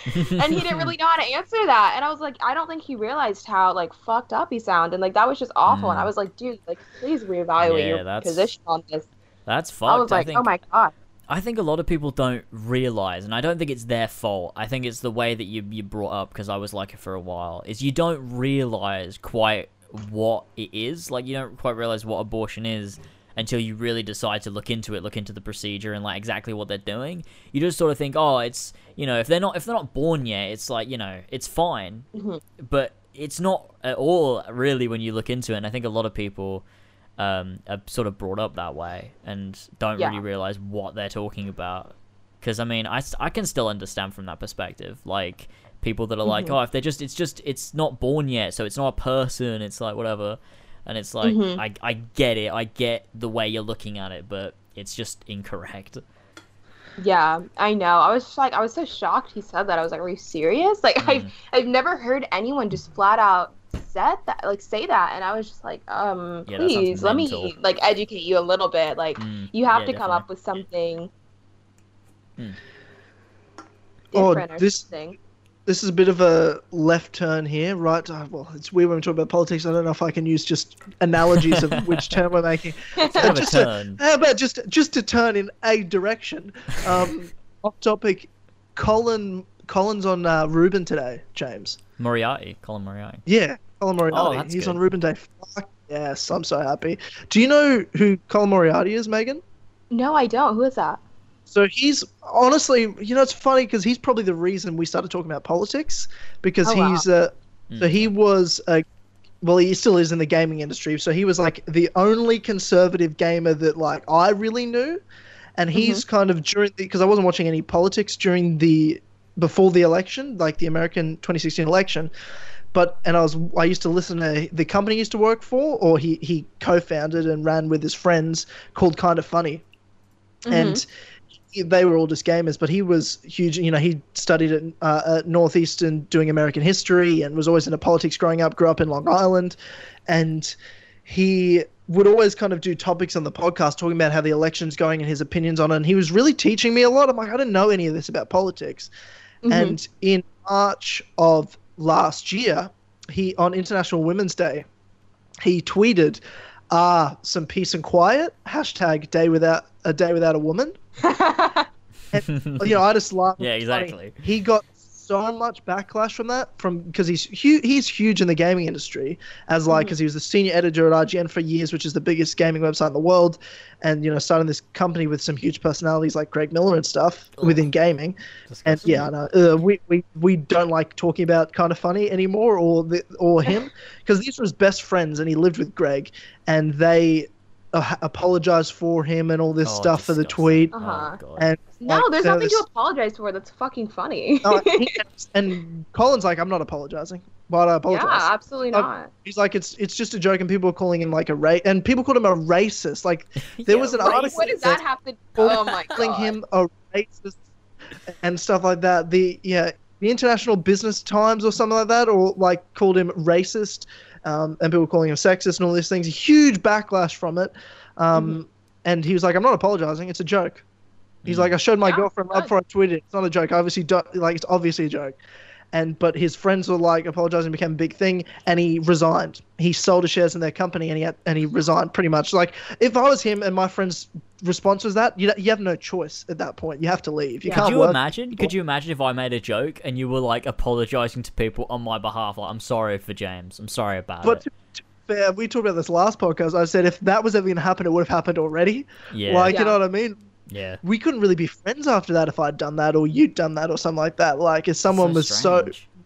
he didn't really know how to answer that. And I was like, I don't think he realized how like fucked up he sounded, and like that was just awful. And I was like, dude, like please reevaluate your position on this. That's fucked. I was like, oh my God. I think a lot of people don't realize, and I don't think it's their fault. I think it's the way that you brought up, because I was like it for a while, is you don't realize quite what it is. Like, you don't quite realize what abortion is until you really decide to look into it, look into the procedure and like exactly what they're doing. You just sort of think, oh, it's, you know, if they're not born yet, it's like, you know, it's fine. But it's not at all really when you look into it. And I think a lot of people are sort of brought up that way and don't really realize what they're talking about. Because I mean, I can still understand from that perspective, like people that are like, oh, if they're just it's not born yet, so it's not a person, it's like whatever. And it's like, I get it, I get the way you're looking at it, but it's just incorrect. Yeah, I know. I was so shocked he said that. I was like, are you serious? Like I've never heard anyone just flat out say that. And I was just like, please let me like educate you a little bit. Like you have to come up with something different. This is a bit of a left turn here, right? Well, it's weird when we talk about politics. I don't know if I can use just analogies of which turn we're making. How about just to turn in a direction? Off topic. Colin's on Ruben today, James. Colin Moriarty. Yeah, Colin Moriarty. Oh, he's good. On Ruben Day. Fuck yes, I'm so happy. Do you know who Colin Moriarty is, Megan? No, I don't. Who is that? So he's, honestly, you know, it's funny because he's probably the reason we started talking about politics, because so he was well, he still is in the gaming industry. So he was like the only conservative gamer that like I really knew, and he's kind of because I wasn't watching any politics before the election, like the American 2016 election, and I used to listen to the company he used to work for, or he co-founded and ran with his friends, called Kind of Funny, and they were all just gamers. But he was huge. You know, he studied at Northeastern doing American history, and was always into politics growing up. Grew up in Long Island, and he would always kind of do topics on the podcast talking about how the election's going and his opinions on it. And he was really teaching me a lot. I'm like, I didn't know any of this about politics. And in March of last year, he, on International Women's Day, he tweeted, some peace and quiet, # day without a woman. And, you know, I just laughed. Yeah, exactly. He got so much backlash from that, because he's huge in the gaming industry, as like, because he was the senior editor at IGN for years, which is the biggest gaming website in the world, and you know, starting this company with some huge personalities like Greg Miller and stuff within gaming. Disgusting. And yeah, I know we don't like talking about Kind of Funny anymore, or him, because these were his best friends, and he lived with Greg, and they apologize for him and all this stuff for the tweet. And no, there's nothing to apologize for. That's fucking funny. And Colin's like, I'm not apologizing. But I apologize. Yeah, absolutely not. He's like, it's just a joke, and people are calling him like a racist. And people called him a racist. Like, there was an article. What does that have to do? Oh my God. Calling him a racist and stuff like that. The International Business Times or something like that, or like called him racist, and people calling him sexist and all these things. A huge backlash from it. And he was like, I'm not apologizing. It's a joke. He's like, I showed my girlfriend love before I tweeted it. It's not a joke. I obviously don't, like, it's obviously a joke. But his friends were like, apologizing became a big thing, and he resigned. He sold his shares in their company, and he resigned pretty much. Like, if I was him and my friend's response was that, you have no choice at that point. You have to leave. You can't work. Could you imagine if I made a joke and you were like apologizing to people on my behalf? Like, I'm sorry for James. I'm sorry about it. To be fair, we talked about this last podcast. I said if that was ever going to happen, it would have happened already. Yeah. Like, you know what I mean? Yeah, we couldn't really be friends after that if I'd done that or you'd done that or something like that. Like, if someone was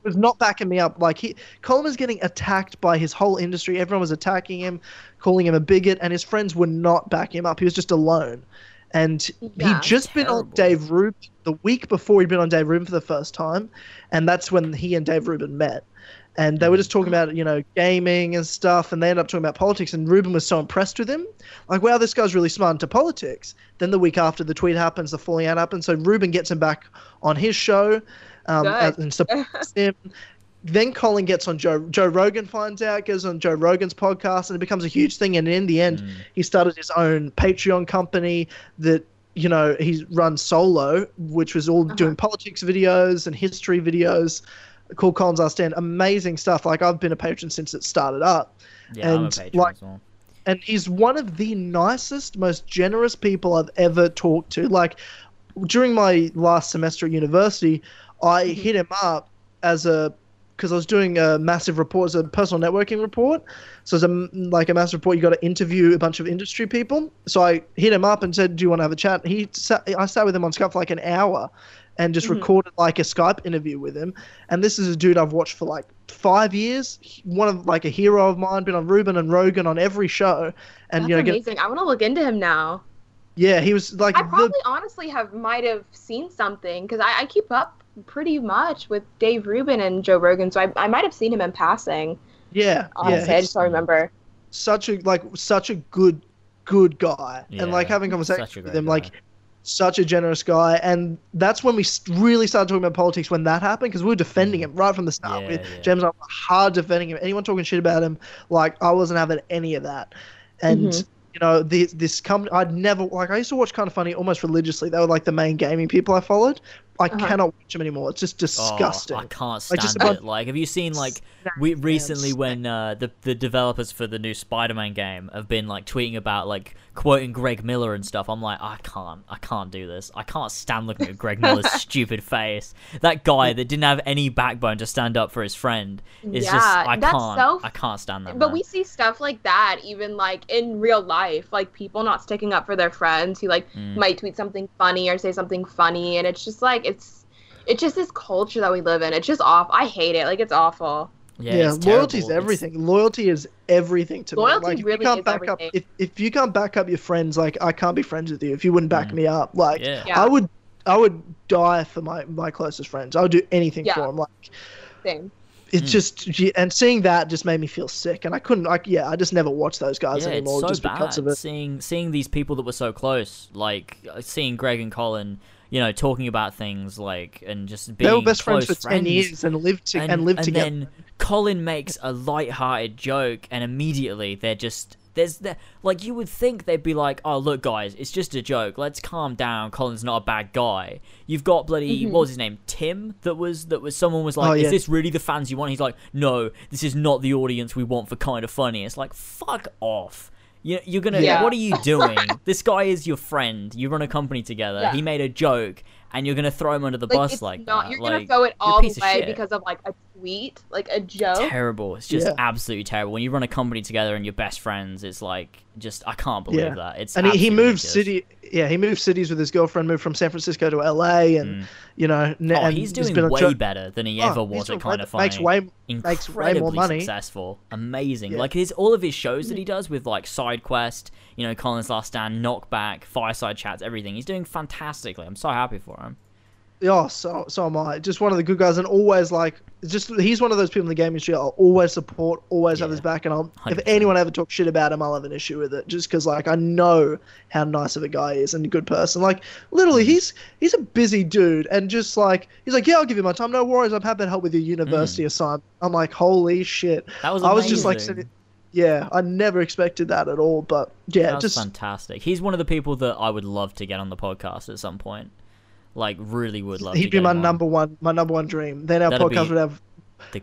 not backing me up, like Colin was getting attacked by his whole industry. Everyone was attacking him, calling him a bigot, and his friends were not backing him up. He was just alone, and he'd just been on Dave Ruben the week before. He'd been on Dave Ruben for the first time, and that's when he and Dave Ruben met. And they were just talking about, gaming and stuff, and they ended up talking about politics, and Ruben was so impressed with him. Like, wow, this guy's really smart into politics. Then the week after, the tweet happens, the falling out happens, so Ruben gets him back on his show and supports him. Then Colin gets on Joe Rogan, finds out, goes on Joe Rogan's podcast, and it becomes a huge thing. And in the end, he started his own Patreon company that, he's run solo, which was all doing politics videos and history videos, called Colin's Last Stand. Amazing stuff. Like, I've been a patron since it started up. Yeah, and I'm a patron as well. And he's one of the nicest, most generous people I've ever talked to. Like, during my last semester at university, I hit him up because I was doing a massive report, as a personal networking report. So it's a massive report. You got to interview a bunch of industry people. So I hit him up and said, do you want to have a chat? I sat with him on Skype for like an hour and just recorded like a Skype interview with him. And this is a dude I've watched for like 5 years. One of like a hero of mine, been on Ruben and Rogan on every show. And that's amazing. I want to look into him now. Yeah, he was like, I probably honestly might have seen something, because I keep up pretty much with Dave Ruben and Joe Rogan, so I might have seen him in passing. Yeah, honestly, yeah, I just don't remember. Such a good guy, yeah, and like having conversations with him, like, such a generous guy. And that's when we really started talking about politics, when that happened, because we were defending him right from the start. James and I were hard defending him. Anyone talking shit about him, like, I wasn't having any of that. And this company, I used to watch Kind of Funny almost religiously. They were like the main gaming people I followed. I cannot watch them anymore. It's just disgusting. I can't stand it. Like, have you seen, like, recently when the developers for the new Spider-Man game have been like tweeting about, like, quoting Greg Miller and stuff? I'm like, I can't do this. I can't stand looking at Greg Miller's stupid face. That guy that didn't have any backbone to stand up for his friend is just, I can't stand that. But we see stuff like that even like in real life, like people not sticking up for their friends who like might tweet something funny or say something funny, and it's just like, it's just this culture that we live in. It's just awful. I hate it. Like, it's awful. Yeah, it's loyalty's everything. Loyalty is everything to me. Like, really, if you can't back up your friends, like, I can't be friends with you if you wouldn't back me up. Like, I would die for my closest friends. I would do anything for them. Like, same. It's just, and seeing that just made me feel sick, and I couldn't, I just never watched those guys anymore. It's so bad of it. Seeing these people that were so close, like seeing Greg and Colin, talking about things like, and just being, they were best close friends for 10 years and lived together. And then Colin makes a lighthearted joke, and immediately they're just, like, you would think they'd be like, oh, look, guys, it's just a joke. Let's calm down. Colin's not a bad guy. You've got bloody, what was his name? Tim? That was someone was like, is this really the fans you want? He's like, no, this is not the audience we want for Kind of Funny. It's like, fuck off. You're going to, what are you doing? This guy is your friend. You run a company together. Yeah. He made a joke, and you're going to throw him under the bus like that. You're going to throw it all away because of like a tweet, like a joke. It's terrible. It's just absolutely terrible. When you run a company together and you're best friends, it's like, just, I can't believe that. It's, and he moved he moved cities with his girlfriend, moved from San Francisco to LA, and he's doing way better than he ever was at Kind of Funny. Makes way more money. Successful, amazing. Yeah. Like, all of his shows that he does with like Side Quest, Colin's Last Stand, Knockback, Fireside Chats, everything. He's doing fantastically. I'm so happy for him. Yeah, so am I. Just one of the good guys, and always like just he's one of those people in the game industry I'll always support, always have his back, and I'll 100%. If anyone ever talks shit about him, I'll have an issue with it, just because like I know how nice of a guy he is and a good person. Like literally, he's a busy dude, and just like he's like, yeah, I'll give you my time, no worries, I'm happy to help with your university assignment. I'm like, holy shit, that was amazing. I was just like, yeah, I never expected that at all, but yeah, that was just fantastic. He's one of the people that I would love to get on the podcast at some point. Like, really would love. He'd be my number one dream. Then our podcast would have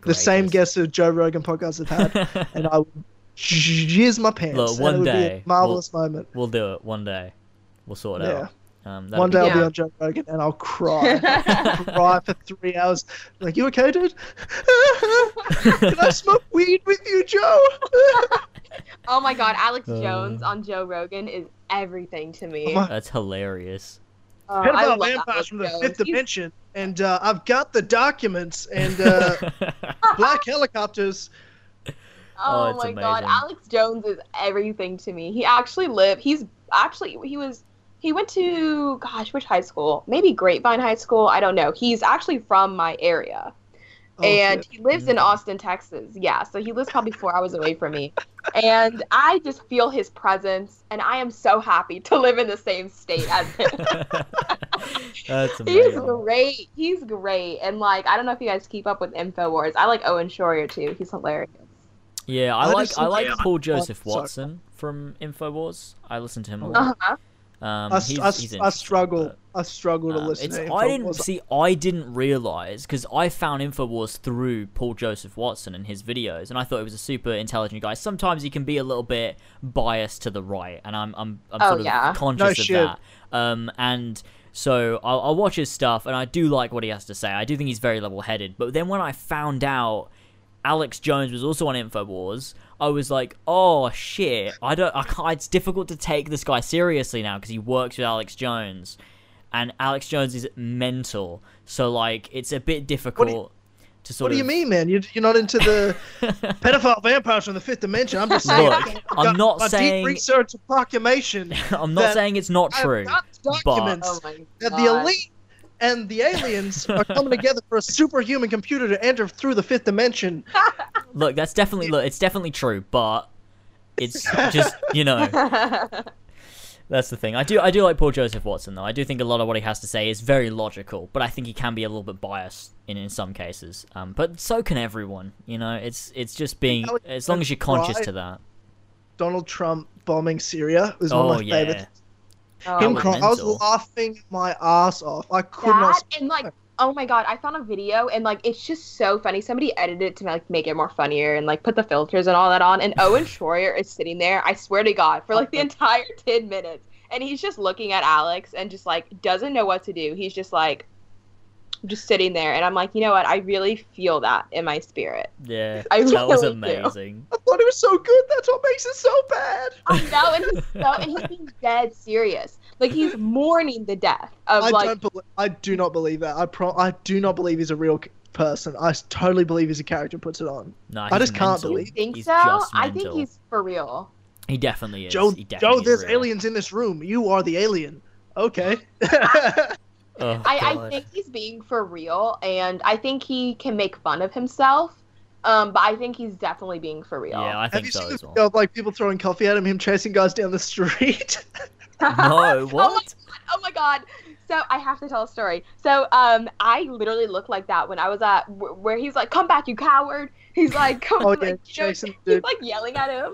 the same guests as Joe Rogan podcasts have had, and I would jizz my pants. Look, one day, be a marvelous moment. We'll do it one day. We'll sort it out. One day I'll be on Joe Rogan and I'll cry, cry for 3 hours. I'm like, you okay, dude? Can I smoke weed with you, Joe? Oh my God, Alex Jones on Joe Rogan is everything to me. That's hilarious. Pedophile vampires from the fifth dimension, and I've got the documents and black helicopters. Oh my God, Alex Jones is everything to me. He actually lived. He went to, gosh, which high school? Maybe Grapevine High School. I don't know. He's actually from my area. Oh, and shit. He lives in Austin, Texas. Yeah, so he lives probably 4 hours away from me. And I just feel his presence, and I am so happy to live in the same state as him. That's amazing. He's great. He's great. And, like, I don't know if you guys keep up with InfoWars. I like Owen Shoryer, too. He's hilarious. Yeah, I like Paul Joseph Watson from InfoWars. I listen to him a lot. Uh-huh. I struggle to listen to InfoWars. I didn't realize, because I found InfoWars through Paul Joseph Watson and his videos, and I thought he was a super intelligent guy. Sometimes he can be a little bit biased to the right, and I'm sort of conscious of that. And so I'll watch his stuff, and I do like what he has to say. I do think he's very level-headed. But then when I found out Alex Jones was also on InfoWars, I was like, oh shit! It's difficult to take this guy seriously now because he works with Alex Jones, and Alex Jones is mental. So like, it's a bit difficult to sort of. What do you mean, man? You're not into the pedophile vampires from the fifth dimension. I'm just saying. Look, I'm not saying deep research proclamation. I'm not saying it's not true. Documents that the elite and the aliens are coming together for a superhuman computer to enter through the fifth dimension. Look, that's definitely it's definitely true, but it's just, you know, that's the thing. I do like Paul Joseph Watson though. I do think a lot of what he has to say is very logical, but I think he can be a little bit biased in some cases. But so can everyone, you know. It's just being, as long as you're conscious to that. Donald Trump bombing Syria was one of my favorite. I was laughing my ass off. I could not. And like, oh my God, I found a video and like it's just so funny. Somebody edited it to like make it more funnier and like put the filters and all that on. And Owen Shoryer is sitting there, I swear to God, for like the entire 10 minutes, and he's just looking at Alex and just like doesn't know what to do. He's just like, just sitting there, and I'm like, you know what? I really feel that in my spirit. Yeah, that was amazing. I thought it was so good. That's what makes it so bad. I know, and he's being dead serious. Like he's mourning the death of I do not believe that. I do not believe he's a real person. I totally believe he's a character and puts it on. No, I just can't believe. You think so? I think he's for real. He definitely is. Joe, there's aliens in this room. You are the alien. Okay. Oh, I think he's being for real, and I think he can make fun of himself, but I think he's definitely being for real. Yeah, I think so as well. Have you seen the video of, like, people throwing coffee at him, him chasing guys down the street? No, what? Oh my God. So I have to tell a story. So I literally looked like that when I was at where he's like, come back, you coward. He's like, come back, Jason, he's like yelling at him.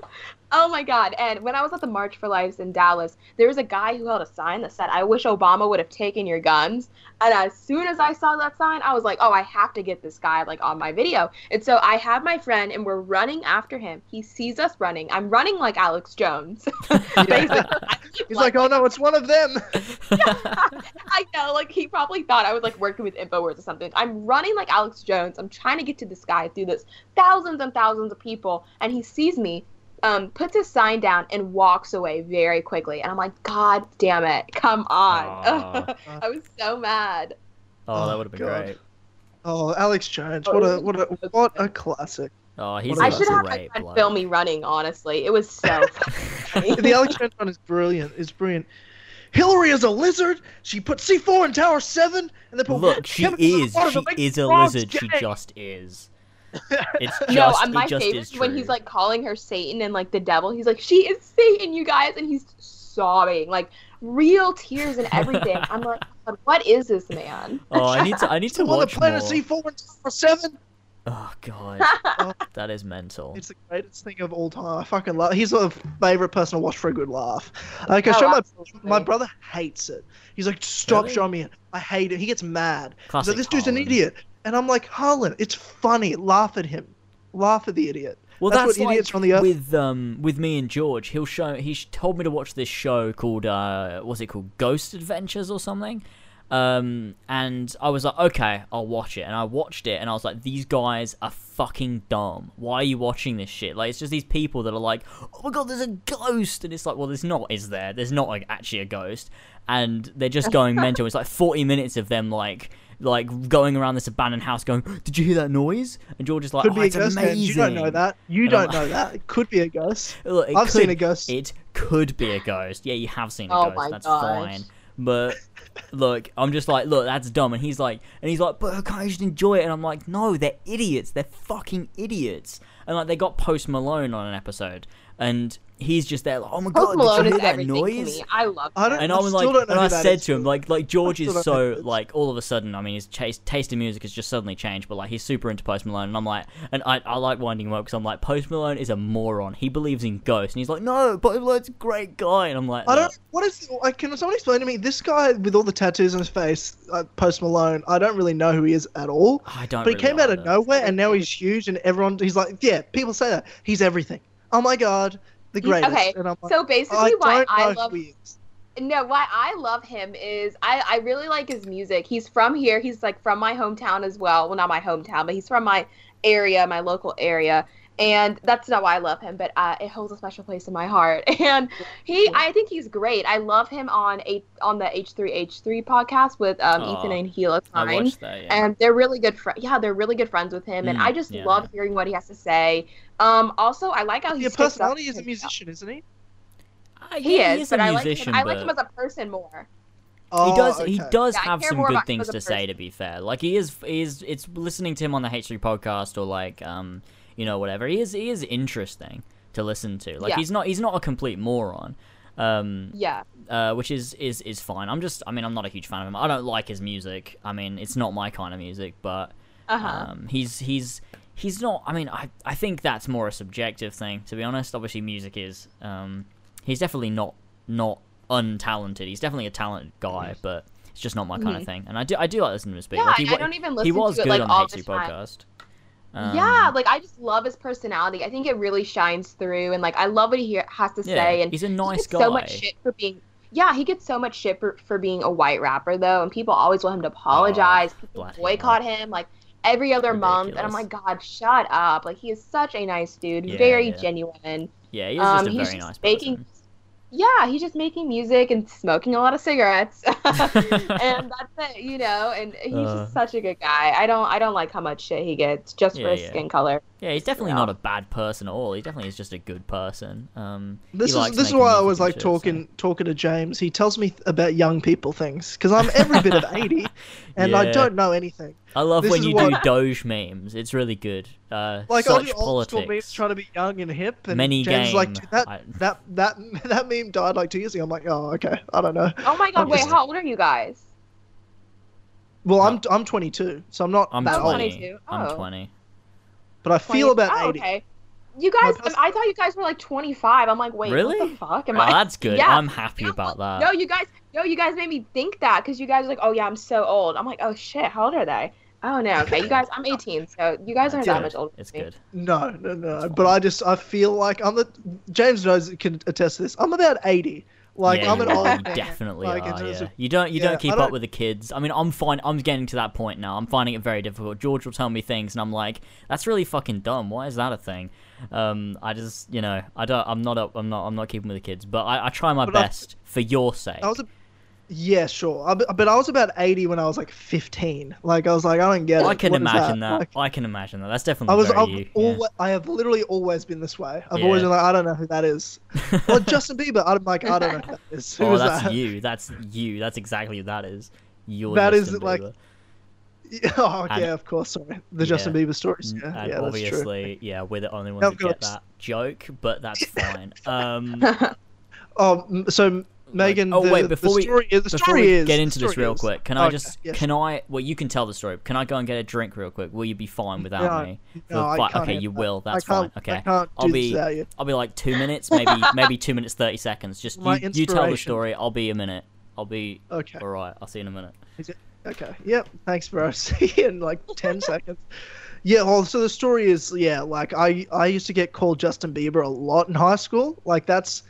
Oh my God. And when I was at the March for Life in Dallas, there was a guy who held a sign that said, I wish Obama would have taken your guns. And as soon as I saw that sign, I was like, oh, I have to get this guy like on my video. And so I have my friend and we're running after him. He sees us running. I'm running like Alex Jones. Basically. He's like, oh no, it's one of them. I know, like he probably thought I was like working with InfoWars or something. I'm running like Alex Jones. I'm trying to get to this guy through this thousands and thousands of people. And he sees me. Puts his sign down and walks away very quickly. And I'm like, God damn it. Come on. I was so mad. Oh, that would have been great. Oh, Alex Jones. What a classic. Oh, he's I should have had my friend film me running, honestly. It was so funny. The Alex Jones one is brilliant. It's brilliant. Hillary is a lizard. She put C4 in Tower 7, and they put She is a lizard. She just is. It's just, no, my favorite is when he's like calling her Satan and like the devil. He's like, she is Satan, you guys, and he's sobbing like real tears and everything. I'm like, what is this man? Oh, I need to watch more. On the planet C4 and Tower 7. Oh god, that is mental. It's the greatest thing of all time. I fucking love. He's my favorite person to watch for a good laugh. Like I show my brother hates it. He's like, stop showing me it. I hate it. He gets mad. Classic. He's like, this dude's an idiot. And I'm like, Harlan, it's funny. Laugh at him. Laugh at the idiot. Well, that's what idiots like on the earth. With me and George, he told me to watch this show called what's it called, Ghost Adventures or something. And I was like, okay, I'll watch it. And I watched it, and I was like, these guys are fucking dumb. Why are you watching this shit? Like, it's just these people that are like, oh my god, there's a ghost, and it's like, well, there's not, is there? There's not like actually a ghost, and they're just going mental. It's like 40 minutes of them like going around this abandoned house, going, did you hear that noise? And George is like, could be a ghost, amazing. You don't know that. You don't know that. It could be a ghost. Look, I've seen a ghost. It could be a ghost. Yeah, you have seen a ghost. My That's fine. But look, I'm just like, look, that's dumb. And he's like, but can't you just enjoy it? And I'm like, no, they're idiots. They're fucking idiots. And like, they got Post Malone on an episode, and he's just there like, oh my god, did you hear that noise? I love it. And I was like, and I said to him, like George is so like, all of a sudden, I mean, his taste in music has just suddenly changed, but like he's super into Post Malone, and I'm like, and I like winding him up because I'm like, Post Malone is a moron. He believes in ghosts, and he's like, no, Post Malone's a great guy, and I'm like, can someone explain to me this guy with all the tattoos on his face, Post Malone? I don't really know who he is at all. I don't. But he came out of nowhere, and now he's huge, and he's like, yeah, people say that he's everything. Oh my god. The greatest. Okay, and I'm like, so basically why I love him is I really like his music. He's from here. He's like from my hometown as well. Well, not my hometown, but he's from my local area. And that's not why I love him, but it holds a special place in my heart. And I think he's great. I love him on the H3H3 podcast with Ethan and Hila Klein. I watched that, yeah. And they're really good friends. Yeah, they're really good friends with him, and I just love hearing what he has to say. Also, I like how he's. Your personality is a musician, isn't he? Yeah, he is, but I like him as a person more. Oh, he does have some good things to say, to be fair. Like he is. It's listening to him on the H3 podcast or like you know, whatever. He is interesting to listen to. Like he's not a complete moron. Which is fine. I'm not a huge fan of him. I don't like his music. I mean, it's not my kind of music, but he's not, I mean, I think that's more a subjective thing, to be honest. Obviously music is he's definitely not untalented. He's definitely a talented guy, but it's just not my kind of thing. And I do like listening to him speak. Yeah, like, I don't even listen to it. He was good on the H2 podcast. I just love his personality. I think it really shines through, and like I love what he has to say. And he's a nice guy. So much shit for being, he gets so much shit for being a white rapper though, and people always want him to apologize. People boycott him like every other month, and I'm like, God, shut up! Like he is such a nice dude, very genuine. Yeah, he's just a very nice person. Yeah, he's just making music and smoking a lot of cigarettes, and that's it, you know. And he's just such a good guy. I don't like how much shit he gets just for his skin color. Yeah, he's definitely not a bad person at all. He definitely is just a good person. This is why I was like talking to James. He tells me about young people things because I'm every bit of 80, and I don't know anything. I love when you do Doge memes. It's really good. Like all the old school memes trying to be young and hip, and James is like, dude, that meme died like 2 years ago. I'm like, oh, okay, I don't know. Oh my god, how old are you guys? Well, I'm 22, so I'm not that old. I'm 20, but I feel about 80. Okay. You guys, I thought you guys were like 25. I'm like, wait, really? What the fuck? Am I? That's good. Yeah. I'm happy about that. No, you guys made me think that because you guys are like, oh yeah, I'm so old. I'm like, oh shit, how old are they? Oh no, okay, you guys, I'm 18, so you guys aren't that much older. It's good. No, but I feel like James knows, can attest to this. I'm about 80. Like I'm an old. Definitely like, are. Yeah. You don't keep up with the kids. I mean, I'm fine. I'm getting to that point now. I'm finding it very difficult. George will tell me things, and I'm like, that's really fucking dumb. Why is that a thing? I just, you know, I don't. I'm not keeping with the kids, but I try my best for your sake. Yeah, sure. But I was about 80 when I was like 15. Like I was like, I don't get it. I can imagine that. Like, I can imagine that. That's definitely I have literally always been this way. I've always been like, I don't know who that is. Well, Justin Bieber. I'm like, I don't know who that is. Oh, that's you. That's you. That's exactly who that is. You're that Justin is Bieber. Like. Oh, yeah, of course. Sorry, the Justin Bieber stories. Yeah, and yeah, obviously, that's true. Yeah, we're the only ones who get that joke, but that's fine. So. Megan, like, before we get into this real quick, can I? Well, you can tell the story. Can I go and get a drink real quick? Will you be fine without me? No, I can't. Okay, you will. That's fine. Okay, I'll be like 2 minutes, maybe 2 minutes 30 seconds. Just you tell the story. I'll be a minute. I'll be okay. All right. I'll see you in a minute. Okay. Yep. Thanks, bro. See you in like 10 seconds. Yeah, well, so the story is like I used to get called Justin Bieber a lot in high school. Like that's.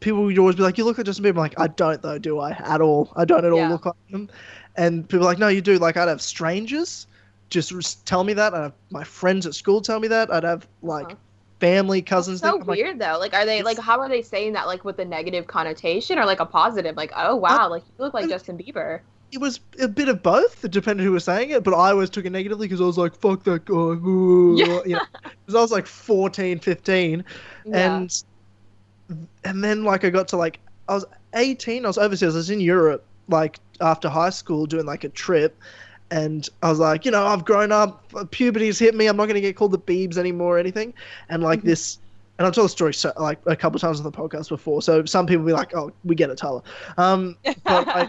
People would always be like, you look like Justin Bieber. I'm like, I don't though, do I? At all. I don't at all look like him. And people are like, no, you do. Like, I'd have strangers just tell me that. I'd have my friends at school tell me that. I'd have, like, family, cousins. It's so weird, though. Like, are they, like, how are they saying that, like, with a negative connotation or, like, a positive? Like, oh, wow, like, you look like Justin Bieber. It was a bit of both. It depended who was saying it. But I always took it negatively because I was like, fuck that guy. You know? Because I was, like, 14, 15. Yeah. And then, like, I got to, like, I was 18, I was overseas, I was in Europe, like, after high school doing, like, a trip, and I was like, you know, I've grown up, puberty's hit me, I'm not going to get called the Biebs anymore or anything, and, like, this, and I've told the story, so, like, a couple times on the podcast before, so some people be like, oh, we get it, Tyler, but I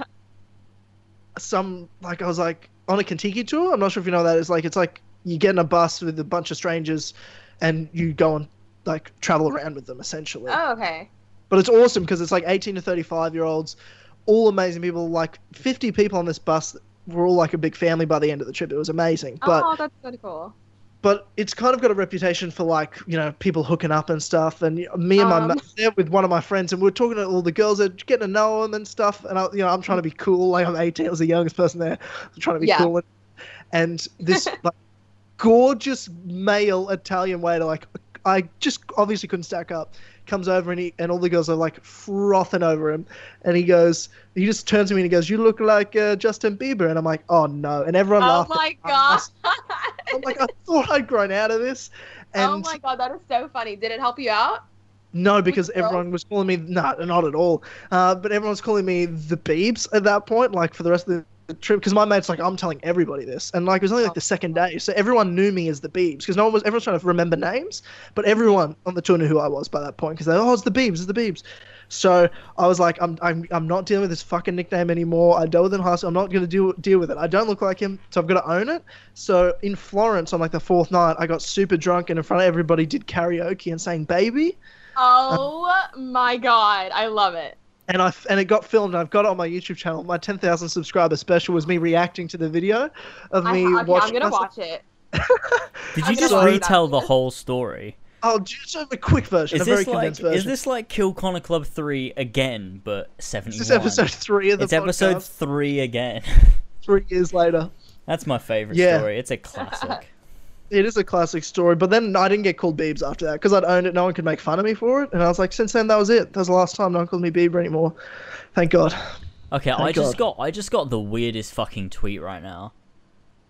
was, like, on a Kentucky tour, I'm not sure if you know what that is, like, it's, like, you get in a bus with a bunch of strangers, and you go on, like, travel around with them, essentially. Oh, okay. But it's awesome because it's, like, 18 to 35-year-olds, all amazing people, like, 50 people on this bus were all, like, a big family by the end of the trip. It was amazing. Oh, that's so cool. But it's kind of got a reputation for, like, you know, people hooking up and stuff. And me and my mate there with one of my friends, and we were talking to all the girls that getting to know them and stuff. And, you know, I'm trying to be cool. Like, I'm 18. I was the youngest person there. I'm trying to be cool. And this, like, gorgeous male Italian waiter, like, I just obviously couldn't stack up, comes over and all the girls are like frothing over him. And he just turns to me and he goes, you look like Justin Bieber. And I'm like, oh no. And everyone laughed. Oh my God. I'm like, I thought I'd grown out of this. And oh my God, that is so funny. Did it help you out? No, because everyone was calling me, not at all. But everyone's calling me the Biebs at that point, like for the rest of the trip, because my mate's like, I'm telling everybody this, and like it was only like the second day, so everyone knew me as the Biebs because everyone's trying to remember names, but everyone on the tour knew who I was by that point because they're oh, it's the Biebs. So I was like, I'm not dealing with this fucking nickname anymore. I dealt with it in high school. I'm not gonna deal with it. I don't look like him, so I've got to own it. So in Florence on like the fourth night, I got super drunk and in front of everybody did karaoke and sang "Baby." Oh my God, I love it. And it got filmed. And I've got it on my YouTube channel. My 10,000 subscriber special was me reacting to the video of me watching. I'm gonna watch it. Did you just retell the whole story? I'll just have a quick version, a very condensed version. Is this like Kill Connor Club 3 again, but 71? This is episode 3 of the podcast. It's episode 3 again. 3 years later. That's my favorite story. It's a classic. It is a classic story, but then I didn't get called Biebs after that because I'd owned it. No one could make fun of me for it, and I was like, since then that was it. That was the last time no one called me Bieber anymore. Thank God. Okay, I just got the weirdest fucking tweet right now.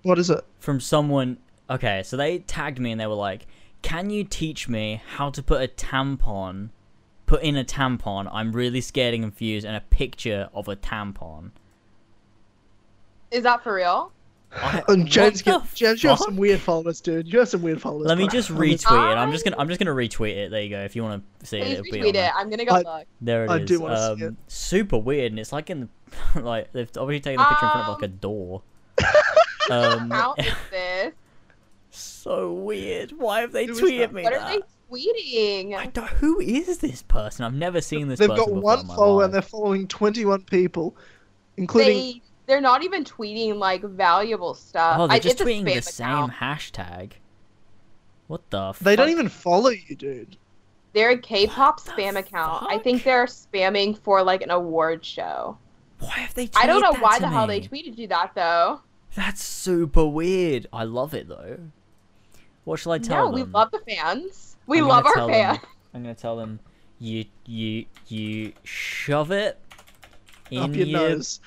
What is it? From someone. Okay, so they tagged me and they were like, "Can you teach me how to put in a tampon? I'm really scared and confused." And a picture of a tampon. Is that for real? James, you have some weird followers, dude. You have some weird followers. Let me just retweet it. I'm just gonna retweet it. There you go. If you want to see it, it'll be on there. I'm gonna go look. There it is. I do want to see it. Super weird, and it's like like they've obviously taken a picture in front of like a door. How is this? So weird. Why have they tweeted me that? What are they tweeting? I don't. Who is this person? I've never seen this. They've person got one follower, and they're following 21 people, including. They're not even tweeting, like, valuable stuff. Oh, they're just tweeting the same hashtag. What the fuck? They don't even follow you, dude. They're a K-pop spam account. I think they're spamming for, like, an award show. Why have they tweeted that? I don't know why the hell they tweeted you that, though. That's super weird. I love it, though. What shall I tell them? No, we love the fans. We love our fans. I'm going to tell them, you shove it in your nose.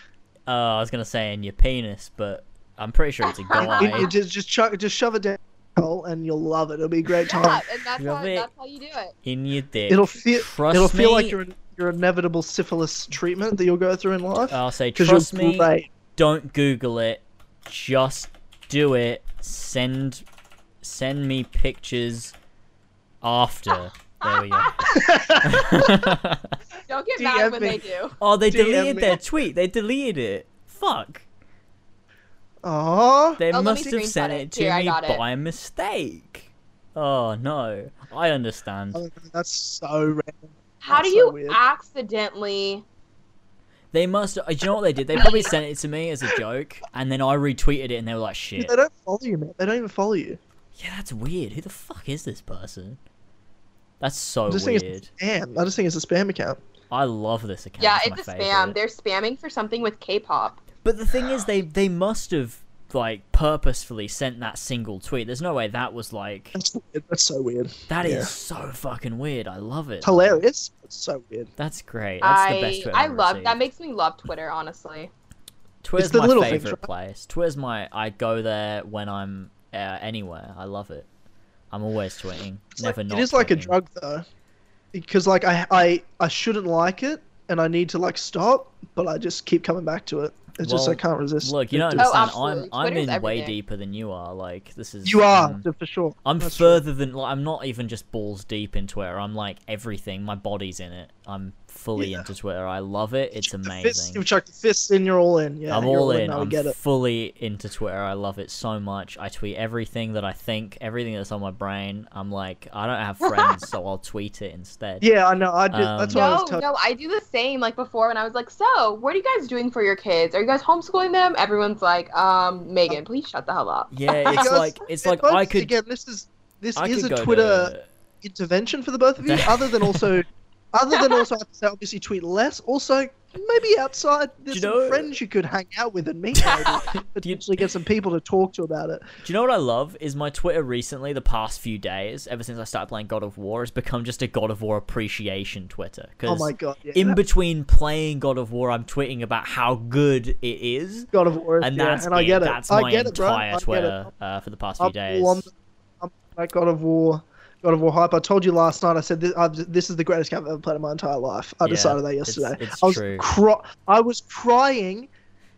I was gonna say in your penis, but I'm pretty sure it's a guy. Just shove it down, and you'll love it. It'll be a great time. Yeah, and that's how you do it. In your dick. It'll feel like your inevitable syphilis treatment that you'll go through in life. I'll say, trust me. Don't Google it. Just do it. Send me pictures after. There we go. Don't get mad when they do. Oh, they deleted their tweet. They deleted it. Fuck. Aww. They must have sent it to me by mistake. Oh, no. I understand. Oh, that's so random. How do you accidentally... They must... Do you know what they did? They probably sent it to me as a joke, and then I retweeted it, and they were like, shit. They don't follow you, man. They don't even follow you. Yeah, that's weird. Who the fuck is this person? That's so weird. I just think it's a spam account. I love this account. Yeah, it's a spam. They're spamming for something with K-pop. But the thing is, they must have, like, purposefully sent that single tweet. There's no way that was, like... That's weird. That's so weird. That is so fucking weird. I love it. It's hilarious. It's so weird. That's great. That's the best Twitter I've ever seen. That makes me love Twitter, honestly. Twitter's my favorite place. Twitter's my... I go there when I'm anywhere. I love it. I'm always tweeting. Never not. It is like a drug, though. Because, like, I shouldn't like it, and I need to, like, stop, but I just keep coming back to it. It's just I can't resist. Look, you don't understand. I'm in way deeper than you are. Like this is you are for sure. I'm further than like I'm not even just balls deep in Twitter. I'm like everything. My body's in it. I'm fully into Twitter. I love it. It's amazing. You've chucked the fists in. You're all in. Yeah, I'm all in. I'm fully into Twitter. I love it so much. I tweet everything that I think, everything that's on my brain. I'm like I don't have friends, so I'll tweet it instead. Yeah, I know. I do. That's what I was telling you. No, I do the same. Like before, when I was like, so what are you guys doing for your kids? Are you guys homeschooling them? Everyone's like, Megan, please shut the hell up. Yeah, it's like I could again. This is a Twitter intervention for the both of you. other than also, I have to say, obviously, tweet less. Also, maybe outside, there's some friends you could hang out with and meet. Maybe potentially get some people to talk to about it. Do you know what I love? Is my Twitter recently, the past few days, ever since I started playing God of War, has become just a God of War appreciation Twitter. Oh my god! Yeah, in between playing God of War, I'm tweeting about how good it is. God of War, and that's I get it. That's my entire Twitter for the past few days. I'm like God of War hype. I told you last night. I said this is the greatest game I've ever played in my entire life. I decided that yesterday. It's true. I was crying,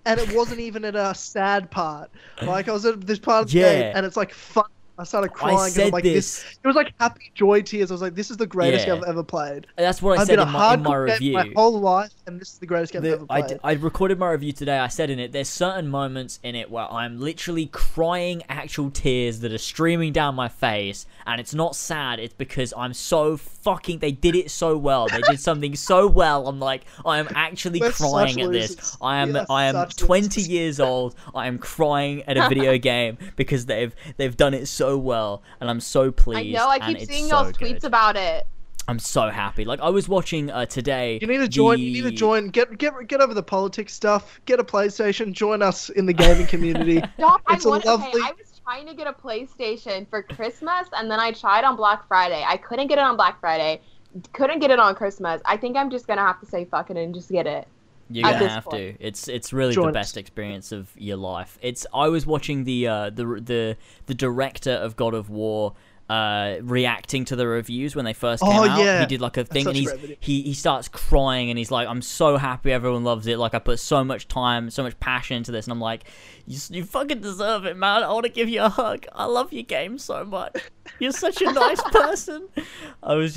and it wasn't even at a sad part. Like I was at this part of the game, and it's like fun. I started crying. I said like, this. It was like happy joy tears. I was like, this is the greatest game I've ever played. And that's what I said in my review. I've been a hardcore fan my whole life, and this is the greatest game I've ever played. I recorded my review today. I said in it, there's certain moments in it where I'm literally crying actual tears that are streaming down my face, and it's not sad. It's because I'm so fucking... They did it so well. They did something so well. I'm like, I am actually crying at this. I am 20 years old. I am crying at a video game because they've done it so well, and I'm so pleased. I know, I keep seeing y'all's tweets about it. I'm so happy. Like I was watching today. You need to join. Get over the politics stuff. Get a PlayStation. Join us in the gaming community. Stop! I was trying to get a PlayStation for Christmas, and then I tried on Black Friday. I couldn't get it on Black Friday. Couldn't get it on Christmas. I think I'm just gonna have to say fuck it and just get it. You're gonna have to. It's really the best experience of your life. I was watching the director of God of War reacting to the reviews when they first came out. Yeah. He did like a thing, and he starts crying, and he's like, "I'm so happy, everyone loves it. Like I put so much time, so much passion into this," and I'm like, "You fucking deserve it, man. I want to give you a hug. I love your game so much. You're such a nice person." I was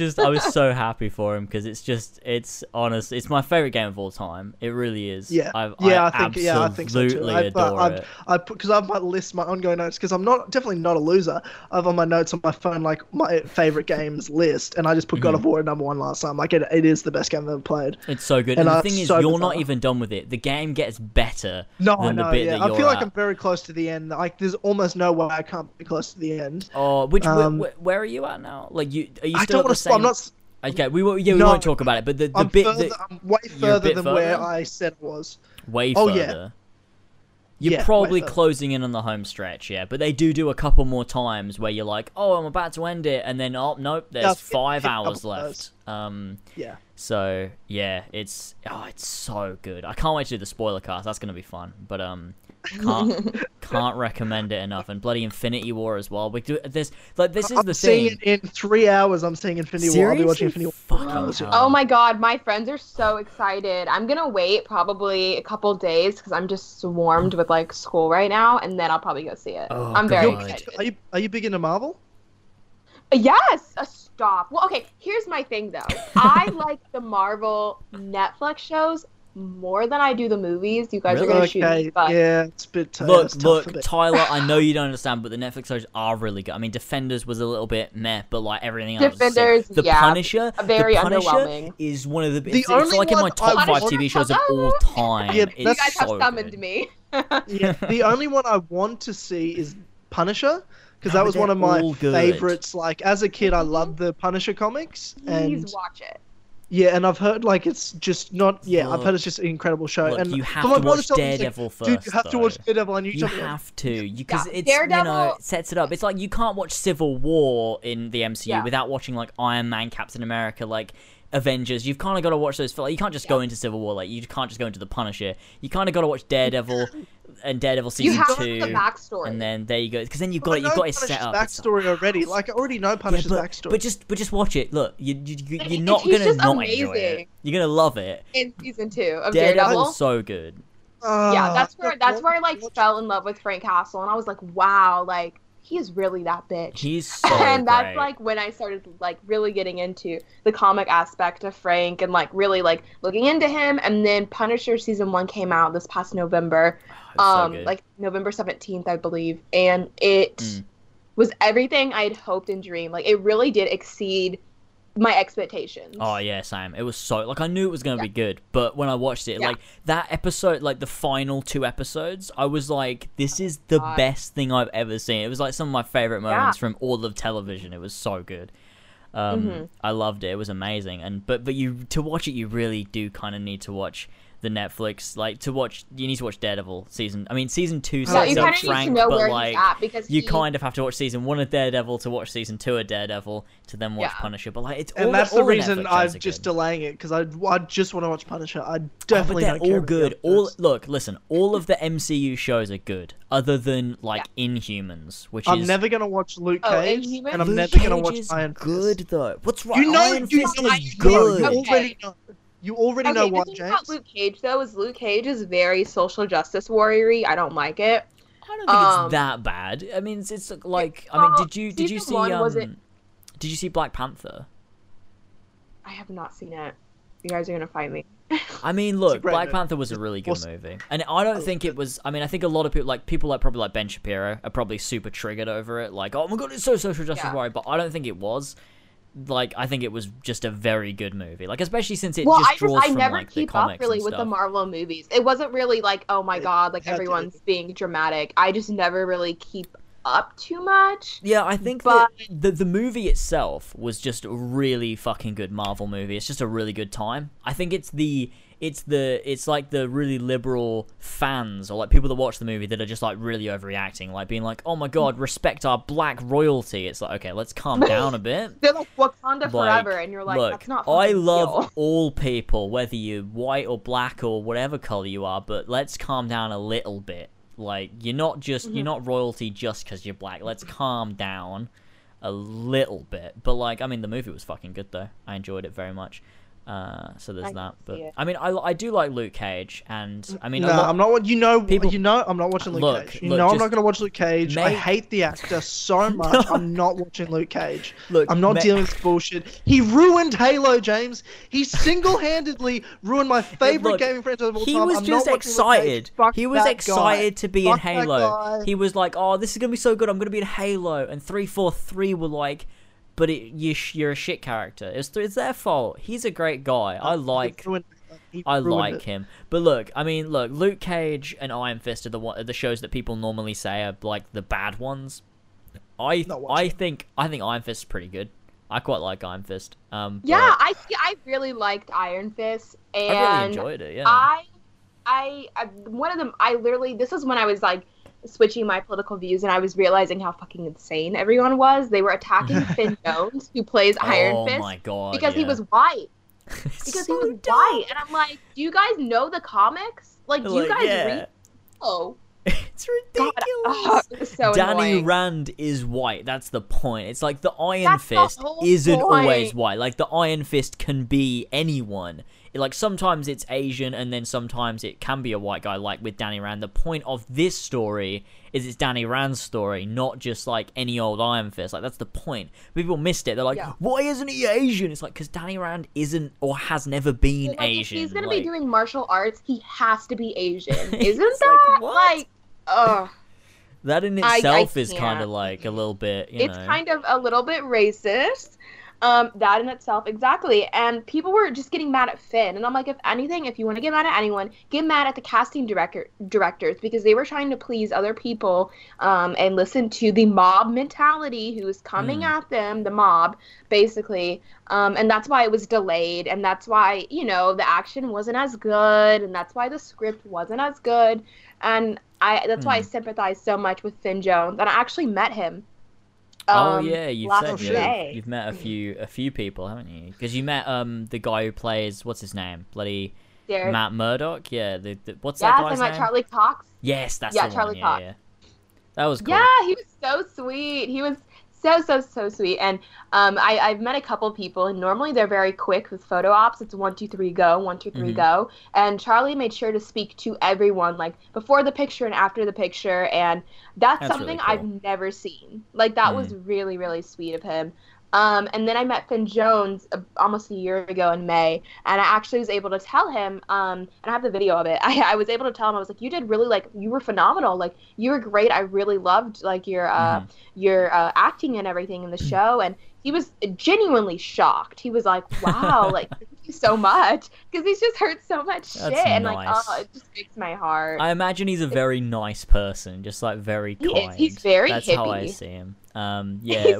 so happy for him because it's my favorite game of all time. It really is. Yeah, I absolutely adore it. Because I've my list, my ongoing notes, because I'm definitely not a loser. I've on my notes on my phone like my favorite games list, and I just put God of War at number 1 last time. Like it is the best game I've ever played. It's so good. And the thing is, you're not even done with it. The game gets better. I feel like I'm very close to the end. Like there's almost no way I can't be close to the end. Oh, which where are you at now? Like are you still at the same? I'm not. Okay, we won't talk about it. But the bit further, I'm way further than where I said it was. Way further. Yeah. You're probably closing in on the home stretch, yeah. But they do a couple more times where you're like, oh, I'm about to end it, and then nope, there's 5 hours left. Yeah. So yeah, it's so good. I can't wait to do the spoiler cast. That's gonna be fun. But can't recommend it enough. And bloody Infinity War as well. This is the thing. In 3 hours, I'm seeing Infinity War. I'll be watching Infinity War. Oh my god, my friends are so excited. I'm gonna wait probably a couple days because I'm just swarmed with like school right now, and then I'll probably go see it. Oh, I'm very excited. Are you big into Marvel? Yes. Stop. Well, okay, here's my thing, though. I like the Marvel Netflix shows more than I do the movies. You guys are going to shoot me, but... Yeah, it's a bit tough. Look, Tyler, I know you don't understand, but the Netflix shows are really good. I mean, Defenders was a little bit meh, but, like, everything else... The Punisher is one of the... It's like in my top 5 TV shows of all time. Yeah, you guys have summoned me. Yeah, the only one I want to see is Punisher. Because that was one of my favorites. Like, as a kid, I loved the Punisher comics. Please watch it. Yeah, and I've heard, like, it's just not... Yeah, I've heard it's just an incredible show. Look, and you have to watch Daredevil first, dude, you have to watch Daredevil on YouTube. You have to. Because it's, it sets it up. It's like, you can't watch Civil War in the MCU without watching, like, Iron Man, Captain America, like... Avengers, you've kind of got to watch those. Like, you can't just go into Civil War. Like, you can't just go into the Punisher. You kind of got to watch Daredevil and Daredevil season 2. You have the backstory, and then there you go. Because then you've got it set up. Backstory already. Like, I already know Punisher's backstory. But just watch it. Look, you're not gonna not enjoy it. You're gonna love it. In season 2 of Daredevil, so good. Yeah, that's where I like fell in love with Frank Castle, and I was like, wow, like. He's really that bitch. He's so And that's, great. Like, when I started, like, really getting into the comic aspect of Frank and, like, really, like, looking into him. And then Punisher Season 1 came out this past November. So like, November 17th, I believe. And it was everything I had hoped and dreamed. Like, it really did exceed my expectations. Oh, yeah, Sam. It was so... Like, I knew it was going to be good. But when I watched it, like, that episode, like, the final 2 episodes, I was like, this is the best thing I've ever seen. It was, like, some of my favorite moments from all of television. It was so good. I loved it. It was amazing. And but you to watch it, you really do kind of need to watch... The Netflix, like, to watch, you need to watch Daredevil season. I mean, season 2 sets up Frank, but like, you kind of have to watch season 1 of Daredevil to watch season 2 of Daredevil to then watch Punisher. But like, it's all and that's the reason I'm just delaying it because I just want to watch Punisher. I definitely don't care. All good. All look, listen. All of the MCU shows are good, other than like Inhumans, which I'm never gonna watch Luke Cage, and I'm never gonna watch Iron Fist. Good though. What's wrong? You know, you already know. You already know what, James. The thing about Luke Cage, though, is Luke Cage is very social justice warrior-y. I don't like it. I don't think it's that bad. I mean, it's like... I mean, did you see... Did you see Black Panther? I have not seen it. You guys are going to fight me. I mean, look, Black Panther was a really good movie. And I don't think it was... I mean, I think a lot of people like probably like Ben Shapiro are probably super triggered over it. Like, oh my god, it's so social justice warrior. But I don't think it was... Like, I think it was just a very good movie. Like, especially since it just draws from, like, the comics and stuff. Well, I never keep up, really, with the Marvel movies. It wasn't really, like, oh, my God, like, everyone's being dramatic. I just never really keep up too much. Yeah, I think the movie itself was just a really fucking good Marvel movie. It's just a really good time. I think it's like the really liberal fans or like people that watch the movie that are just like really overreacting, like being like, oh my god, respect our black royalty. It's like, okay, let's calm down a bit. They're like Wakanda forever, and you're like, look, that's not. I love all people, whether you're white or black or whatever color you are, but let's calm down a little bit. Like, you're not just you're not royalty just because you're black. Let's calm down a little bit. But like, I mean, the movie was fucking good though. I enjoyed it very much. So there's that, but I mean, I do like Luke Cage, and I mean, I'm not. I'm not watching Luke Cage. I'm not gonna watch Luke Cage. I hate the actor so much. I'm not watching Luke Cage. Look, I'm not dealing with bullshit. He ruined Halo, James. He single-handedly ruined my favorite gaming franchise of all time. He was just excited. He was excited to be in Halo. He was like, oh, this is gonna be so good. I'm gonna be in Halo, and 343 were like. But you're a shit character. It's their fault. He's a great guy. I like him. But look, I mean, look, Luke Cage and Iron Fist are the shows that people normally say are like the bad ones. I think Iron Fist is pretty good. I quite like Iron Fist. Yeah, I really liked Iron Fist, and I really enjoyed it. Yeah, I literally, this is when I was like switching my political views, and I was realizing how fucking insane everyone was. They were attacking Finn Jones, who plays Iron Fist, my God, because he was white. Because so he was dumb. White. And I'm like, do you guys know the comics? Like, do you guys read? Oh. It's ridiculous. God, it was so Danny annoying. Rand is white. That's the point. It's like the Iron Fist isn't always white. Like, the Iron Fist can be anyone. Like, sometimes it's Asian, and then sometimes it can be a white guy, like with Danny Rand. The point of this story is it's Danny Rand's story, not just, like, any old Iron Fist. Like, that's the point. People missed it. They're like, why isn't he Asian? It's like, because Danny Rand isn't or has never been Asian. If he's going to be doing martial arts, he has to be Asian. Isn't that, like, ugh. That in itself is kind of, like, a little bit, you know. It's kind of a little bit racist. That in itself, exactly. And people were just getting mad at Finn. And I'm like, if anything, if you want to get mad at anyone, get mad at the casting directors, because they were trying to please other people and listen to the mob mentality who was coming at them, the mob, basically. And that's why it was delayed. And that's why, you know, the action wasn't as good. And that's why the script wasn't as good. And that's why I sympathize so much with Finn Jones. And I actually met him. You've met a few people, haven't you? Because you met the guy who plays, what's his name? Bloody Matt Murdock. Yeah, what's that guy's name? Yes, I met Charlie Cox. Yes, that's the Charlie one. Cox. Yeah. That was cool. Yeah, he was so sweet. He was so sweet. And I've met a couple people, and normally they're very quick with photo ops. It's 1, 2, 3, go, 1, 2, 3, go. And Charlie made sure to speak to everyone, like before the picture and after the picture, and that's something really cool. I've never seen. Like, that was really, really sweet of him. And then I met Finn Jones almost a year ago in May, and I actually was able to tell him, and I have the video of it, I was able to tell him, I was like, you did really, like, you were phenomenal, like, you were great, I really loved, like, your acting and everything in the show, and he was genuinely shocked. He was like, wow, like, thank you so much, because he's just heard so much shit, and like, oh, it just breaks my heart. I imagine he's a very nice person, just, like, very kind. He's very hippie. That's how I see him. Yeah,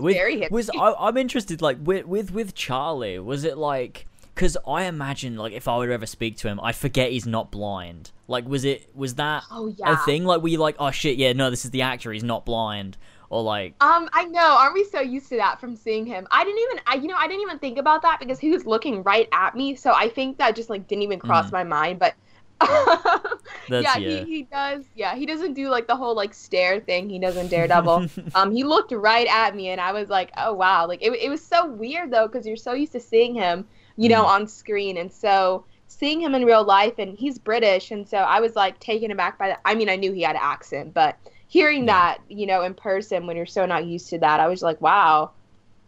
I'm interested, like, with Charlie, was it like, because I imagine, like, if I would ever speak to him, I forget he's not blind. Like, was that a thing? Like, were you like, oh shit, yeah, no, this is the actor, he's not blind, or like? I know, aren't we so used to that from seeing him? I didn't even think about that, because he was looking right at me, so I think that just, like, didn't even cross my mind, but. He does. Yeah, he doesn't do, like, the whole, like, stare thing he does in Daredevil. He looked right at me, and I was like, oh wow, like, it was so weird though, because you're so used to seeing him, you know, on screen, and so seeing him in real life, and he's British, and so I was like taken aback by that. I mean, I knew he had an accent, but hearing that, you know, in person when you're so not used to that, I was like, wow.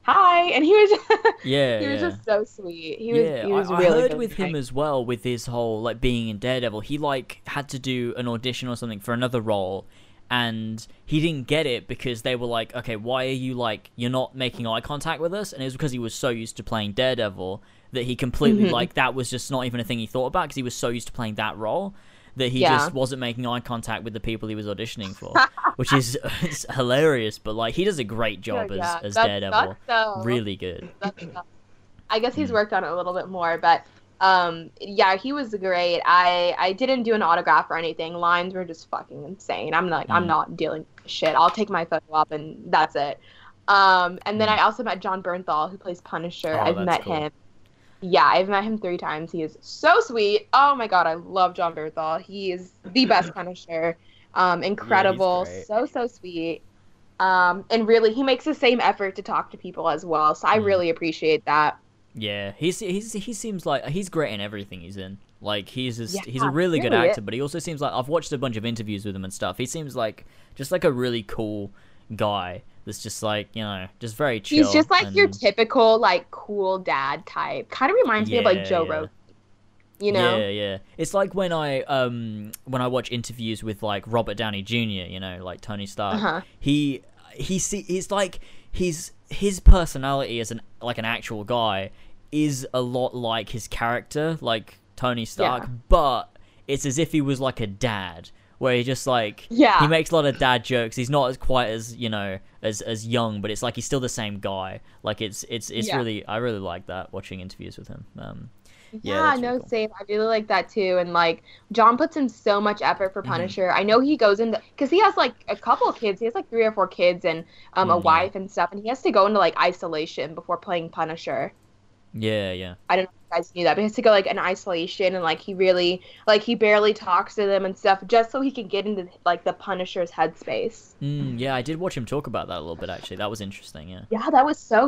Hi, and he was just so sweet. He was really I heard with him as well, with his whole, like, being in Daredevil, he, like, had to do an audition or something for another role, and he didn't get it because they were like, okay, why are you, like, you're not making eye contact with us? And it was because he was so used to playing Daredevil that he completely like, that was just not even a thing he thought about, because he was so used to playing that role that he just wasn't making eye contact with the people he was auditioning for, which is hilarious. But, like, he does a great job as Daredevil. Really good. I guess he's worked on it a little bit more, but he was great. I didn't do an autograph or anything. Lines were just fucking insane. I'm like, I'm not dealing with shit. I'll take my photo op and that's it. And then I also met John Bernthal, who plays Punisher. I've met him. Yeah, I've met him 3 times. He is so sweet. Oh my God, I love John Bernthal. He is the best Punisher. Incredible, so sweet. And really, he makes the same effort to talk to people as well. So I really appreciate that. Yeah, he seems like he's great in everything he's in. Like, he's a really good actor, but he also seems like, I've watched a bunch of interviews with him and stuff. He seems like just like a really cool guy. That's just, like, you know, just very chill. He's just like your typical, like, cool dad type. Kind of reminds me of, like, Joe Rogan. You know? Yeah. It's like when I watch interviews with, like, Robert Downey Jr., you know, like Tony Stark. Uh-huh. He's like, his personality as an actual guy is a lot like his character, like Tony Stark, but it's as if he was like a dad. Where he just, like, he makes a lot of dad jokes. He's not as quite as, you know, as young, but it's like he's still the same guy. Like, it's really, I really like that, watching interviews with him. Yeah, no, cool. Same. I really like that too. And like John puts in so much effort for Punisher. Mm-hmm. I know he goes into, because he has like a couple of kids. He has like 3 or 4 kids and a wife and stuff. And he has to go into like isolation before playing Punisher. Yeah, yeah. I don't know if you guys knew that, but he has to go like in isolation and like he really like he barely talks to them and stuff just so he can get into like the Punisher's headspace. Yeah, I did watch him talk about that a little bit actually. That was interesting. Yeah. Yeah, that was so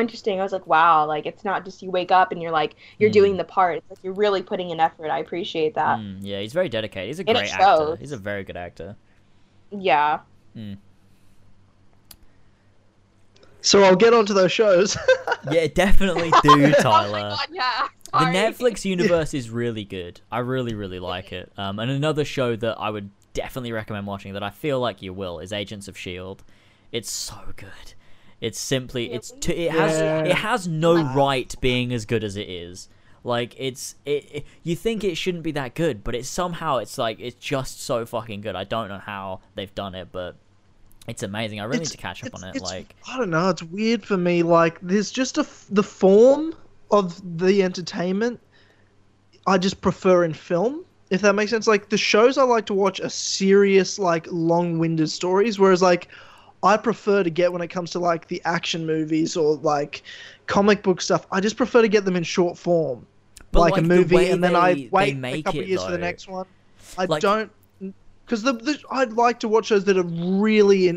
interesting. I was like, wow, like it's not just you wake up and you're like you're doing the part. It's like you're really putting in effort. I appreciate that. Yeah, he's very dedicated. He's a great actor. He's a very good actor. Yeah. So I'll get onto those shows. Yeah, definitely do, Tyler. Oh my God, yeah. Sorry. The Netflix universe is really good. I really, really like it. And another show that I would definitely recommend watching that I feel like you will is Agents of S.H.I.E.L.D. It's so good. It's simply really? it has no right being as good as it is. Like it you think it shouldn't be that good, but it's just so fucking good. I don't know how they've done it, but it's amazing. I really need to catch up on it. Like, I don't know. It's weird for me. Like, there's just the form of the entertainment I just prefer in film, if that makes sense. Like, the shows I like to watch are serious, like, long-winded stories, whereas, like, I prefer to get when it comes to, like, the action movies or, like, comic book stuff, I just prefer to get them in short form. But like a movie, and then I wait a couple years for the next one. I don't... Because I'd like to watch shows that are really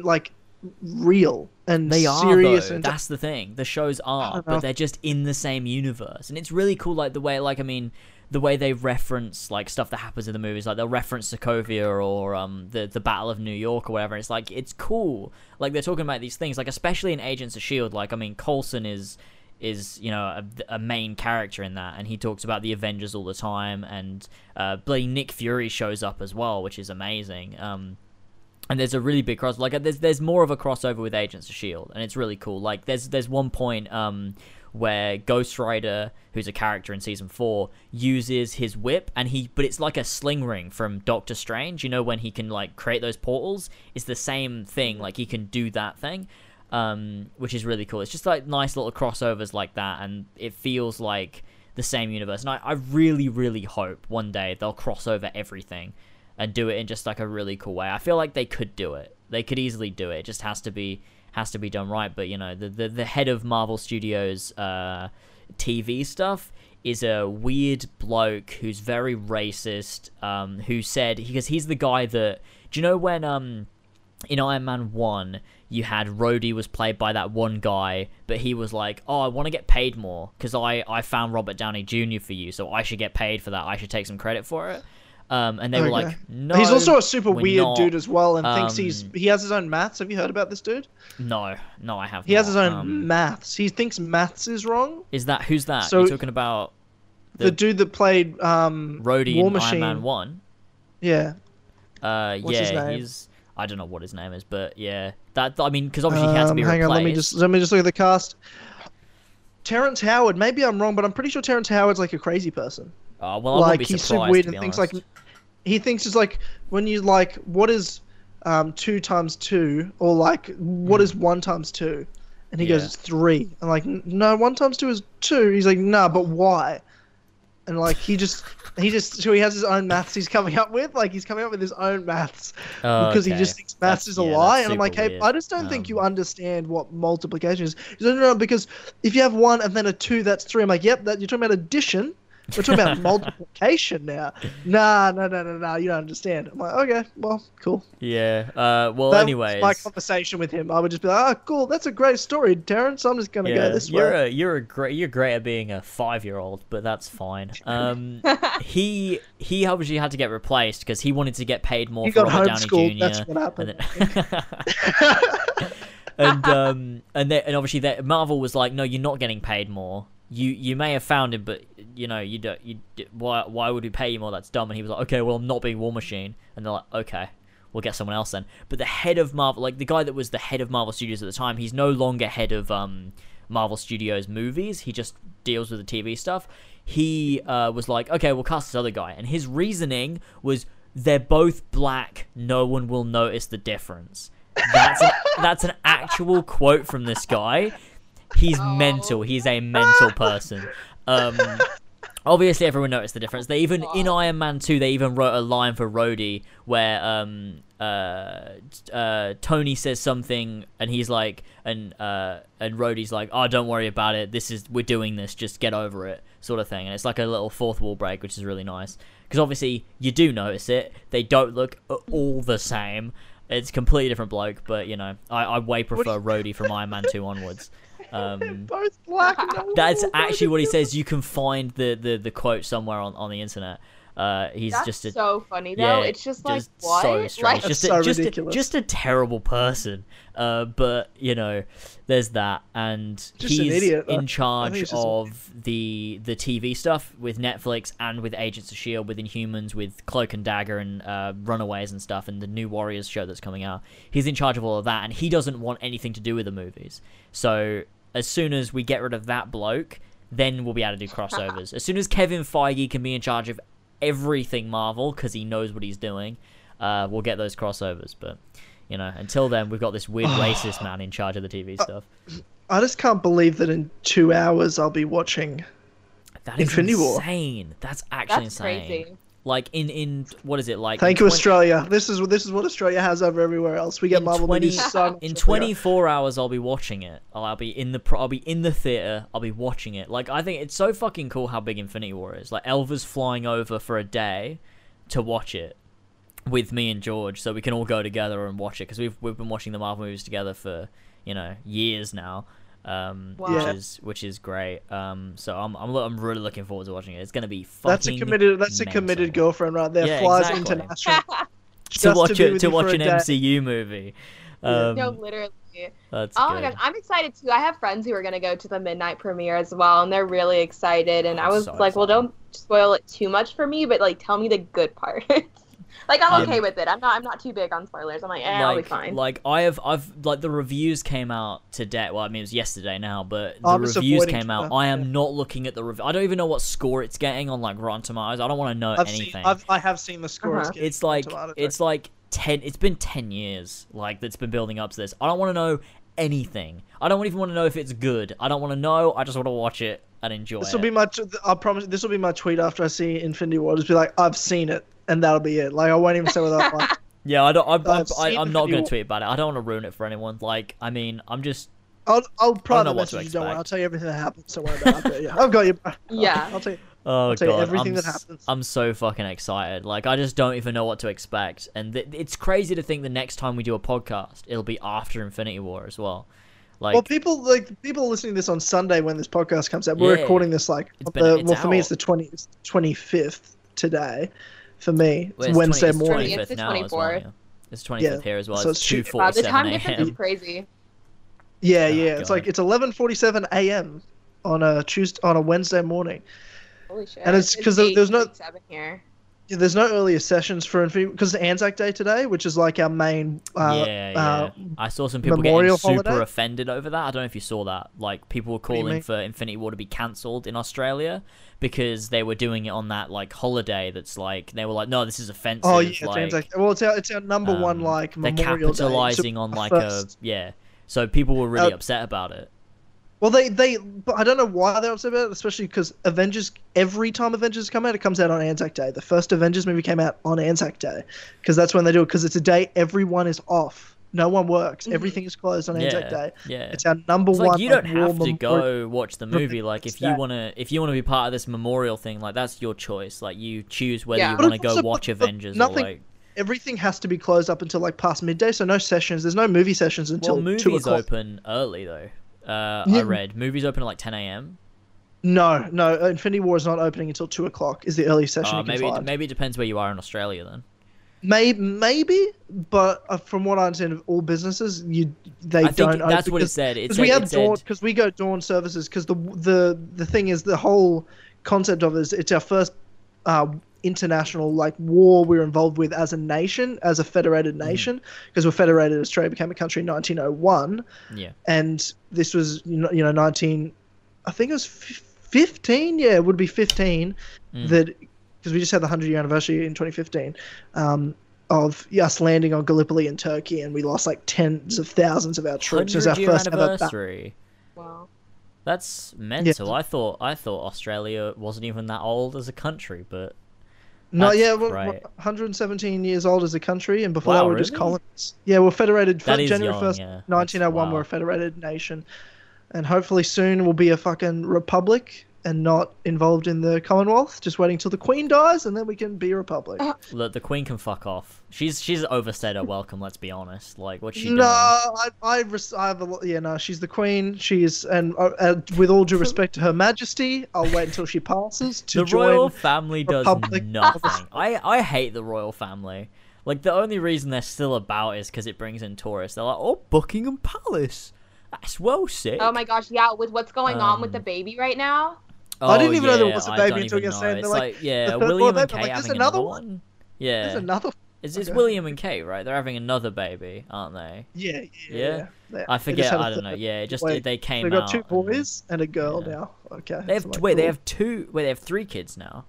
real and they are serious. And that's the thing. The shows are, but they're just in the same universe, and it's really cool. Like the way, the way they reference like stuff that happens in the movies. Like they'll reference Sokovia or the Battle of New York or whatever. And it's like it's cool. Like they're talking about these things. Like especially in Agents of S.H.I.E.L.D. Like Coulson is a main character in that, and he talks about the Avengers all the time, and bloody Nick Fury shows up as well, which is amazing. And there's a really big cross, like there's more of a crossover with Agents of S.H.I.E.L.D., and it's really cool. Like there's one point where Ghost Rider, who's a character in season 4, uses his whip, and but it's like a sling ring from Doctor Strange, when he can like create those portals. It's the same thing, like he can do that thing. Which is really cool. It's just like nice little crossovers like that, and it feels like the same universe. And I really, really hope one day they'll cross over everything and do it in just like a really cool way. I feel like they could do it. They could easily do it. It just has to be done right. But the head of Marvel Studios TV stuff is a weird bloke who's very racist. Who said, because he's the guy that, when in Iron Man 1. You had Rhodey was played by that one guy, but he was like, oh, I want to get paid more because I found Robert Downey Jr. for you, so I should get paid for that. I should take some credit for it. And they were like, no. He's also a super weird dude as well, and thinks he has his own maths. Have you heard about this dude? No, I haven't. He has his own maths. He thinks maths is wrong. Is that, who's that? So you're talking about the dude that played Rhodey in Iron Man 1? Yeah. What's his name? I don't know what his name is, but yeah, because obviously he had to be replaced. Hang on, let me just look at the cast. Terrence Howard. Maybe I'm wrong, but I'm pretty sure Terrence Howard's like a crazy person. Oh, well, I wouldn't be surprised, he's super weird and things like he thinks it's like when you like what is 2 times 2 or like what is 1 times 2, and he goes 3, and like no, 1 times 2 is 2. He's like nah, but why? And like so he has his own maths he's coming up with his own maths because he just thinks maths is a lie. And I'm like, hey, weird. I just don't think you understand what multiplication is. He's like, no, because if you have 1 and then a 2, that's 3. I'm like, yep, you're talking about addition. We're talking about multiplication now. Nah, you don't understand. I'm like, okay, well, cool. Yeah, well, that anyways. My conversation with him, I would just be like, oh, cool, that's a great story, Terrence. I'm just going to go this way. You're great at being a 5-year-old, but that's fine. He obviously had to get replaced because he wanted to get paid more for Robert Downey Jr. That's what happened. And obviously Marvel was like, no, you're not getting paid more. You may have found him, but you don't. Why would we pay you more? That's dumb. And he was like, okay, well, I'm not being War Machine. And they're like, okay, we'll get someone else then. But the head of Marvel, like the guy that was the head of Marvel Studios at the time, he's no longer head of Marvel Studios movies. He just deals with the TV stuff. He was like, okay, we'll cast this other guy. And his reasoning was, they're both black. No one will notice the difference. That's an actual quote from this guy. He's mental. He's a mental person. Obviously, everyone noticed the difference. They even in Iron Man 2, they even wrote a line for Rhodey where Tony says something, and he's like, and Rhodey's like, "Oh, don't worry about it. This is we're doing this. Just get over it," sort of thing. And it's like a little fourth wall break, which is really nice because obviously you do notice it. They don't look all the same. It's a completely different bloke, but you know, I way prefer Rhodey from Iron Man 2 onwards. That's actually what he says. You can find the quote somewhere on the internet. He's that's just a, so funny though. Yeah, it's just like just what? So strange. Like, just so just a terrible person. But you know, there's that, and just he's an idiot, in charge of the TV stuff with Netflix and with Agents of S.H.I.E.L.D., with Inhumans, with Cloak and Dagger, and Runaways and stuff, and the new Warriors show that's coming out. He's in charge of all of that, and he doesn't want anything to do with the movies. So as soon as we get rid of that bloke, then we'll be able to do crossovers. As soon as Kevin Feige can be in charge of everything Marvel because he knows what he's doing, we'll get those crossovers. But you know, until then, we've got this weird racist man in charge of the TV stuff. I just can't believe that in 2 hours I'll be watching that is Infinity War. Insane. That's actually insane. Crazy. Like in what is it like? Thank you, Australia. This is what Australia has over everywhere else. We get Marvel movies so much. In 24 hours, I'll be watching it. I'll be in the theater. I'll be watching it. Like, I think it's so fucking cool how big Infinity War is. Like, Elva's flying over for a day to watch it with me and George, so we can all go together and watch it because we've been watching the Marvel movies together for, you know, years now. Wow. which is great. So I'm really looking forward to watching it. It's gonna be fucking. That's a committed girlfriend right there. Yeah, flies exactly. International to watch an MCU movie. No, literally. That's oh good. My gosh, I'm excited too. I have friends who are gonna go to the midnight premiere as well, and they're really excited. And I was so excited. Well, don't spoil it too much for me, but like, tell me the good part. Like, I'm okay with it. I'm not too big on spoilers. I'm like, I'll be fine. Like, I've the reviews came out today. Well, I mean, it was yesterday now, but the reviews came out. I am not looking at the review. I don't even know what score it's getting on like Rotten Tomatoes. I don't want to know anything. I have seen the score. Uh-huh. It's like 10. It's been 10 years like that's been building up to this. I don't want to know anything. I don't even want to know if it's good. I don't want to know. I just want to watch it and enjoy it. I promise. This will be my tweet after I see Infinity War. I'll just be like, I've seen it. And that'll be it. Like, I won't even say what I like. Yeah, I'm not going to tweet about it. I don't want to ruin it for anyone. Like, I mean, I'm just... I'll probably message you. Don't worry. I'll tell you everything that happens. Don't worry about it. Yeah, I've got you. Yeah. I'll tell you. Oh, God. Everything that happens. I'm so fucking excited. Like, I just don't even know what to expect. And it's crazy to think the next time we do a podcast, it'll be after Infinity War as well. Like, well, people are listening to this on Sunday when this podcast comes out. We're recording this, like... for me, it's the 25th today. For me, it's Wednesday morning. It's the 24th. Well, yeah. It's 25th here as well. So it's 2:47 a.m. The time difference is crazy. Yeah, yeah. It's like it's 11:47 a.m. on a Wednesday morning. Holy shit! And it's because there's no here. Yeah, there's no earlier sessions for Infinity because it's Anzac Day today, which is like our main. I saw some people getting super offended over that. I don't know if you saw that. Like, people were calling for Infinity War to be cancelled in Australia, because they were doing it on that like holiday that's like they were like, no, this is offensive. Oh yeah, like, well, it's our number one like Memorial Day. They're capitalizing on like first. So people were really upset about it. Well, but I don't know why they're upset about it, especially because Avengers. Every time Avengers come out, it comes out on Anzac Day. The first Avengers movie came out on Anzac Day because that's when they do it. Because it's a day everyone is off. No one works. Everything is closed on Anzac Day. Yeah, it's our number one. You don't have to go watch the movie. Like, if you wanna be part of this memorial thing, like that's your choice. Like, you choose whether you want to go watch Avengers or like. Everything has to be closed up until like past midday. So no sessions. There's no movie sessions until 2:00. Movies open early though. I read movies open at like 10 a.m. No, Infinity War is not opening until 2:00. Is the early session? Maybe it depends where you are in Australia then. Maybe, but from what I understand of all businesses, I think that's what it said. Because we have dawn, because we go dawn services. Because the thing is, the whole concept of it is it's our first international like war we're involved with as a nation, as a federated nation, because we're federated. Australia became a country in 1901. Yeah, and this was 19, I think it was 15. Yeah, it would be 15 that. Because we just had the 100-year anniversary in 2015 of us landing on Gallipoli in Turkey, and we lost like tens of thousands of our troops. It was our first anniversary. Wow. That's mental. Yeah. I thought Australia wasn't even that old as a country, but no, yeah, we're 117 years old as a country, and before that we're really? Just colonies. Yeah, we're federated. January 1st, yeah. 1901, we're a federated nation, and hopefully soon we'll be a fucking republic and not involved in the Commonwealth. Just waiting till the Queen dies, and then we can be a republic. Look, the Queen can fuck off. She's overstayed her welcome. Let's be honest. Like, what's she doing? No, I have a, yeah, no. She's the Queen. She is, and with all due respect to Her Majesty, I'll wait until she passes to join. The royal family does nothing. I hate the royal family. Like, the only reason they're still about is because it brings in tourists. They're like, oh, Buckingham Palace. That's well sick. Oh my gosh, yeah. With what's going on with the baby right now. Oh, I didn't even know there was a baby until you're saying they're like, yeah, William and Kate having another one. Yeah, there's another. It's William and Kate, right? They're having another baby, aren't they? Yeah. I forget. I don't know. Yeah, just they came out. They've got two boys and a girl now. Okay. They have wait. They have two. Wait, they have three kids now.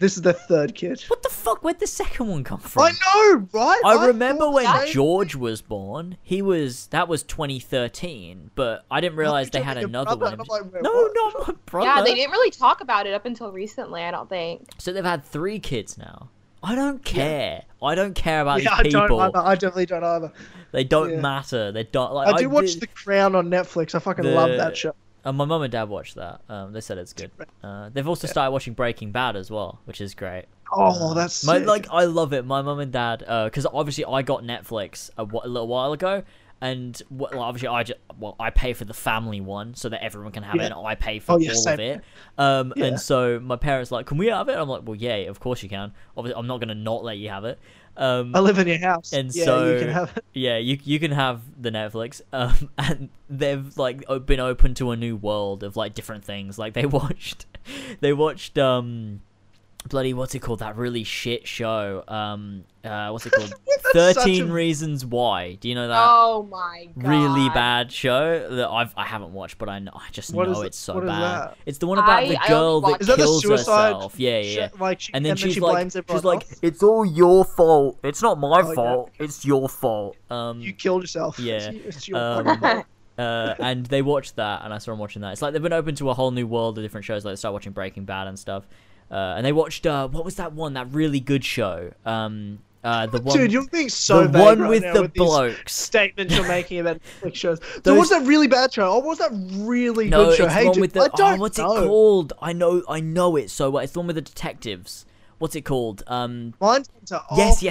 This is the third kid. What the fuck? Where'd the second one come from? I know, right? I remember when George was born. That was 2013, but I didn't realize they had another one. No, not my brother. Yeah, they didn't really talk about it up until recently, I don't think. So they've had three kids now. I don't care. Yeah. I don't care about these people. I definitely don't either. They don't matter. They don't. Like, I watch The Crown on Netflix. I fucking love that show. My mum and dad watched that. They said it's good. They've also started watching Breaking Bad as well, which is great. Oh, that's sick. I love it. My mum and dad, because obviously I got Netflix a little while ago, and obviously I pay for the family one so that everyone can have it, and I pay for all of it. And so my parents like, can we have it? I'm like, well, yeah, of course you can. Obviously, I'm not gonna not let you have it. I live in your house, and so you can have it. Yeah, you can have the Netflix. And they've like been open to a new world of like different things. Like they watched bloody what's it called, that really shit show. What's it called? 13 Reasons Why. Do you know that? Oh my god! Really bad show that I haven't watched, but I just know it's so bad. It's the one about the girl that kills herself. Yeah. And then she blames everyone. It's all your fault. It's not my fault. Yeah. It's your fault. You killed yourself. Yeah. It's your fault. And they watched that, and I saw them watching that. It's like they've been open to a whole new world of different shows. Like they started watching Breaking Bad and stuff. And they watched what was that one? That really good show. The one, dude, you're being so bad one right with now the with blokes. Statements you're making about Netflix shows. So what's that really bad show? Or was that really good show? Hey, dude, I don't know. What's it called? I know it so well. It's the one with the detectives. What's it called? Mindhunter. Oh, yes.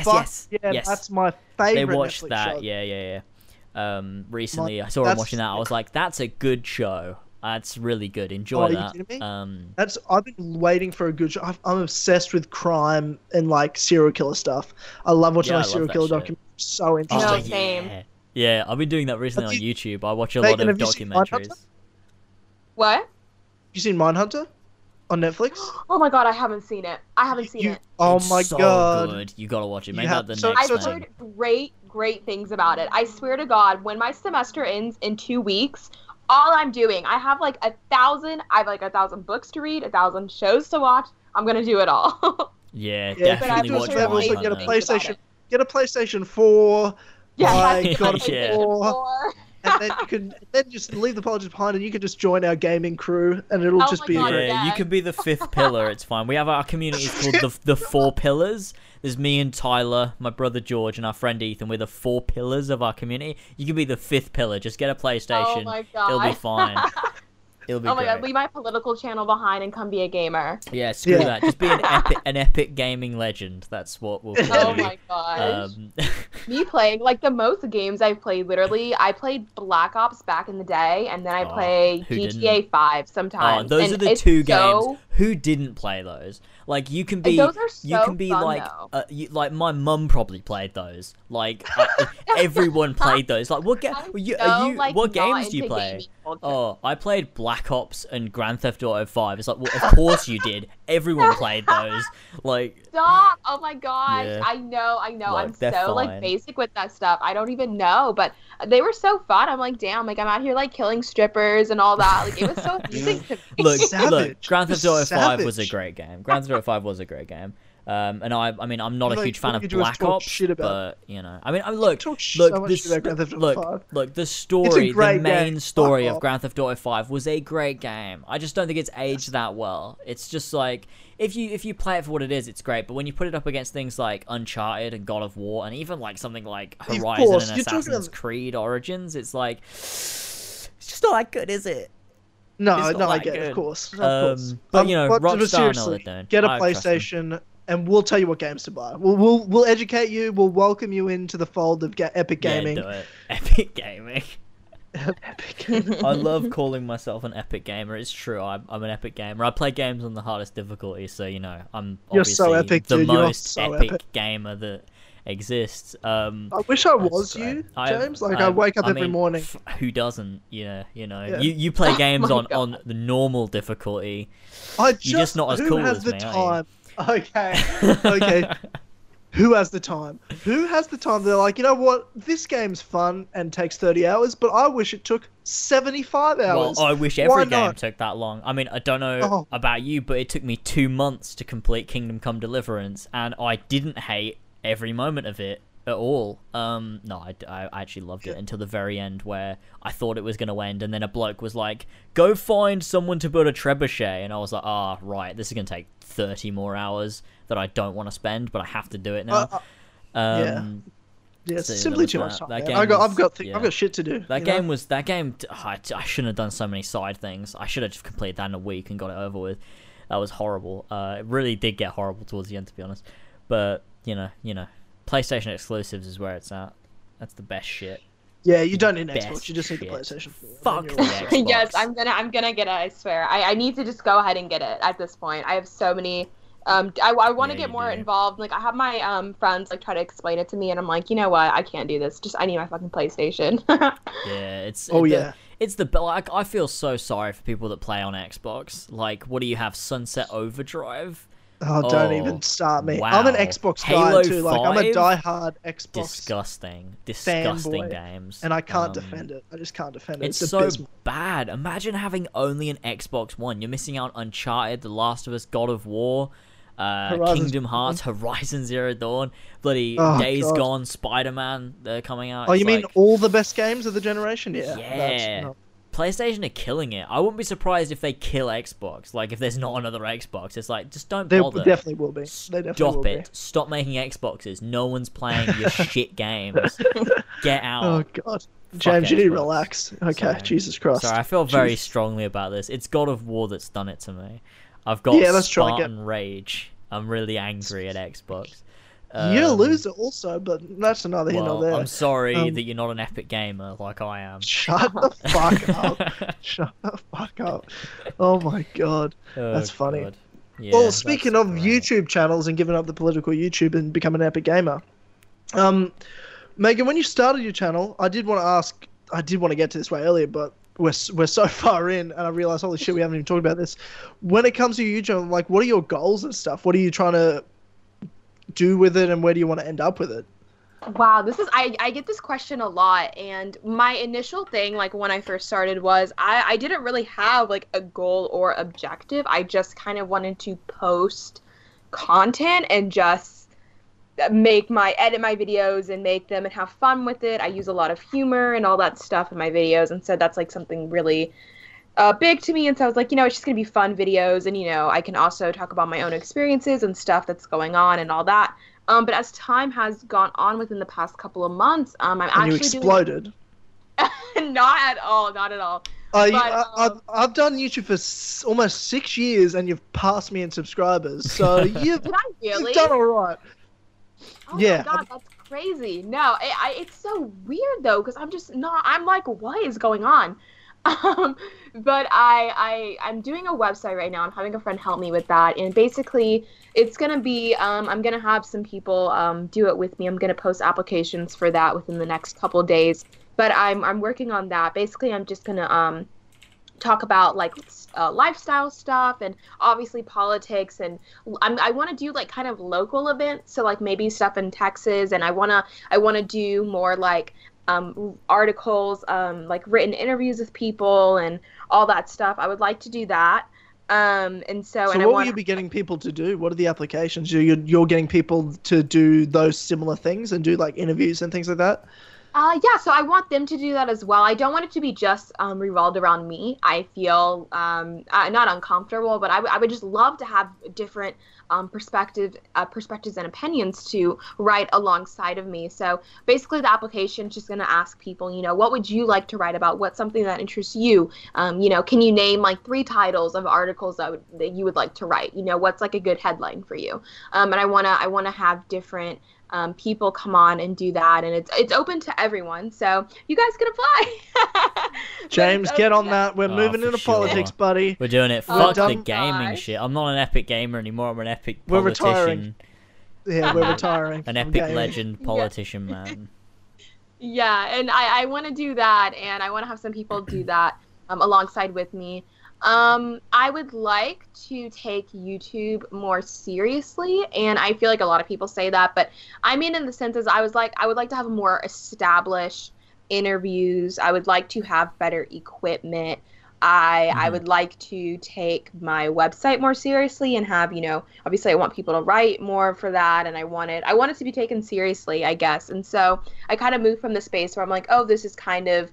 Yeah, yes. That's my favorite. They watched Netflix that. Show. Yeah. Recently, I saw him watching that. I was like, that's a good show. That's really good. Enjoy that. Are you kidding me? I've been waiting for a good show. I'm obsessed with crime and like serial killer stuff. I love watching like serial killer documentaries. So interesting. Oh, yeah, I've been doing that recently on YouTube. I watch a lot of documentaries. What? Have you seen Mindhunter on Netflix? Oh my god, I haven't seen it. I haven't seen it. Oh my god, good. You gotta watch it. Make that the next. I've heard great things about it. I swear to God, when my semester ends in 2 weeks. All I'm doing, I have like 1,000. I have like 1,000 books to read, 1,000 shows to watch. I'm gonna do it all. Yeah, definitely watch it. Get a PlayStation 4. Yeah, God of War. And then you can just leave the politics behind, and you can just join our gaming crew, and it'll just be. You can be the fifth pillar. It's fine. We have our community called the Four Pillars. There's me and Tyler, my brother George, and our friend Ethan. We're the four pillars of our community. You can be the fifth pillar. Just get a PlayStation. Oh my god. It'll be fine. It'll be great. My god, leave my political channel behind and come be a gamer. Yeah, screw that. Just be an epic gaming legend. That's what we'll call you. Oh my gosh. Me playing, like, the most games I've played, literally, I played Black Ops back in the day, and then I play GTA 5 sometimes. Oh, those are the two games. Who didn't play those? Like, you can be, like my mum probably played those. Like, everyone played those. Like, what games do you play? Oh, I played Black Ops and Grand Theft Auto V. It's like, well, of course you did. Everyone played those. Like, stop! Oh my gosh, yeah. I know. Like, I'm so like basic with that stuff. I don't even know, but they were so fun. I'm like, damn, like I'm out here like killing strippers and all that. Like, it was so amazing to me. Look, Grand Theft Auto 5 was a great game. And I mean, I'm not a huge fan of Black Ops, but you know, I mean, look, the story, the main story of Grand Theft Auto V was a great game. I just don't think it's aged that well. It's just like, if you play it for what it is, it's great. But when you put it up against things like Uncharted and God of War, and even like something like Horizon and Assassin's Creed Origins, it's like, it's just not that good, is it? No, no, I get it, of course. But you know, Rockstar, get a PlayStation. And we'll tell you what games to buy. We'll educate you. We'll welcome you into the fold of Epic Gaming. Yeah, do it. Epic Gaming. Epic Gaming. I love calling myself an Epic Gamer. It's true. I'm an Epic Gamer. I play games on the hardest difficulty, so you know I'm obviously the most epic gamer that exists. I wish I was you, James. Like I wake up every morning. Who doesn't? Yeah, you know. Yeah. You play games on the normal difficulty. You're just not as cool as me. Who has the time? Okay. Who has the time? Who has the time? They're like, you know what? This game's fun and takes 30 hours, but I wish it took 75 hours. Well, I wish every game took that long. I mean, I don't know about you, but it took me 2 months to complete Kingdom Come Deliverance, and I didn't hate every moment of it at all. No, I actually loved it until the very end, where I thought it was going to end, and then a bloke was like, go find someone to build a trebuchet, and I was like, right, this is going to take 30 more hours that I don't want to spend, but I have to do it now. Yeah, so simply too much time. I've got shit to do. I shouldn't have done so many side things. I should have just completed that in a week and got it over with. That was horrible. It really did get horrible towards the end, to be honest. But you know, PlayStation exclusives is where it's at. That's the best shit. Yeah, you don't need Xbox. You just need the PlayStation 4. Fuck the Xbox. Yes, I'm gonna get it. I swear. I need to just go ahead and get it at this point. I have so many. I want to get more involved. Like I have my friends like try to explain it to me, and I'm like, you know what? I can't do this. Just I need my fucking PlayStation. Yeah, like I feel so sorry for people that play on Xbox. Like, what do you have? Sunset Overdrive. Oh, don't even start me. Wow. I'm an Xbox guy too. Like, I'm a diehard Xbox. Disgusting games. And I can't defend it. I just can't defend it. It's so bad. Imagine having only an Xbox One. You're missing out on Uncharted, The Last of Us, God of War, Kingdom Hearts, Horizon Zero Dawn, bloody Days Gone, Spider-Man. They're coming out. Oh, you mean all the best games of the generation? Yeah. Yeah. PlayStation are killing it. I wouldn't be surprised if they kill Xbox. Like, if there's not another Xbox, it's like, just don't bother. They definitely will be. Stop it. Stop making Xboxes. No one's playing your shit games. Get out. Oh, God. Fuck James, Xbox. You need to relax. Okay, Jesus Christ. Sorry, I feel very strongly about this. It's God of War that's done it to me. I've got Spartan rage. I'm really angry at Xbox. You're a loser also, but that's another here nor there. I'm sorry that you're not an epic gamer like I am. Shut the fuck up. Shut the fuck up. Oh my God. That's funny. God. Yeah, well, speaking of YouTube channels and giving up the political YouTube and becoming an epic gamer, Megan, when you started your channel, I did want to get to this way earlier, but we're so far in, and I realize, holy shit, we haven't even talked about this. When it comes to your YouTube channel, like, what are your goals and stuff? What are you trying to do with it, and where do you want to end up with it? Wow, this is I get this question a lot, and my initial thing, like when I first started, was I didn't really have like a goal or objective. I just kind of wanted to post content and just edit my videos and make them and have fun with it. I use a lot of humor and all that stuff in my videos, and so that's like something really big to me, and so I was like, you know, it's just gonna be fun videos, and you know, I can also talk about my own experiences and stuff that's going on and all that. But as time has gone on within the past couple of months, I'm and actually you exploded. Doing... Not at all, not at all. I've done YouTube for almost 6 years, and you've passed me in subscribers, so you've done all right. Oh yeah. My God, that's crazy. No, it's so weird though, because I'm like, what is going on? But I'm doing a website right now. I'm having a friend help me with that, and basically it's gonna be I'm gonna have some people do it with me. I'm gonna post applications for that within the next couple days, but I'm working on that. Basically, I'm just gonna talk about like lifestyle stuff and obviously politics, and I want to do like kind of local events, so like maybe stuff in Texas, and I wanna do more like articles, like written interviews with people and all that stuff. I would like to do that. So what will you be getting people to do? What are the applications? You're getting people to do those similar things and do like interviews and things like that? Yeah, so I want them to do that as well. I don't want it to be just revolved around me. I feel not uncomfortable, but I would just love to have different perspectives and opinions to write alongside of me. So basically the application is just going to ask people, you know, what would you like to write about? What's something that interests you? You know, can you name like 3 titles of articles that you would like to write? You know, what's like a good headline for you? And I want to have different people come on and do that, and it's open to everyone, so you guys can apply. James, get on that. We're moving into politics, buddy. We're doing it. Fuck the gaming shit. I'm not an epic gamer anymore. I'm an epic politician. We're retiring. Yeah, we're retiring. An epic legend politician, man. Yeah, and I want to do that, and I want to have some people do that alongside with me. I would like to take YouTube more seriously, and I feel like a lot of people say that, but I mean in the sense is I would like to have more established interviews. I would like to have better equipment. I would like to take my website more seriously and have, you know, obviously I want people to write more for that, and I want it to be taken seriously, I guess. And so I kind of moved from the space where I'm like, oh, this is kind of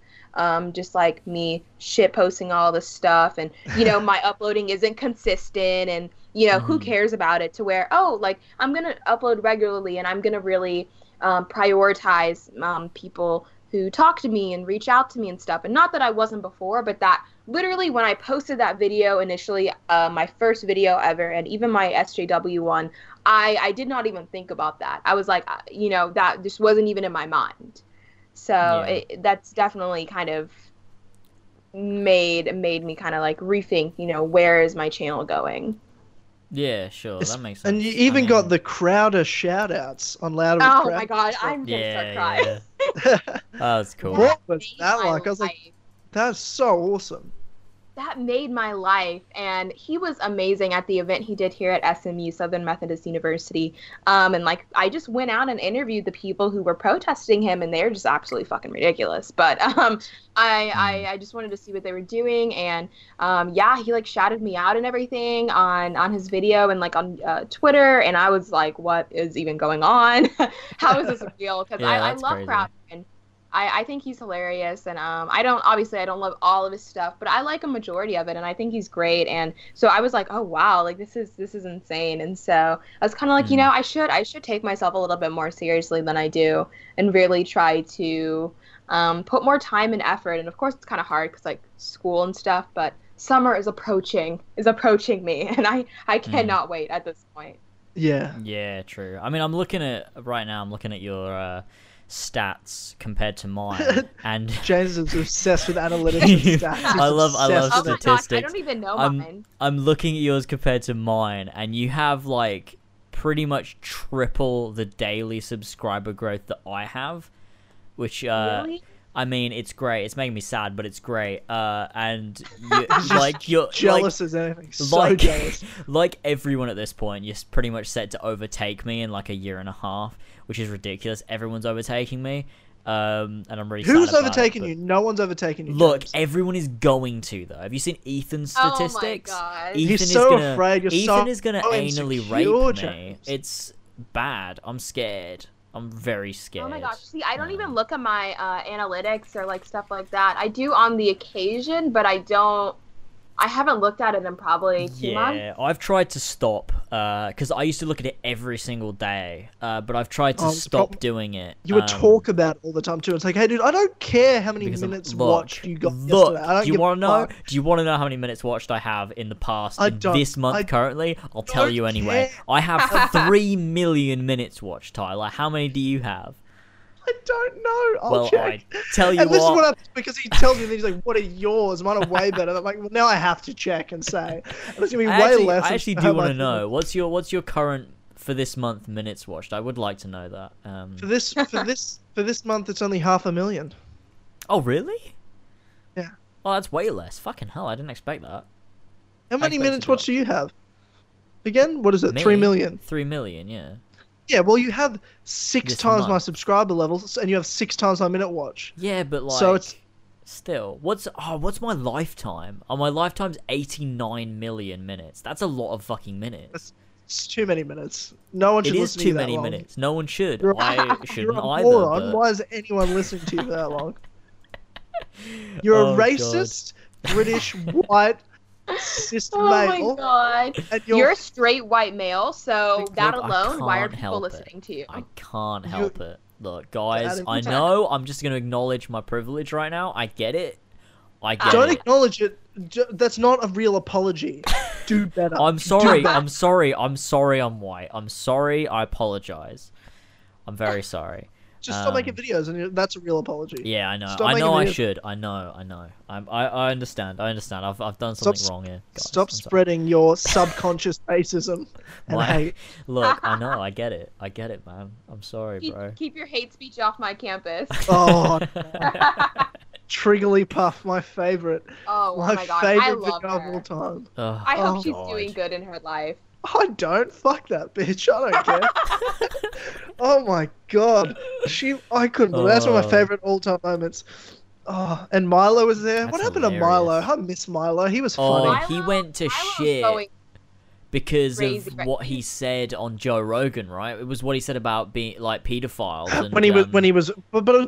just like me shit posting all this stuff, and you know, my uploading isn't consistent, and you know, who cares about it, to where, oh, like I'm going to upload regularly, and I'm going to really prioritize people who talk to me and reach out to me and stuff. And not that I wasn't before, but that literally when I posted that video initially, my first video ever, and even my SJW one, I did not even think about that. I was like, you know, that just wasn't even in my mind. So that's definitely kind of made me kind of like rethink, you know, where is my channel going? Yeah, sure, that makes sense. And you even got the Crowder shout outs on Louder with Crowder. Oh my god, I'm gonna start crying. Yeah. That was cool. What was that like? I was like, that's so awesome. That made my life, and he was amazing at the event he did here at SMU, Southern Methodist University. And like, I just went out and interviewed the people who were protesting him, and they're just absolutely fucking ridiculous. But I just wanted to see what they were doing, and yeah, he like shouted me out and everything on his video and like on Twitter, and I was like, what is even going on? How is this real? Because I love crazy. Crowder. And I think he's hilarious, and I don't love all of his stuff, but I like a majority of it, and I think he's great. And so I was like, oh wow, like this is insane. And so I was kind of like, you know, I should take myself a little bit more seriously than I do, and really try to put more time and effort. And of course, it's kind of hard because like school and stuff, but summer is approaching me, and I cannot wait at this point. Yeah. Yeah, true. I mean, I'm looking at your stats compared to mine, and James is obsessed with analytics and stats. I love statistics. Oh my gosh, I don't even know mine. I'm looking at yours compared to mine, and you have like pretty much triple the daily subscriber growth that I have, which really? I mean, it's great. It's making me sad, but it's great. And you're jealous as anything. So jealous. Like everyone at this point, you're pretty much set to overtake me in like a year and a half, which is ridiculous. Everyone's overtaking me, and I'm really sad about it. Who's overtaking you? No one's overtaking you. Look, James. Everyone is going to though. Have you seen Ethan's statistics? Oh my God. He's so afraid. Ethan is gonna anally rape me. It's bad. I'm scared. I'm very scared. Oh my gosh. See, I don't even look at my analytics or like stuff like that. I do on the occasion, but I haven't looked at it in probably 2 months. Yeah, I've tried to stop because I used to look at it every single day, but I've tried to stop doing it. You would talk about it all the time too. It's like, hey dude, I don't care how many minutes watched you got yesterday. I don't do you want to know? Do you want to know how many minutes watched I have in the past this month currently? I'll tell you anyway. I have 3 million minutes watched, Tyler. How many do you have? I don't know. I'll check. I tell you and what. This is what happens because he tells me, and he's like, "What are yours? Mine are way better." And I'm like, "Well, now I have to check and say." And it's gonna be way less. I actually do want to know what's your current for this month minutes watched. I would like to know that. For this month, it's only 500,000. Oh really? Yeah. Oh, that's way less. Fucking hell! I didn't expect that. How many minutes watched do you have? Again, what is it? 3 million. 3 million. Yeah. Yeah, well, you have 6 times my subscriber levels, and you have 6 times my minute watch. Yeah, but like, so it's Still, what's my lifetime? Oh, my lifetime's 89 million minutes. That's a lot of fucking minutes. It's too many minutes. No one should listen to you that long. It is too many minutes. No one should. I shouldn't either. But... Why is anyone listening to you for that long? You're a racist, British, white, cis male. Oh my god. You're a straight white male, so that alone, why are people listening to you? I can't help it. Look, guys, I know I'm just going to acknowledge my privilege right now. I get it. Don't acknowledge it. That's not a real apology. Do better. I'm sorry. I'm sorry. I'm sorry I'm white. I'm sorry. I apologize. I'm very sorry. Just stop making videos, and that's a real apology. Yeah, I know. Stop I should. I know. I understand. I've done something wrong here. Guys, stop spreading your subconscious racism and hate. Look, I know. I get it, man. I'm sorry, bro. Keep your hate speech off my campus. Oh, Triggly Puff, my favorite. Oh my god, I love her. Of all time. I hope she's doing good in her life. I don't. Fuck that bitch. I don't care. Oh my god. I couldn't believe that's one of my favorite all-time moments. Oh, and Milo was there. What happened to Milo? I miss Milo. He was funny. He went to shit because of what he said on Joe Rogan, right? It was what he said about being like pedophiles. And, but it was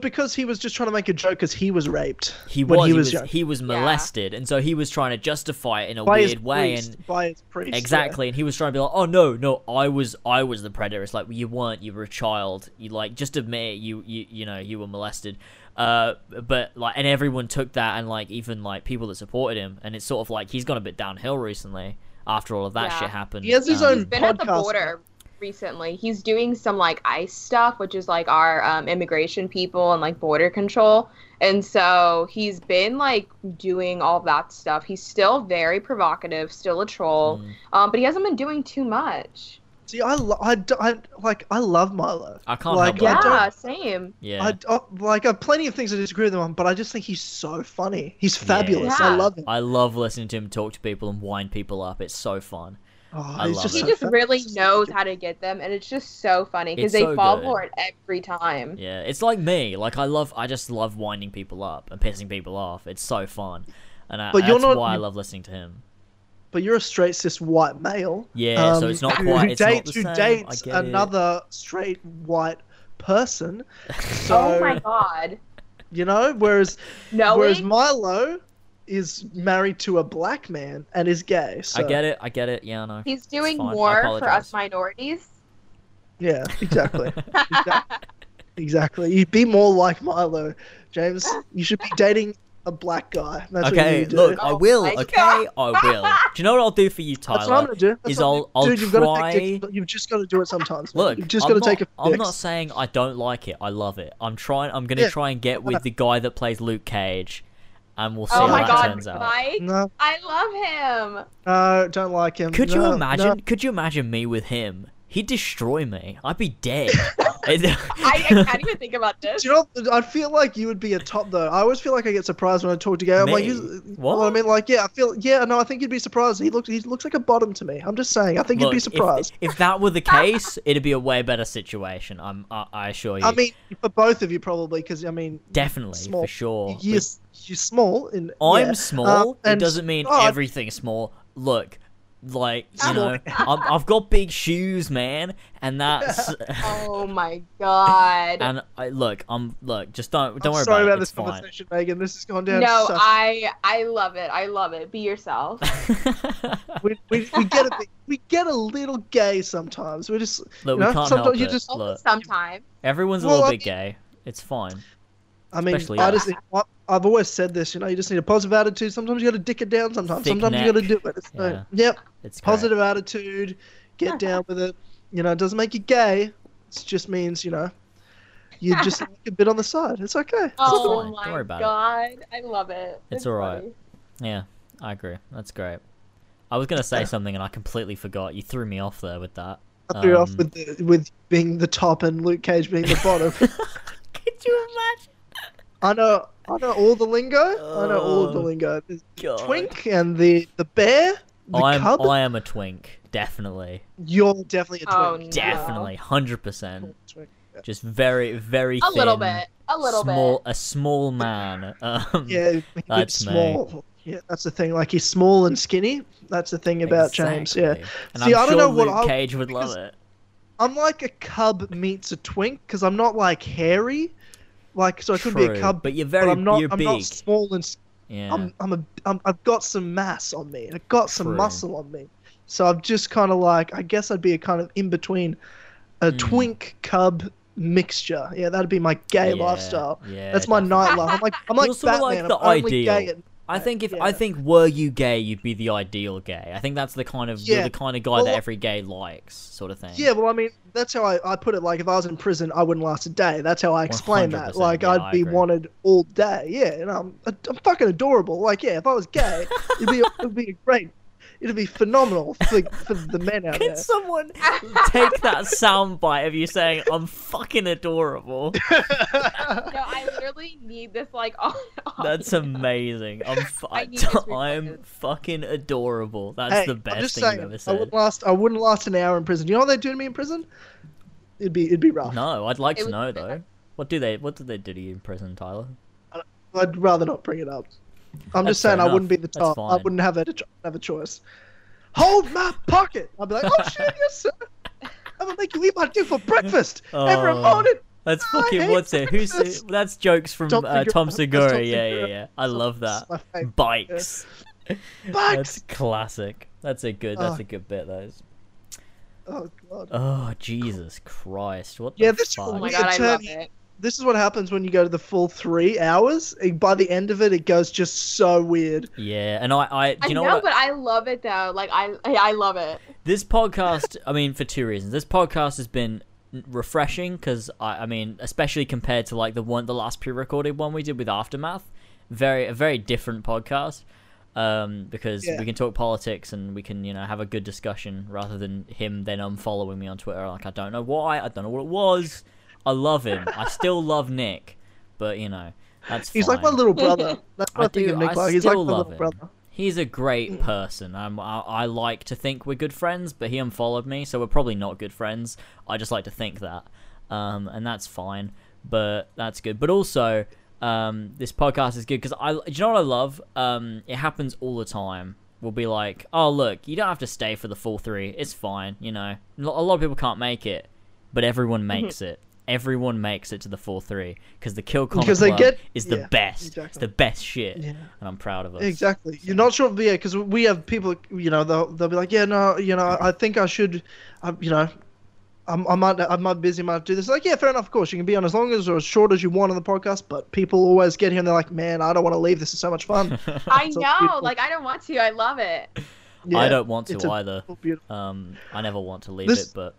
because he was just trying to make a joke because he was raped. He was molested, and so he was trying to justify it in a weird way. By his priest, exactly, and he was trying to be like, "Oh no, I was the predator." It's like, well, you weren't. You were a child. You just admit it, you were molested. But and everyone took that, and even people that supported him, and it's sort of he's gone a bit downhill recently. After all of that shit happened. He has his own podcast. He's been at the border recently. He's doing some, ICE stuff, which is, our immigration people and, border control. And so he's been, doing all that stuff. He's still very provocative, still a troll. But he hasn't been doing too much. See, I love Milo. I can't help it. Yeah, same. Yeah. I have plenty of things I disagree with him on, but I just think he's so funny. He's fabulous. Yeah. I love him. I love listening to him talk to people and wind people up. It's so fun. He just really knows how to get them, and it's just so funny because they fall for it every time. Yeah, it's like me. I just love winding people up and pissing people off. It's so fun, and that's why I love listening to him. But you're a straight cis white male. Yeah, so it's not quite. Who dates another straight white person. So, oh my god! You know, whereas Milo is married to a black man and is gay. So. I get it. Yeah, I know. He's doing more for us minorities. Yeah, exactly. Exactly. You'd be more like Milo, James. You should be dating a black guy. That's okay, what you do. Look, I will. Okay, I will. Do you know what I'll do for you, Tyler? That's what I'm gonna do. You've just got to do it sometimes. Look, you've just got to take a fix. I'm not saying I don't like it. I love it. I'm gonna try and get with the guy that plays Luke Cage, and we'll see how that turns out. Mike, no. I love him. No, don't like him. Could you imagine? No. Could you imagine me with him? He'd destroy me. I'd be dead. I can't even think about this. Do you know, I feel like you would be a top, though. I always feel like I get surprised when I talk to Gary. I'm like, what I mean? I think you'd be surprised. He looks like a bottom to me. I'm just saying. I think you'd be surprised. If that were the case, it'd be a way better situation. I assure you. I mean, for both of you probably, because I mean, definitely small, for sure. You're small. I'm small. It doesn't mean everything's small. Look. I've got big shoes, man, and that's. Oh my god! And just don't worry about it. Sorry about this conversation, Megan. This has gone down. No, I love it. I love it. Be yourself. we get a little gay sometimes. We just sometimes everyone's a little bit gay. It's fine. I mean, I've always said this, you just need a positive attitude. Sometimes you got to dick it down sometimes. Sometimes you got to do it. It's It's positive attitude. Get down with it. It doesn't make you gay. It just means, you just like a bit on the side. It's okay. It's my God. I love it. It's all right. Funny. Yeah, I agree. That's great. I was going to say something and I completely forgot. You threw me off there with that. I threw you off with being the top and Luke Cage being the bottom. Could you imagine? I know all the lingo. I know all of the lingo. There's the twink and the bear. The cub. I am a twink, definitely. You're definitely a twink. Oh, definitely, 100%. Just very, very thin. A small man. Yeah, that's small. Me. Yeah, that's the thing. Like, he's small and skinny. That's the thing about James. Yeah. And see, I'm sure Luke Cage would love it. I'm like a cub meets a twink, because I'm not like hairy, like, so I could be a cub. But you're very, I'm not small and. Yeah. I've got some mass on me, and I've got some muscle on me, so I'm just kind of like, I guess I'd be a kind of in between, a twink cub mixture. Yeah, that'd be my gay lifestyle. Yeah, that's my nightlife. I'm like Batman. Like the ideal. Gay at, I think if I think were you gay, you'd be the ideal gay. I think that's the kind of you're the kind of guy that every gay likes, sort of thing. Yeah, well, I mean, that's how I put it. Like, if I was in prison, I wouldn't last a day. That's how I explain that. Like, yeah, I'd be wanted all day. Yeah, and I'm fucking adorable. Like, yeah, if I was gay, it'd be great. It'd be phenomenal for the men out there. Can someone take that soundbite of you saying, I'm fucking adorable? No, I literally need this, like, on that's amazing. I'm fucking adorable. That's the best thing you've ever said. I wouldn't last an hour in prison. You know what they'd do to me in prison? It'd be rough. No, I'd like to know, though. What do they do to you in prison, Tyler? I'd rather not bring it up. I'm just saying I wouldn't be the top. I wouldn't have a choice. Hold my pocket. I'd be like, oh shit, yes sir. I'm gonna make you eat my dude for breakfast every morning. That's fucking what's it? Who's that's jokes from Tom Segura. Yeah. I love that. Bikes. Yeah. Bikes. That's classic. That's a good bit. Oh god. Oh Jesus Christ! What? Yeah, this. Oh my god, I love it. This is what happens when you go to the full 3 hours. By the end of it, it goes just so weird. Yeah, and I know, but I love it though. Like I love it. This podcast, I mean, for two reasons. This podcast has been refreshing because I mean, especially compared to like the last pre-recorded one we did with Aftermath, a very different podcast. Because we can talk politics and we can, you know, have a good discussion rather than him then unfollowing me on Twitter. Like I don't know why. I don't know what it was. I love him. I still love Nick, but you know, that's fine. He's like my little brother. That's what I think of Nick. He's like my little brother. He's a great person. I like to think we're good friends, but he unfollowed me, so we're probably not good friends. I just like to think that, and that's fine. But that's good. But also, this podcast is good because do you know what I love? It happens all the time. We'll be like, oh look, you don't have to stay for the full 3. It's fine. You know, a lot of people can't make it, but everyone makes it. Everyone makes it to the full 3 because the Kill Connor Club is the best. Exactly. It's the best shit, and I'm proud of us. Exactly. You're not sure, because we have people, you know, they'll be like, yeah, no, you know, I think I should, you know, I'm busy, I might do this. Like, yeah, fair enough. Of course, you can be on as long as or as short as you want on the podcast, but people always get here and they're like, man, I don't want to leave. This is so much fun. I know, like, I don't want to. I love it. Yeah, I don't want to either. Beautiful. I never want to leave it, but.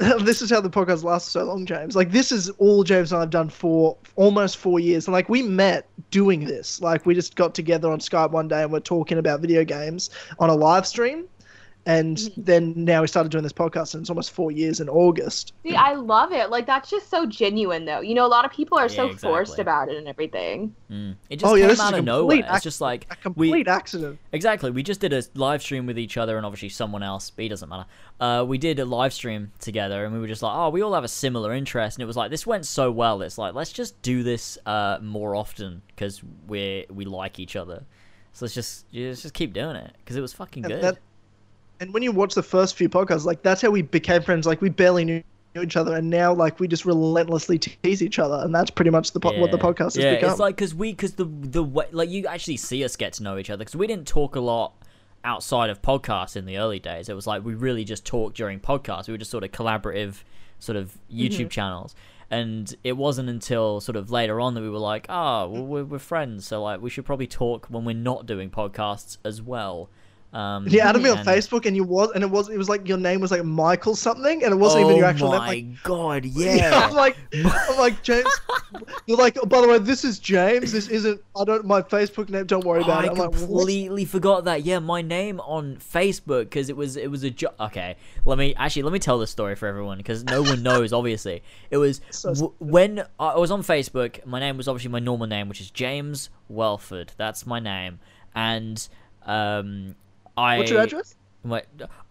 This is how the podcast lasts so long, James. Like, this is all James and I have done for almost 4 years. And, like, we met doing this. Like, we just got together on Skype one day and we're talking about video games on a live stream. And then now we started doing this podcast, and it's almost 4 years in August. See, I love it. Like, that's just so genuine, though. You know, a lot of people are forced about it and everything. It just came out of nowhere. It's just like a complete accident. Exactly. We just did a live stream with each other and obviously someone else, but it doesn't matter. We did a live stream together, and we were just like, oh, we all have a similar interest. And it was like, this went so well. It's like, let's just do this more often because we like each other. So let's just keep doing it because it was fucking good. And when you watch the first few podcasts, like, that's how we became friends. Like, we barely knew each other, and now, like, we just relentlessly tease each other, and that's pretty much what the podcast has become. Yeah, it's like, because the way, like, you actually see us get to know each other, because we didn't talk a lot outside of podcasts in the early days. It was like, we really just talked during podcasts. We were just sort of collaborative, sort of YouTube channels. And it wasn't until sort of later on that we were like, oh, well, we're friends, so, like, we should probably talk when we're not doing podcasts as well. You added me on Facebook, and it was like your name was like Michael something, and it wasn't even your actual name. Oh my god, yeah. I'm like James. You're like, oh, by the way, this is James. This isn't. My Facebook name. Don't worry about it. I completely forgot that. Yeah, my name on Facebook because it was a joke. Okay, let me tell this story for everyone because no one knows. Obviously, it was when I was on Facebook. My name was obviously my normal name, which is James Welford. That's my name, and. What's your address? I'm like,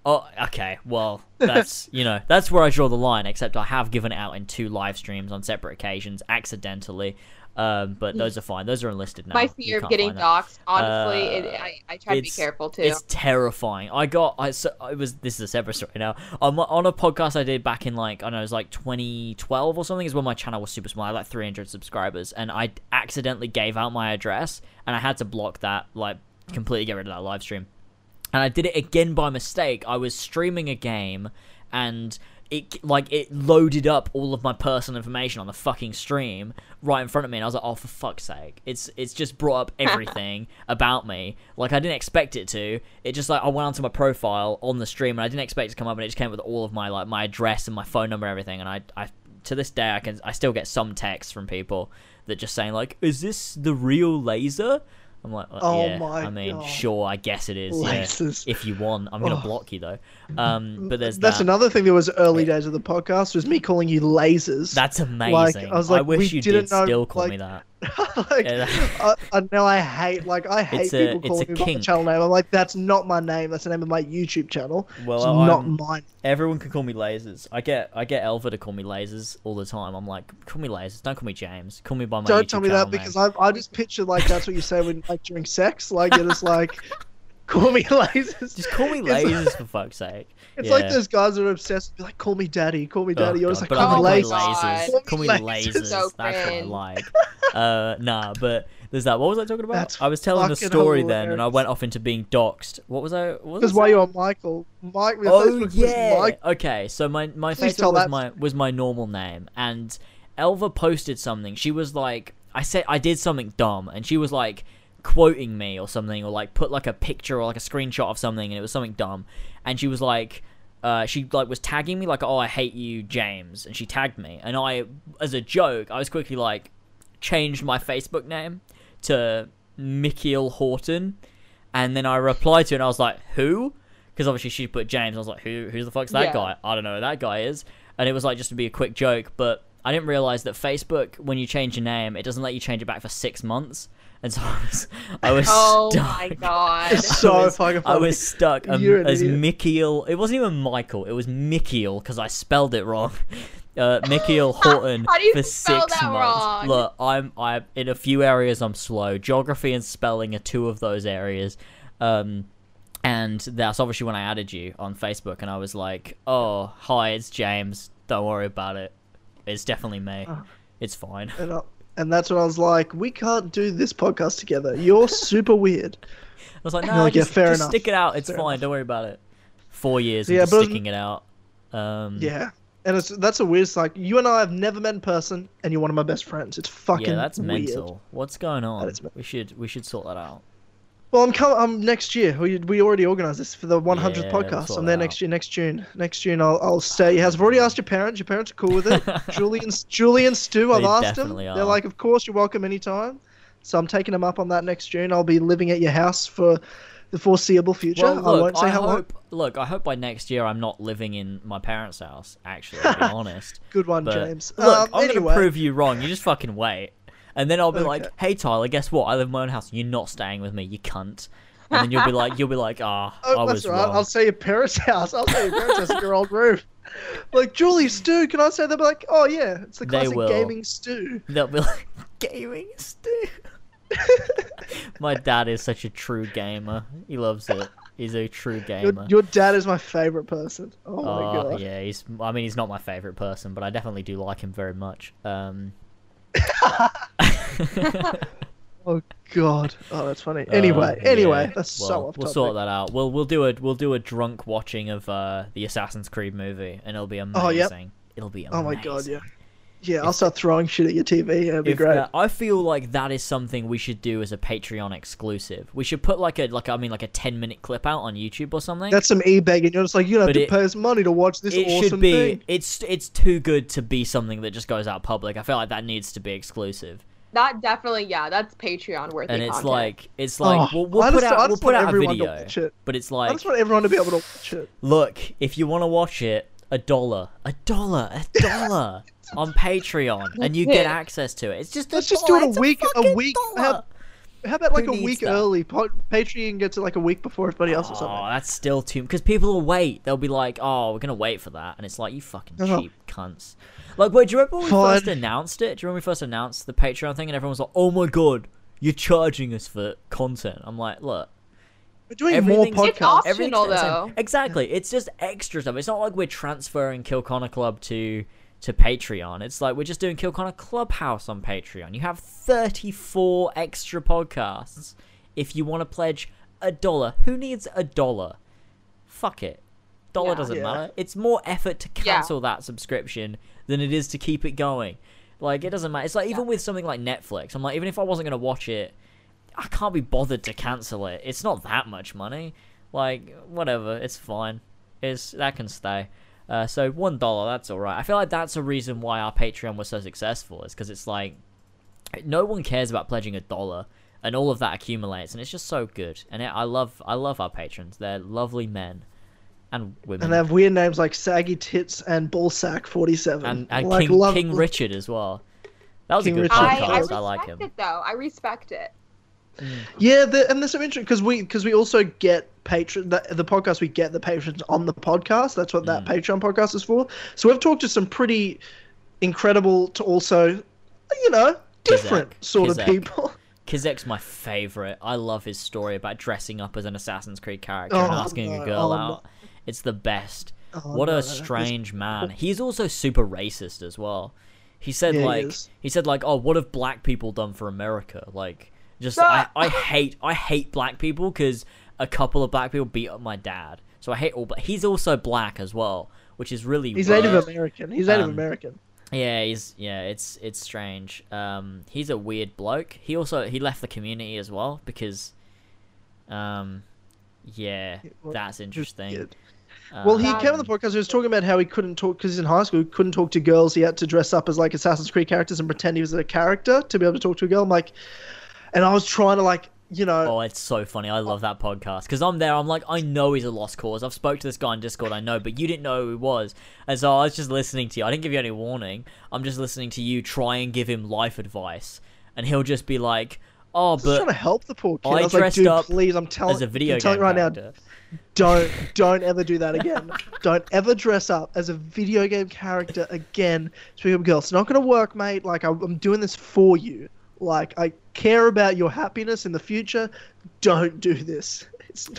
oh, okay, well, that's, you know, that's where I draw the line, except I have given it out in 2 live streams on separate occasions, accidentally. But those are fine. Those are unlisted now. My fear of getting doxxed, honestly, I try to be careful too. It's terrifying. This is a separate story now. I'm on a podcast I did back in, like, I don't know, it was like 2012 or something, is when my channel was super small. I had like 300 subscribers, and I accidentally gave out my address, and I had to block that, like, completely get rid of that live stream. And I did it again by mistake. I was streaming a game, and it loaded up all of my personal information on the fucking stream right in front of me, and I was like, oh, for fuck's sake. It's just brought up everything about me. Like, I didn't expect it to. It just, like, I went onto my profile on the stream, and I didn't expect it to come up, and it just came with all of my, like, my address and my phone number and everything. And I to this day, I still get some texts from people that just saying, like, is this the real Laser? I'm like, yeah, I mean, God. Sure, I guess it is. Yeah, if you want, I'm going to block you, though. But that's another thing that was early days of the podcast, was me calling you Lasers. That's amazing. Like, I was like, I wish you did still call me that. Like, now I hate people calling me by the channel name. I'm like, that's not my name. That's the name of my YouTube channel. Well, it's not mine. Everyone can call me Lasers. I get Elva to call me Lasers all the time. I'm like, call me Lasers. Don't call me James. Call me by my. Don't YouTube tell me that name. Because I just picture, like, that's what you say when, like, during sex. Like, you're just like, call me Lasers. Just call me Lasers, like, for fuck's sake. It's like those guys that are obsessed. Like, call me Daddy. Call me Daddy. You're just like, call me Lasers. Call me Lasers. So that's what I like. Nah, but there's that. What was I talking about? I was telling the story hilarious. Then, and I went off into being doxxed. What was I? Because why you on Michael? Mike. Oh yeah. Mike. Okay, so my Facebook was my normal name, and Elva posted something. She was like, I did something dumb, and she was like quoting me or something, or like put like a picture or like a screenshot of something, and it was something dumb, and she was like. She, like, was tagging me, like, oh, I hate you, James, and she tagged me, and I, as a joke, I was quickly, like, changed my Facebook name to Mikiel Horton, and then I replied to her, and I was like, who? Because obviously she put James, and I was like, who the fuck's that guy? I don't know who that guy is, and it was, like, just to be a quick joke, but I didn't realize that Facebook, when you change your name, it doesn't let you change it back for 6 months. And so I was stuck. Oh my god! I was stuck as Mikiel. It wasn't even Michael. It was Mikiel, because I spelled it wrong. Mikiel Horton. How do you for spell 6 that months. Wrong? Look, I'm in a few areas I'm slow. Geography and spelling are 2 of those areas. And that's obviously when I added you on Facebook, and I was like, oh hi, it's James. Don't worry about it. It's definitely me. It's fine. And that's when I was like, we can't do this podcast together. You're super weird. I was like, no, just stick it out. It's fine. Don't worry about it. 4 years of sticking it out. Yeah. And that's the weirdest, like, you and I have never met in person, and you're one of my best friends. It's fucking weird. Yeah, that's mental. What's going on? We should sort that out. Well, I'm next year. We already organised this for the 100th podcast. I'm there next year, next June. I'll stay at your house. I've already asked your parents. Your parents are cool with it. Julie and Stu, I've asked them. They're like, of course, you're welcome anytime. So I'm taking them up on that next June. I'll be living at your house for the foreseeable future. Well, look, I won't say how long. Look, I hope by next year I'm not living in my parents' house, actually, to be honest. Good one, but, James. Look, I'm going to prove you wrong. You just fucking wait. And then I'll be like, hey, Tyler, guess what? I live in my own house. You're not staying with me, you cunt. And then you'll be like, I was wrong. I'll say your parents' house. I'll say your parents' house in your old room. Like, Julie, Stu, can I say that? They'll be like, oh, yeah, it's the classic gaming Stu. They'll be like, gaming Stu. My dad is such a true gamer. He loves it. He's a true gamer. Your dad is my favorite person. Oh, my God. Yeah, he's not my favorite person, but I definitely do like him very much. Oh god! Oh, that's funny. Anyway, that's so off topic. We'll sort that out. We'll do a drunk watching of the Assassin's Creed movie, and it'll be amazing. Oh, yep. It'll be amazing. Oh my god! Yeah, yeah. I'll start throwing shit at your TV. It'll be great. I feel like that is something we should do as a Patreon exclusive. We should put like a 10-minute clip out on YouTube or something. That's some e-begging. You're just like, you don't have to pay us money to watch this awesome thing. It's too good to be something that just goes out public. I feel like that needs to be exclusive. That definitely, yeah, that's Patreon worthy. And it's content. we'll put out a video, but it's like I just want everyone to be able to watch it. Look, if you want to watch it, $1 on Patreon, and you get access to it. It's just let's just do it a week. How about like a week early? Patreon gets it like a week before everybody else or something. Oh, that's still too... Because people will wait. They'll be like, oh, we're going to wait for that. And it's like, you fucking cheap cunts. Like, wait, do you remember when we first announced it? Do you remember when we first announced the Patreon thing and everyone was like, oh my god, you're charging us for content? I'm like, look. We're doing more podcasts. It's optional, though. Exactly. It's just extra stuff. It's not like we're transferring Kill Connor Club to Patreon. It's like we're just doing Kill Connor Clubhouse on Patreon. You have 34 extra podcasts if you want to pledge $1. Who needs $1? Fuck it. Dollar doesn't matter. It's more effort to cancel that subscription than it is to keep it going. Like, it doesn't matter. It's like, even with something like Netflix, I'm like, even if I wasn't going to watch it, I can't be bothered to cancel it. It's not that much money. Like, whatever. It's fine. That can stay. So $1, that's all right. I feel like that's a reason why our Patreon was so successful, is because it's like no one cares about pledging $1, and all of that accumulates, and it's just so good. And I love our patrons. They're lovely men and women, and they have weird names like Saggy Tits and Ballsack 47, and like King Richard as well. That was a good podcast. I like him. I respect it. Yeah, and there's some interesting because we also get patron the podcast. We get the patrons on the podcast. That's what that Patreon podcast is for. So we've talked to some pretty incredible, to also, you know, different sort of people. Kizek's my favorite. I love his story about dressing up as an Assassin's Creed character and asking a girl out. It's the best. What a strange man. He's also super racist as well. He said like, oh, what have black people done for America? Like. Just I hate black people because a couple of black people beat up my dad, so I hate all. But he's also black as well, which is really weird. Native American. He's Native American. Yeah, it's strange. He's a weird bloke. He left the community as well because, that's interesting. Well, he came on the podcast. He was talking about how he couldn't talk because he's in high school. He couldn't talk to girls. He had to dress up as like Assassin's Creed characters and pretend he was a character to be able to talk to a girl. I'm like. And I was trying to, like, you know... Oh, it's so funny. I love that podcast. Because I'm there, I'm like, I know he's a lost cause. I've spoke to this guy on Discord, I know, but you didn't know who he was. And so I was just listening to you. I didn't give you any warning. I'm just listening to you try and give him life advice. And he'll just be like, oh, but... I was trying to help the poor kid. I was like, dude, please, I'm telling you right now, don't ever do that again. Don't ever dress up as a video game character again to become a girl. It's not going to work, mate. Like, I'm doing this for you. Like, I care about your happiness in the future. Don't do this.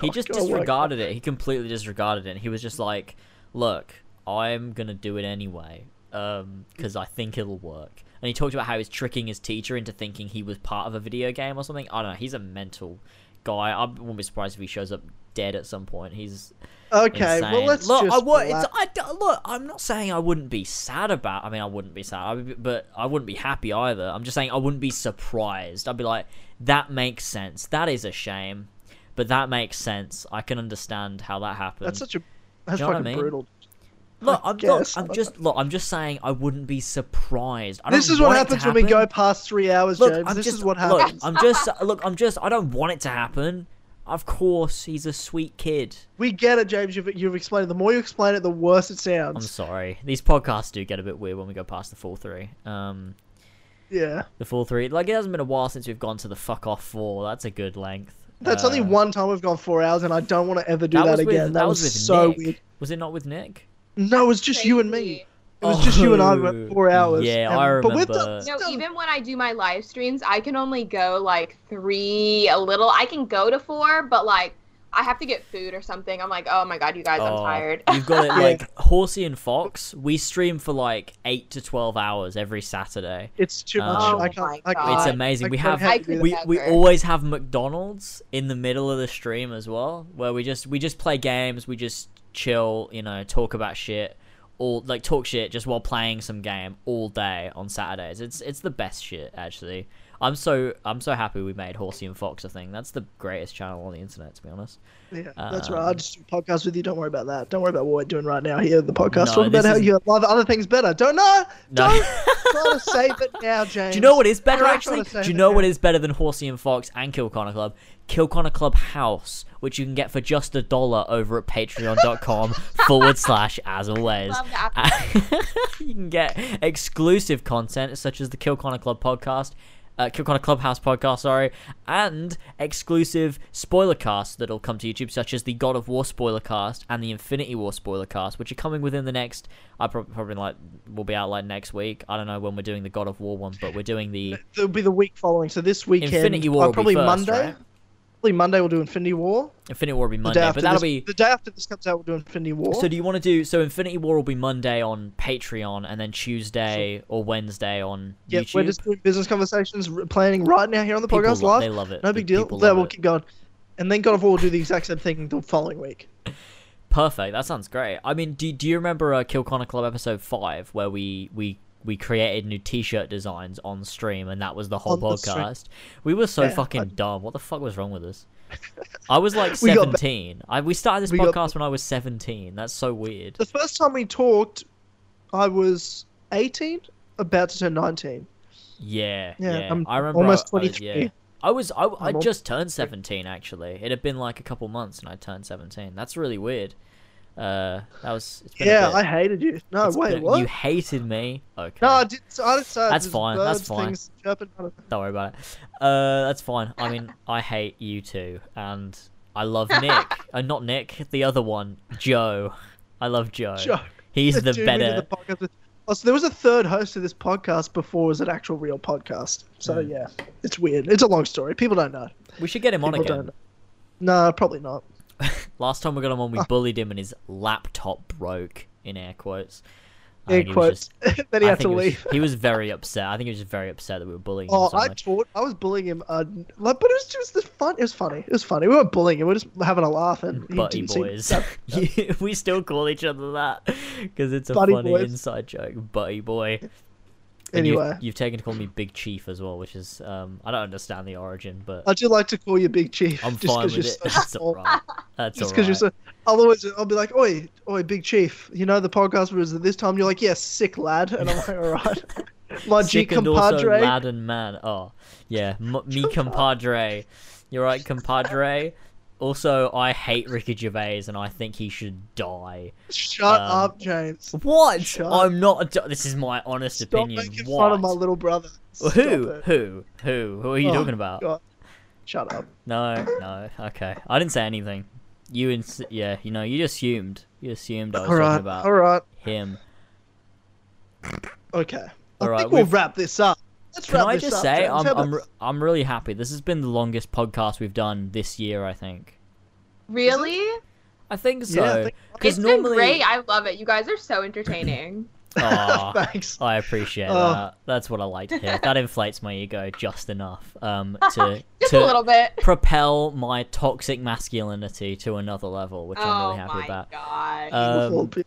He just disregarded it. He completely disregarded it. And he was just like, look, I'm going to do it anyway because I think it'll work. And he talked about how he's tricking his teacher into thinking he was part of a video game or something. I don't know. He's a mental guy. I wouldn't be surprised if he shows up dead at some point. He's okay. Insane. Well, let's look, I'm not saying I wouldn't be sad about. I mean, I wouldn't be sad, but I wouldn't be happy either. I'm just saying I wouldn't be surprised. I'd be like, that makes sense. That is a shame, but that makes sense. I can understand how that happened. That's fucking brutal. Look, I'm just saying I wouldn't be surprised. This is what happens when we go past 3 hours, James. This is what happens. I don't want it to happen. Of course, he's a sweet kid. We get it, James. You've explained it. The more you explain it, the worse it sounds. I'm sorry. These podcasts do get a bit weird when we go past the full three. The full three. Like, it hasn't been a while since we've gone to the fuck off 4. That's a good length. That's only one time we've gone 4 hours, and I don't want to ever do that again. That was so weird. Was it not with Nick? No, it was just you and me. It was just you and I went 4 hours. Yeah, I remember. Even when I do my live streams, I can only go like 3, I can go to 4, but like I have to get food or something. I'm like, oh my God, you guys, I'm tired. You've got it like Horsey and Fox. We stream for like 8 to 12 hours every Saturday. It's too much. I can't. It's amazing. We always have McDonald's in the middle of the stream as well, where we just play games. We just chill, you know, talk about shit. All like talk shit just while playing some game all day on Saturdays. It's the best shit, actually. I'm so happy we made Horsey and Fox a thing. That's the greatest channel on the internet, to be honest. Yeah, that's right. I'll just do a podcast with you. Don't worry about that. Don't worry about what we're doing right now here in the podcast. Talk about how you love other things better. Don't know. No. Don't try to save it now, James. Do you know what is better, actually? Do you know what is better than Horsey and Fox and Kill Connor Club? Kill Connor Club House, which you can get for just $1 over at patreon.com/ as always. You can get exclusive content such as the Kill Connor Club podcast Kill Connor Club House podcast, sorry, and exclusive spoiler casts that'll come to YouTube, such as the God of War spoiler cast and the Infinity War spoiler cast, which are coming within the next. I probably like will be out like next week. I don't know when we're doing the God of War one, but we're doing the. It'll be the week following. So this weekend, Infinity War will probably be first, Monday. Right? Monday we'll do Infinity War. Infinity War will be Monday, but that'll be... The day after this comes out, we'll do Infinity War. So do you want to do... So Infinity War will be Monday on Patreon, and then Tuesday or Wednesday on YouTube. Yeah, we're just doing business conversations, planning right now here on the podcast live. They love it. No big deal. We'll keep going. And then God of War will do the exact same thing the following week. Perfect. That sounds great. I mean, do you remember Kill Connor Club episode 5, where we created new t-shirt designs on stream, and that was the whole podcast. We were so fucking dumb. What the fuck was wrong with us? I was like 17. We started this podcast when I was 17. That's so weird. The first time we talked, I was 18, about to turn 19. Yeah. I'm I remember almost 23. I just turned 17, actually. It had been like a couple months, and I turned 17. That's really weird. I hated you. No, wait, what? You hated me? Okay. No, I didn't. That's fine. That's fine. Don't worry about it. That's fine. I mean, I hate you too, and I love Nick. Not Nick. The other one, Joe. I love Joe. He's the better. So there was a third host of this podcast before it was an actual real podcast. So yeah, it's weird. It's a long story. People don't know. We should get him on again. No, probably not. Last time we got him on, we bullied him and his laptop broke, in air quotes. Then he had to leave. He was very upset. I think he was just very upset that we were bullying him so much. I was bullying him. But it was just fun. It was funny. We weren't bullying him. We were just having a laugh. And buddy boys. We still call each other that because it's a funny inside joke. Buddy boy. And anyway, you've taken to call me Big Chief as well, which is I don't understand the origin, but I do like to call you Big Chief. I'm fine with it. That's alright. Otherwise, I'll be like, oi, Big Chief. You know the podcast was at this time. You're like, yes, sick lad, and I'm like, alright. My sick G compadre, also lad and man. Oh yeah, me compadre. You're right, compadre. Also, I hate Ricky Gervais, and I think he should die. Shut up, James. What? I'm not... This is my honest opinion. Stop making fun of my little brother. Who are you talking about? God. Shut up. No. Okay. I didn't say anything. You... you assumed. You assumed I was talking about him. Okay. I think we'll wrap this up. Can I just say, I'm really happy. This has been the longest podcast we've done this year, I think. Really? I think so. Yeah, it's been great. I love it. You guys are so entertaining. Thanks. I appreciate that. That's what I like to hear. That inflates my ego just enough to a little bit propel my toxic masculinity to another level, which I'm really happy about. Oh, my God.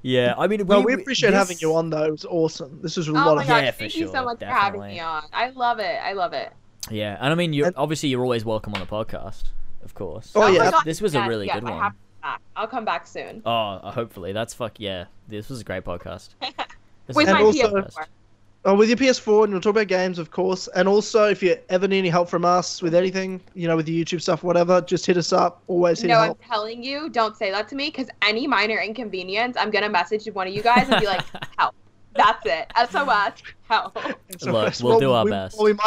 Yeah, I mean, we appreciate having you on, though. It was awesome. This was a lot of fun. Thank you so much for having me on. I love it. Yeah, and I mean, obviously you're always welcome on the podcast, of course. This was a really good one. I'll come back soon. Hopefully. This was a great podcast. With my PS4. With your PS4, and we'll talk about games, of course. And also, if you ever need any help from us with anything, with the YouTube stuff, whatever, just hit us up. Always hit help. I'm telling you, don't say that to me, because any minor inconvenience, I'm going to message one of you guys and be like, help. That's it. SOS, help. Look, we'll do our best. Well, we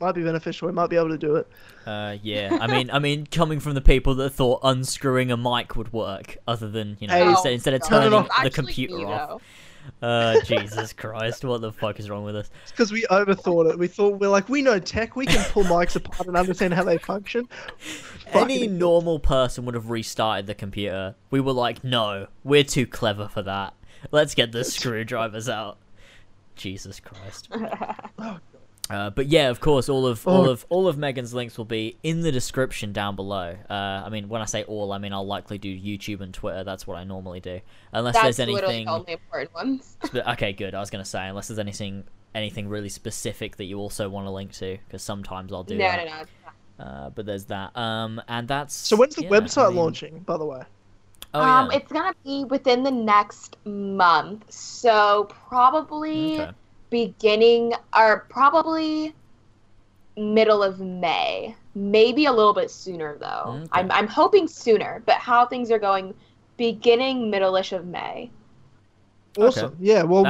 might be beneficial. We might be able to do it. I mean, coming from the people that thought unscrewing a mic would work, other than, instead of turning the computer off. Jesus Christ, what the fuck is wrong with us? It's because we overthought it. We thought, we know tech, we can pull mics apart and understand how they function. Any normal person would have restarted the computer. We were like, no, we're too clever for that. Let's get the screwdrivers out. Jesus Christ. But yeah, of course, all of Megan's links will be in the description down below. I mean, when I say all, I mean I'll likely do YouTube and Twitter. That's what I normally do, unless there's anything. That's literally all the important ones. Okay, good. I was gonna say unless there's anything really specific that you also want to link to, because sometimes I'll do that. No. But there's that. And that's. So when's the website launching, by the way? It's gonna be within the next month. So probably. Okay. Beginning or probably middle of May, maybe a little bit sooner though. Okay. I'm hoping sooner, but how things are going, beginning middle-ish of May. Awesome. Okay. Yeah, well,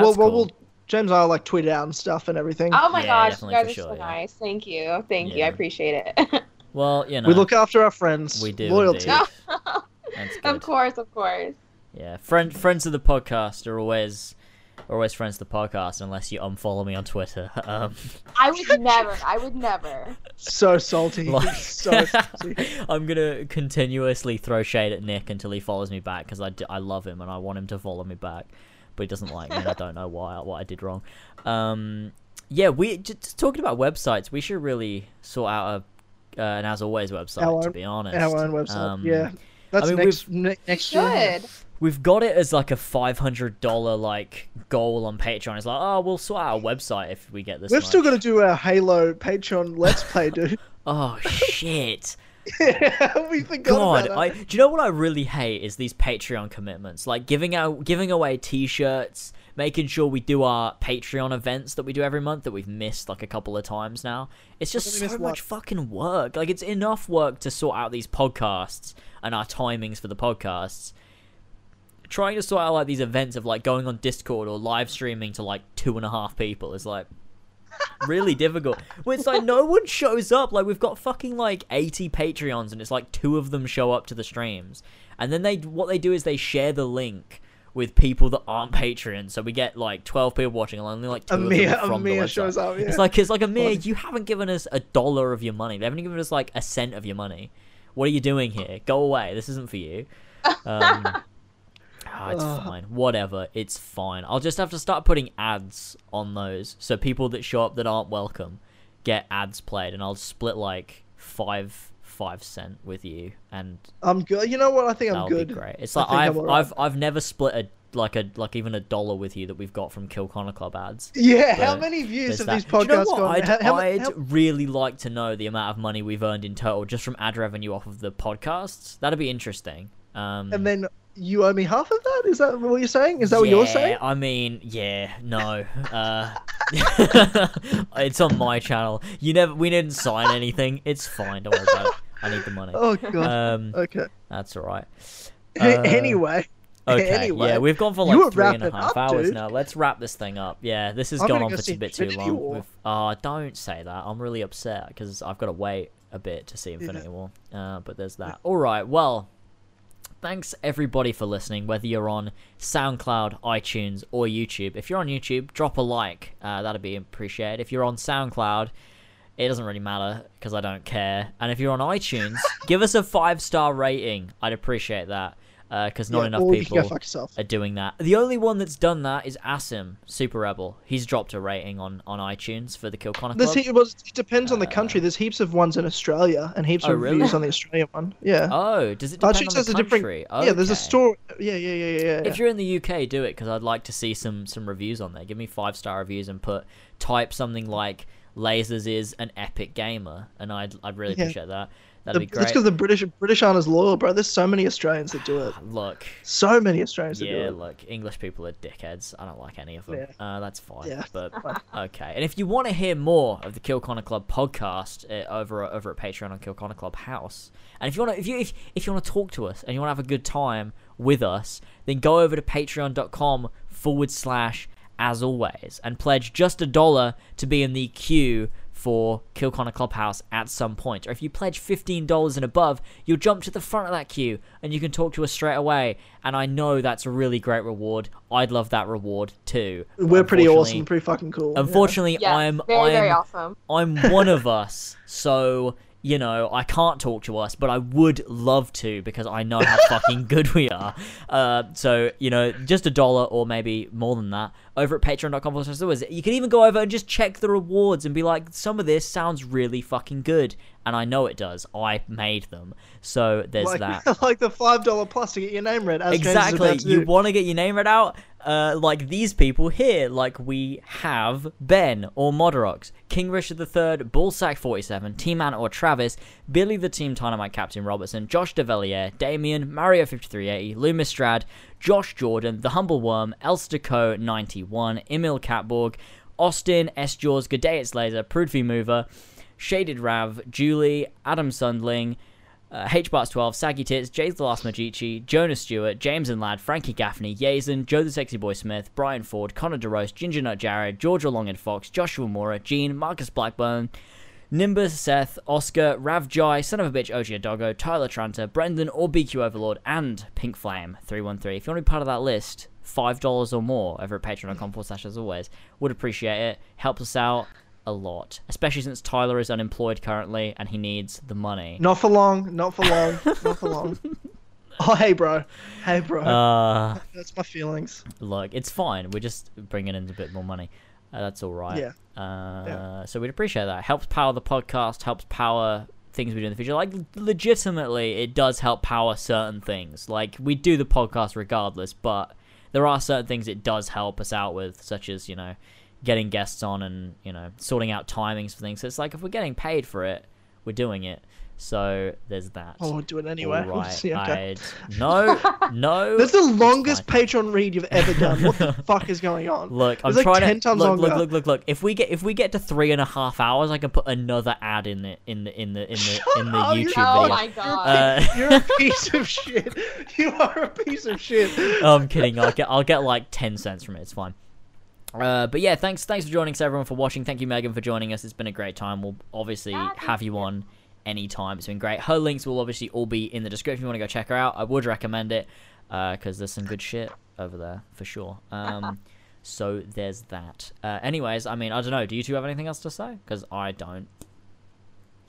James and I like tweet it out and stuff and everything. Oh my gosh, you guys are so nice. Thank you. Thank you. I appreciate it. Well, you know. We look after our friends. We do. Loyalty. Of course, of course. Yeah, friends of the podcast are always friends of the podcast unless you unfollow me on Twitter. I would never. So salty. Like, so salty. I'm going to continuously throw shade at Nick until he follows me back because I love him and I want him to follow me back. But he doesn't like me and I don't know why, what I did wrong. Yeah, we just talking about websites, we should really sort out an As Always website, to be honest. Our own website, yeah. That's next year. We've got it as like a $500 like goal on Patreon. It's like, oh, we'll sort out a website if we get this. We've still got to do our Halo Patreon Let's Play, dude. Oh shit! Yeah, we forgot about that. Do you know what I really hate is these Patreon commitments, like giving away T-shirts, making sure we do our Patreon events that we do every month that we've missed like a couple of times now. It's just so much fucking work. Like it's enough work to sort out these podcasts and our timings for the podcasts. Trying to sort out like these events of like going on Discord or live streaming to like 2.5 people is like really difficult. Well, it's like no one shows up. Like we've got fucking like 80 Patreons and it's like 2 of them show up to the streams. And then what they do is they share the link with people that aren't Patreons. So we get like 12 people watching and only like 2 of them from the website. Shows up, yeah. It's like Amir, you haven't given us $1 of your money. They haven't given us like a cent of your money. What are you doing here? Go away. This isn't for you. It's fine. Whatever. It's fine. I'll just have to start putting ads on those so people that show up that aren't welcome get ads played, and I'll split like 5 cents with you. And I'm good. You know what? I think I'm good. Be great. It's like I've never split even $1 with you that we've got from Kill Connor Club ads. Yeah. But how many views have these podcasts gone? I'd really like to know the amount of money we've earned in total just from ad revenue off of the podcasts. That'd be interesting. And then. You owe me half of that? Is that what you're saying? Is that what you're saying? I mean, yeah, no. It's on my channel. We didn't sign anything. It's fine. Don't worry about it. I need the money. Oh, God. Okay. That's all right. Anyway. Okay, yeah, we've gone for like 3.5 hours now. Let's wrap this thing up. Yeah, this has gone on for a bit too long. Don't say that. I'm really upset because I've got to wait a bit to see Infinity War. But there's that. All right, well... Thanks everybody for listening, whether you're on SoundCloud, iTunes, or YouTube. If you're on YouTube, drop a like. That'd be appreciated. If you're on SoundCloud, it doesn't really matter because I don't care. And if you're on iTunes, give us a 5-star rating. I'd appreciate that because not enough people are doing that. The only one that's done that is Asim, Super Rebel. He's dropped a rating on iTunes for the Kill Connor Club. It depends on the country. There's heaps of ones in Australia and heaps of reviews on the Australian one. Yeah. Oh, does it depend on the country? Okay. Yeah, there's a story. Yeah. If you're in the UK, do it because I'd like to see some reviews on there. Give me 5-star reviews and type something like Lasers is an epic gamer, and I'd really appreciate that. That'd be great. It's because the British aren't as loyal, bro. There's so many Australians that do it. Look. So many Australians that do it. Yeah, look. English people are dickheads. I don't like any of them. Yeah. That's fine. Yeah. But, okay. And if you want to hear more of the Kill Connor Club podcast over at Patreon on Kill Connor Club House, and if you want to talk to us and you want to have a good time with us, then go over to patreon.com/asalways and pledge just $1 to be in the queue for Kill Connor Clubhouse at some point. Or if you pledge $15 and above, you'll jump to the front of that queue and you can talk to us straight away. And I know that's a really great reward. I'd love that reward too. We're pretty awesome, pretty fucking cool. Unfortunately, yeah. I'm very awesome. I'm one of us, so you know I can't talk to us, but I would love to because I know how fucking good we are. So you know, just $1 or maybe more than that over at patreon.com. You can even go over and just check the rewards and be like, some of this sounds really fucking good, and I know it does. I made them, so there's that. Like the $5+ to get your name read. Exactly, you want to get your name read out. Like these people here, like we have Ben or Modrox, King Richard III, Bullsack47, T-Man or Travis, Billy the Team Dynamite Captain Robertson, Josh DeVellier, Damien, Mario5380, Loomis Strad, Josh Jordan, The Humble Worm, Elsterco91, Emil Catborg, Austin, S. Jaws, Good Day It's Laser, Prudvi Mover, Shaded Rav, Julie, Adam Sundling, HBarts12, Saggy Tits, Jay's the Last Magici, Jonas Stewart, James and Ladd, Frankie Gaffney, Yazen, Joe the Sexy Boy Smith, Brian Ford, Connor DeRose, Ginger Nut Jared, Georgia Long and Fox, Joshua Mora, Gene, Marcus Blackburn, Nimbus, Seth, Oscar, Rav Jai, Son of a Bitch, OG Doggo, Tyler Tranter, Brendan, or BQ Overlord, and Pink Flame 313. If you want to be part of that list, $5 or more over at patreon.com/, as always, would appreciate it. Helps us out a lot, especially since Tyler is unemployed currently and he needs the money. Not for long, not for long, not for long. Oh, hey, bro. Hey, bro. That's my feelings. Look, it's fine. We're just bringing in a bit more money. That's all right. Yeah. So we'd appreciate that. Helps power the podcast, helps power things we do in the future. Like, legitimately, it does help power certain things. Like, we do the podcast regardless, but there are certain things it does help us out with, such as, you know, getting guests on and, you know, sorting out timings for things. So it's like, if we're getting paid for it, we're doing it. So there's that. Oh, we'll do it anyway. All right. See, okay. No. That's the longest Patreon read you've ever done. What the fuck is going on? Look, I'm like trying 10 times longer. Look. If we get to 3.5 hours, I can put another ad in the YouTube video. Oh my god! You're a piece of shit. You are a piece of shit. I'm kidding. I'll get like 10 cents from it. It's fine. But yeah, thanks for joining us, everyone, for watching. Thank you, Megan, for joining us. It's been a great time. We'll obviously have you on anytime. It's been great. Her links will obviously all be in the description if you want to go check her out. I would recommend it because there's some good shit over there for sure. So there's that. Anyways, I mean, I don't know, do you two have anything else to say? Because I don't.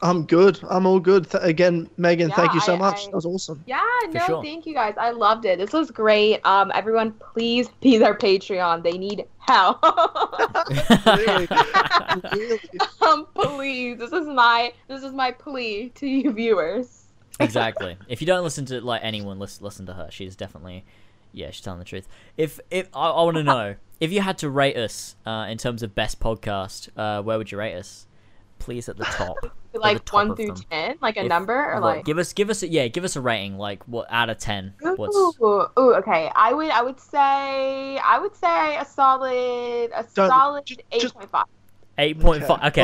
I'm good. I'm all good. Again, Megan, thank you so much. That was awesome. Yeah, thank you guys. I loved it. This was great. Everyone, please be their Patreon. They need help. Really? Please. This is my plea to you viewers. Exactly. If you don't listen to like anyone, listen to her. She's definitely, she's telling the truth. If I want to know, if you had to rate us in terms of best podcast, where would you rate us? Please at the top. Like 1 through 10, like a number, or like give us a rating, like what out of 10? Okay. I would say a solid 8.5. 8.5. Okay.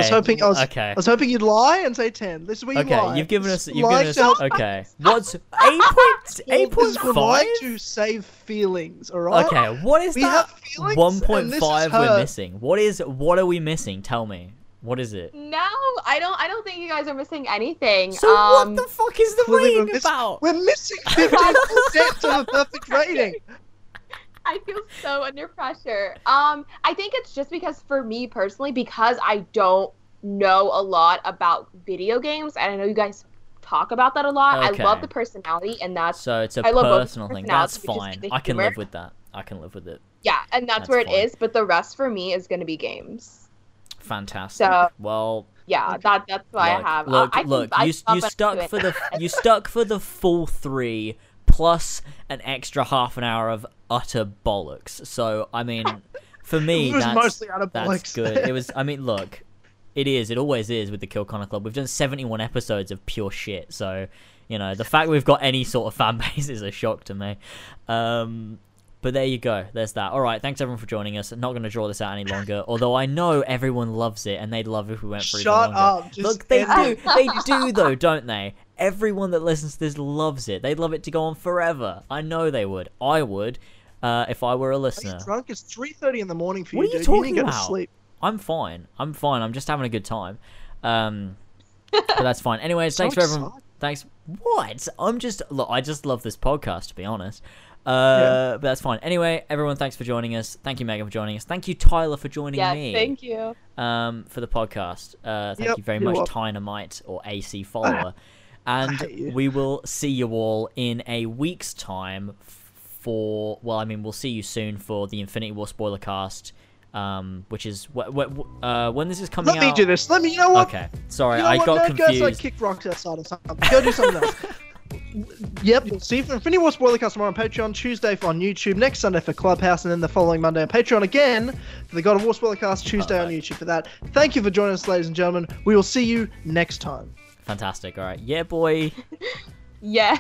I was hoping you'd lie and say 10. This is where you lie. Okay, you've given us. Okay. What's 8.5? To save feelings, all right? Okay. What is that? 1.5 we're missing. What are we missing? Tell me. What is it? No, I don't think you guys are missing anything. So what the fuck is the rating about? We're missing 50% of a perfect rating. I feel so under pressure. I think it's just because for me personally, because I don't know a lot about video games, and I know you guys talk about that a lot. Okay. I love the personality, and that's so it's a personal thing. That's fine. I can live with that. I can live with it. Yeah, and that's where it is. But the rest for me is going to be games. Fantastic. So, well, yeah, that's why I have. You stuck for the full 3 plus an extra half an hour of utter bollocks. So I mean, for me, that's good. It was. I mean, look, it is. It always is with the Kill Connor Club. We've done 71 episodes of pure shit. So you know, the fact we've got any sort of fan base is a shock to me. But there you go. There's that. All right. Thanks, everyone, for joining us. I'm not going to draw this out any longer, although I know everyone loves it, and they'd love if we went through longer. Shut up. Look, they do. They do, though, don't they? Everyone that listens to this loves it. They'd love it to go on forever. I know they would. I would if I were a listener. Are you drunk? It's 3:30 in the morning for you, dude. What are you talking about? You need to go to sleep. I'm fine. I'm fine. I'm just having a good time. But that's fine. Anyways, thanks for everyone. Thanks. What? Look, I just love this podcast, to be honest. But that's fine. Anyway, everyone, thanks for joining us. Thank you, Megan, for joining us. Thank you, Tyler, for joining me. Yeah, thank you. For the podcast. Thank you very much, Tynamite, or AC Follower. And we will see you all in a week's time for... Well, I mean, we'll see you soon for the Infinity War spoiler cast, which is... when this is coming out... Let me do this. Let me... You know what? Okay. Sorry, I got confused. You know what? No, guys, like, kick rocks outside or something. Go do something else. Yep, you'll see for Infinity War Spoilercast tomorrow on Patreon, Tuesday for on YouTube, next Sunday for Clubhouse, and then the following Monday on Patreon again for the God of War Spoilercast, Tuesday on YouTube for that. Thank you for joining us, ladies and gentlemen. We will see you next time. Fantastic. All right. Yeah, boy. Yeah.